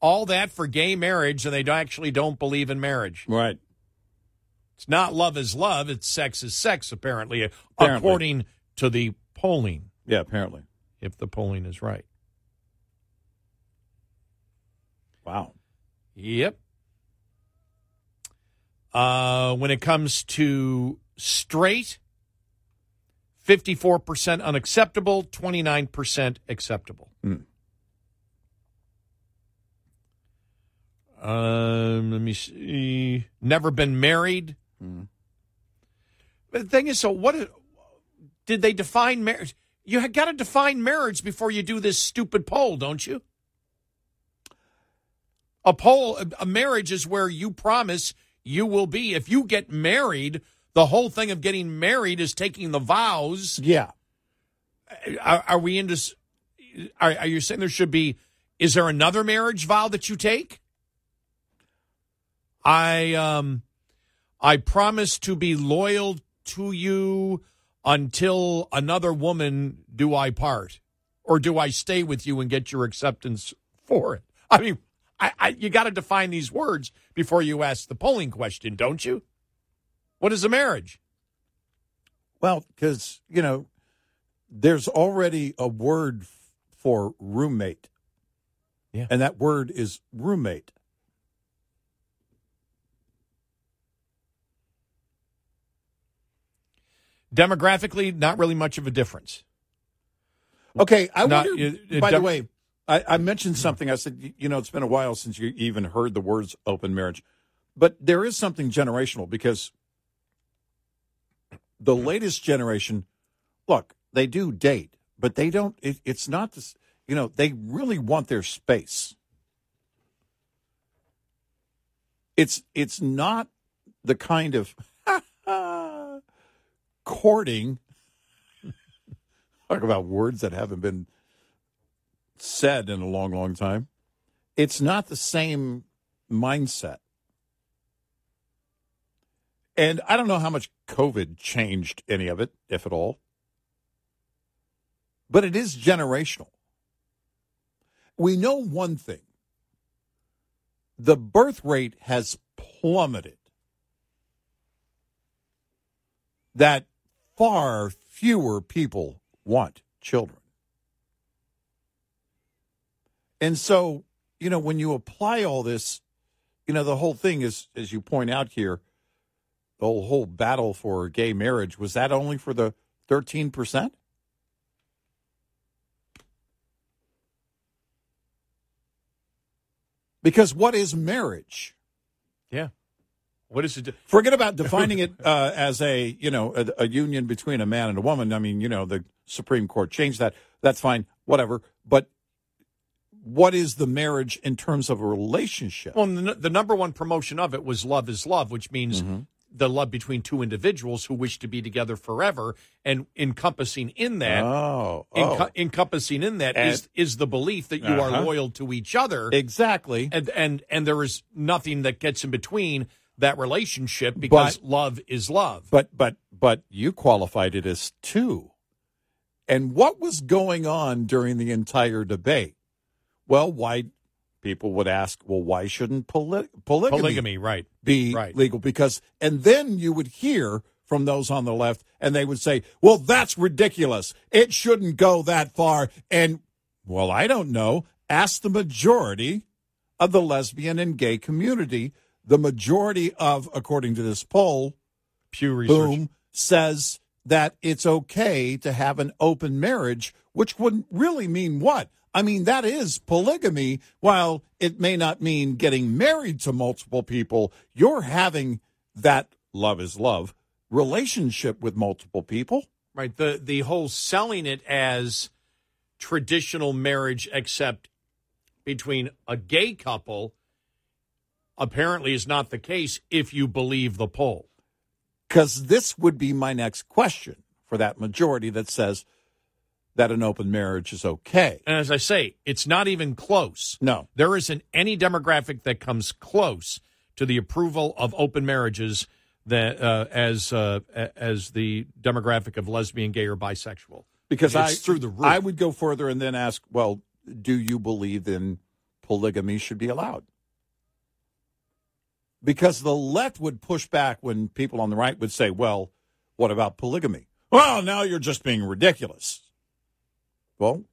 All that for gay marriage, and they actually don't believe in marriage. Right. It's not love is love. It's sex is sex, apparently, apparently, according to the polling. Yeah, apparently. If the polling is right. Wow. Yep. Uh, when it comes to straight, fifty-four percent unacceptable, twenty-nine percent acceptable. Mm. Um, let me see. Never been married. Mm. But the thing is, so what did they define marriage? You got to define marriage before you do this stupid poll, don't you? A poll, a marriage is where you promise you will be. If you get married, the whole thing of getting married is taking the vows. Yeah. Are, are we into? Are, are you saying there should be? Is there another marriage vow that you take? I um, I promise to be loyal to you until another woman do I part, or do I stay with you and get your acceptance for it? I mean, I, I you got to define these words before you ask the polling question, don't you? What is a marriage? Well, because, you know, there's already a word for roommate. Yeah. And that word is roommate. Demographically, not really much of a difference. Okay, I not, wonder, it, it by dem- the way, I, I mentioned something. I said, you know, it's been a while since you even heard the words open marriage. But there is something generational, because the latest generation, look, they do date, but they don't, it, it's not this, you know, they really want their space. It's, it's not the kind of courting, talk about words that haven't been said in a long, long time. It's not the same mindset. And I don't know how much COVID changed any of it, if at all. But it is generational. We know one thing. The birth rate has plummeted. That far fewer people want children. And so, you know, when you apply all this, you know, the whole thing is, as you point out here, the whole battle for gay marriage, was that only for the thirteen percent? Because what is marriage? Yeah. What is it? Forget about defining it uh, as a, you know, a, a union between a man and a woman. I mean, you know, the Supreme Court changed that. That's fine. Whatever. But what is the marriage in terms of a relationship? Well, the, the number one promotion of it was love is love, which means mm-hmm. the love between two individuals who wish to be together forever, and encompassing in that, oh, oh. Encu- encompassing in that and, is is the belief that you uh-huh. are loyal to each other. Exactly. And and and there is nothing that gets in between that relationship, because but, love is love. But but but you qualified it as two. And what was going on during the entire debate? Well, why people would ask, well, why shouldn't poly- polygamy, polygamy right. be right. legal? Because, and then you would hear from those on the left, and they would say, well, that's ridiculous. It shouldn't go that far. And, well, I don't know. Ask the majority of the lesbian and gay community, the majority of, according to this poll, Pew Research, boom, says that it's okay to have an open marriage, which would really mean what? I mean, that is polygamy. While it may not mean getting married to multiple people, you're having that love is love relationship with multiple people. Right. The the whole selling it as traditional marriage, except between a gay couple, apparently is not the case if you believe the poll. Because this would be my next question for that majority that says that an open marriage is okay. And as I say, it's not even close. No. There isn't any demographic that comes close to the approval of open marriages that uh, as uh, as the demographic of lesbian, gay, or bisexual. Because it's I, through the roof. I would go further and then ask, well, do you believe in polygamy should be allowed? Because the left would push back when people on the right would say, well, what about polygamy? Well, now you're just being ridiculous. Well,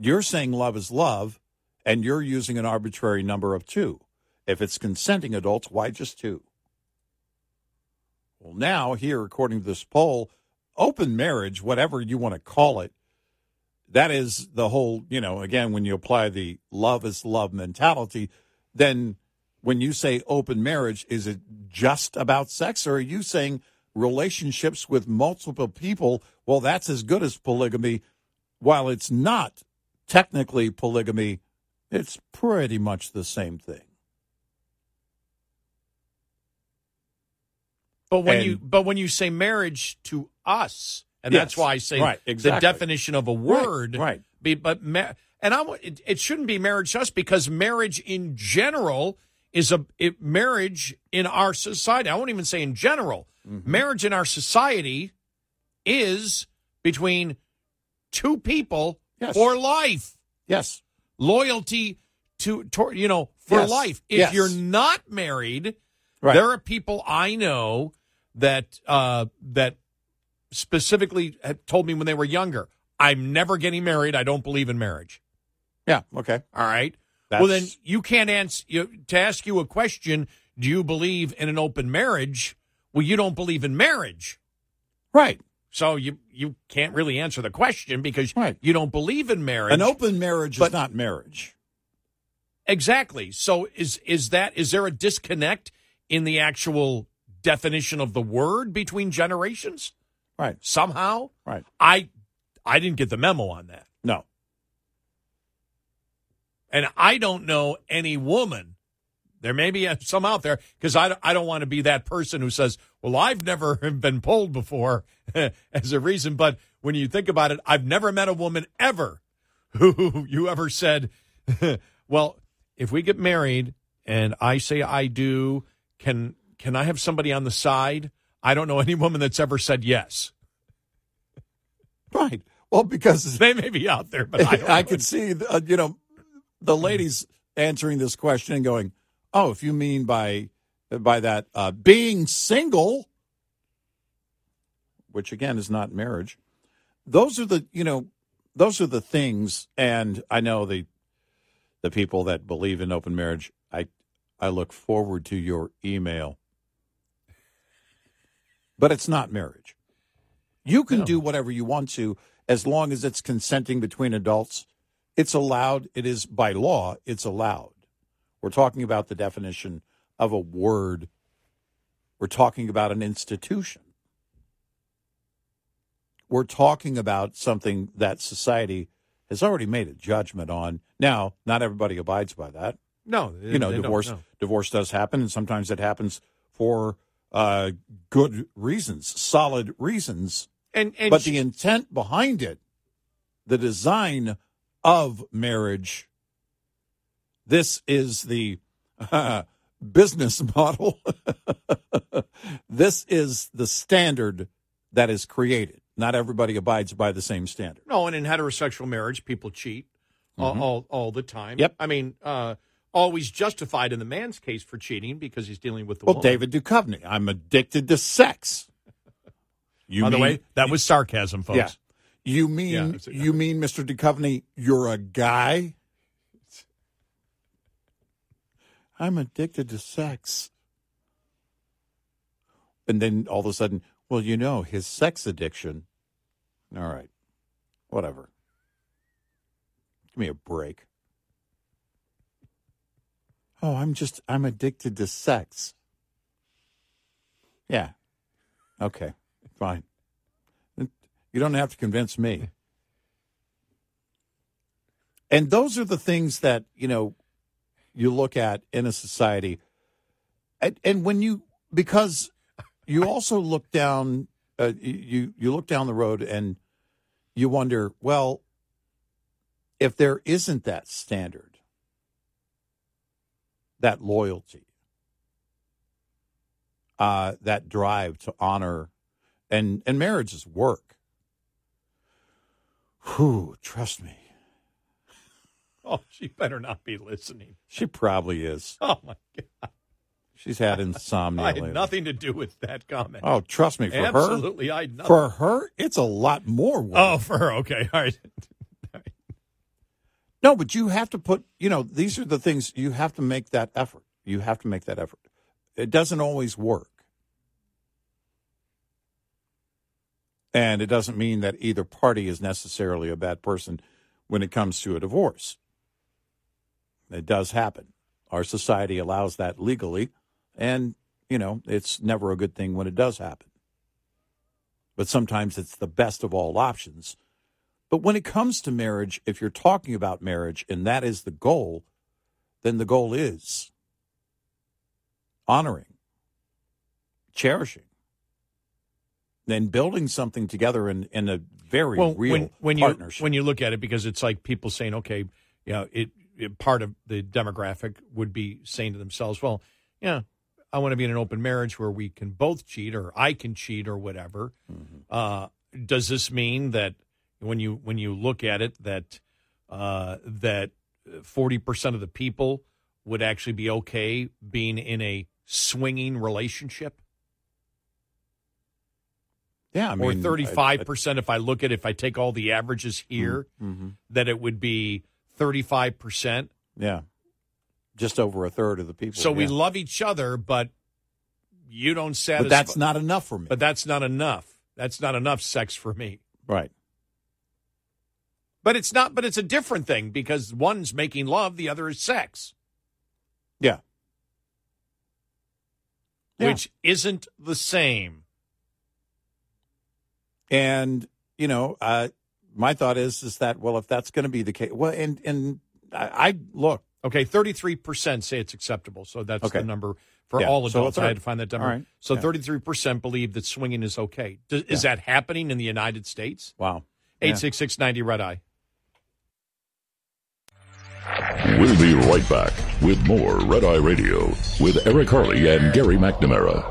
you're saying love is love, and you're using an arbitrary number of two. If it's consenting adults, why just two? Well, now here, according to this poll, open marriage, whatever you want to call it, that is the whole, you know, again, when you apply the love is love mentality, then when you say open marriage, is it just about sex, or are you saying relationships with multiple people? Well, that's as good as polygamy. While it's not technically polygamy, it's pretty much the same thing. But when and, you but when you say marriage to us, and yes, that's why I say right, exactly. the definition of a word, right? right. Be, but ma- and I it, it shouldn't be marriage to us, because marriage in general. Is a it, marriage in our society, I won't even say in general, mm-hmm. marriage in our society is between two people yes. for life. Yes. Loyalty to, to you know, for yes. life. If yes. you're not married, right. there are people I know that uh, that specifically had told me when they were younger, I'm never getting married. I don't believe in marriage. Yeah, okay. All right. That's... Well, then you can't answer you, to ask you a question. Do you believe in an open marriage? Well, you don't believe in marriage. Right. So you, you can't really answer the question because right. you don't believe in marriage. An open marriage but, is not marriage. Exactly. So is, is that, is there a disconnect in the actual definition of the word between generations? Right. Somehow. Right. I, I didn't get the memo on that. No. And I don't know any woman. There may be some out there, because I, I don't want to be that person who says, well, I've never been polled before as a reason. But when you think about it, I've never met a woman ever who you ever said, well, if we get married and I say I do, can can I have somebody on the side? I don't know any woman that's ever said yes. Right. Well, because they may be out there, but I don't I know. Could see, uh, you know. The ladies answering this question and going, oh, if you mean by by that uh, being single, which, again, is not marriage. Those are the, you know, those are the things. And I know the the people that believe in open marriage. I I look forward to your email. But it's not marriage. You can no. do whatever you want to, as long as it's consenting between adults. It's allowed. It is by law. It's allowed. We're talking about the definition of a word. We're talking about an institution. We're talking about something that society has already made a judgment on. Now, not everybody abides by that. No, you know, divorce. No. Divorce does happen, and sometimes it happens for uh, good reasons, solid reasons. And, and but she- the intent behind it, the design. Of marriage, this is the uh, business model. This is the standard that is created. Not everybody abides by the same standard. No, and in heterosexual marriage, people cheat. mm-hmm. all, all all the time. Yep. I mean, uh, always justified in the man's case for cheating because he's dealing with the well, woman. David Duchovny, I'm addicted to sex. You By mean, the way, that was sarcasm, folks. Yeah. You mean yeah, you mean, Mister Duchovny, you're a guy? I'm addicted to sex. And then all of a sudden, well, you know, his sex addiction. All right. Whatever. Give me a break. Oh, I'm just, I'm addicted to sex. Yeah. Okay. Fine. You don't have to convince me. And those are the things that, you know, you look at in a society. And, and when you, because you also look down, uh, you, you look down the road and you wonder, well, if there isn't that standard, that loyalty, uh, that drive to honor, and, and marriage is work. Whew, trust me. Oh, she better not be listening. She probably is. Oh, my God. She's had insomnia. I had lately. Nothing to do with that comment. Oh, trust me, for Absolutely, her. Absolutely, I know. For her, it's a lot more work. Oh, for her, okay. All right. All right. No, but you have to put, you know, these are the things, you have to make that effort. You have to make that effort. It doesn't always work. And it doesn't mean that either party is necessarily a bad person when it comes to a divorce. It does happen. Our society allows that legally. And, you know, it's never a good thing when it does happen. But sometimes it's the best of all options. But when it comes to marriage, if you're talking about marriage and that is the goal, then the goal is honoring, cherishing, then building something together in, in a very well, real when, when partnership. You, when you look at it, because it's like people saying, okay, you know, it, it part of the demographic would be saying to themselves, well, yeah, I want to be in an open marriage where we can both cheat or I can cheat or whatever. Mm-hmm. Uh, does this mean that when you when you look at it that uh, that forty percent of the people would actually be okay being in a swinging relationship? Yeah, I mean, or thirty-five percent I, I, if I look at if I take all the averages here, mm-hmm. that it would be thirty-five percent. Yeah, just over a third of the people. So yeah. we love each other, but you don't satisfy. But that's not enough for me. But that's not enough. That's not enough sex for me. Right. But it's not. But it's a different thing because one's making love, the other is sex. Yeah. yeah. Which isn't the same. And, you know, uh, my thought is is that, well, if that's going to be the case, well, and, and I, I look. Okay, thirty-three percent say it's acceptable. So that's okay. the number for yeah. all adults. So I had to find that number. Right. So yeah. thirty-three percent believe that swinging is okay. Does, yeah. Is that happening in the United States? Wow. eight six six ninety Red Eye. We'll be right back with more Red Eye Radio with Eric Harley and Gary McNamara.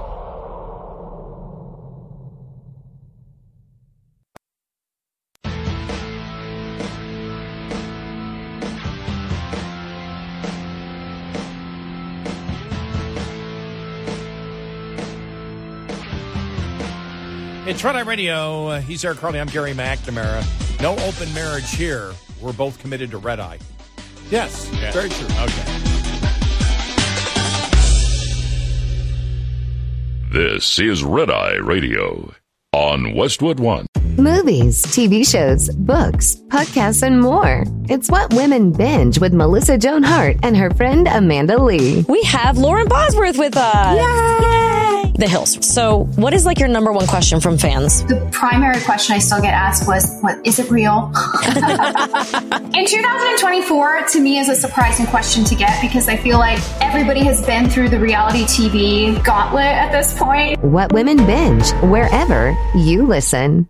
It's Red Eye Radio. Uh, he's Eric Harley. I'm Gary McNamara. No open marriage here. We're both committed to Red Eye. Yes. Yeah. Very true. Okay. This is Red Eye Radio on Westwood One. Movies, T V shows, books, podcasts, and more. It's what women binge with Melissa Joan Hart and her friend Amanda Lee. We have Lauren Bosworth with us. Yay! Yay! The Hills. So what is like your number one question from fans? The primary question I still get asked was, "What is it real?" In two thousand twenty-four, to me, is a surprising question to get because I feel like everybody has been through the reality T V gauntlet at this point. What Women Binge, wherever you listen.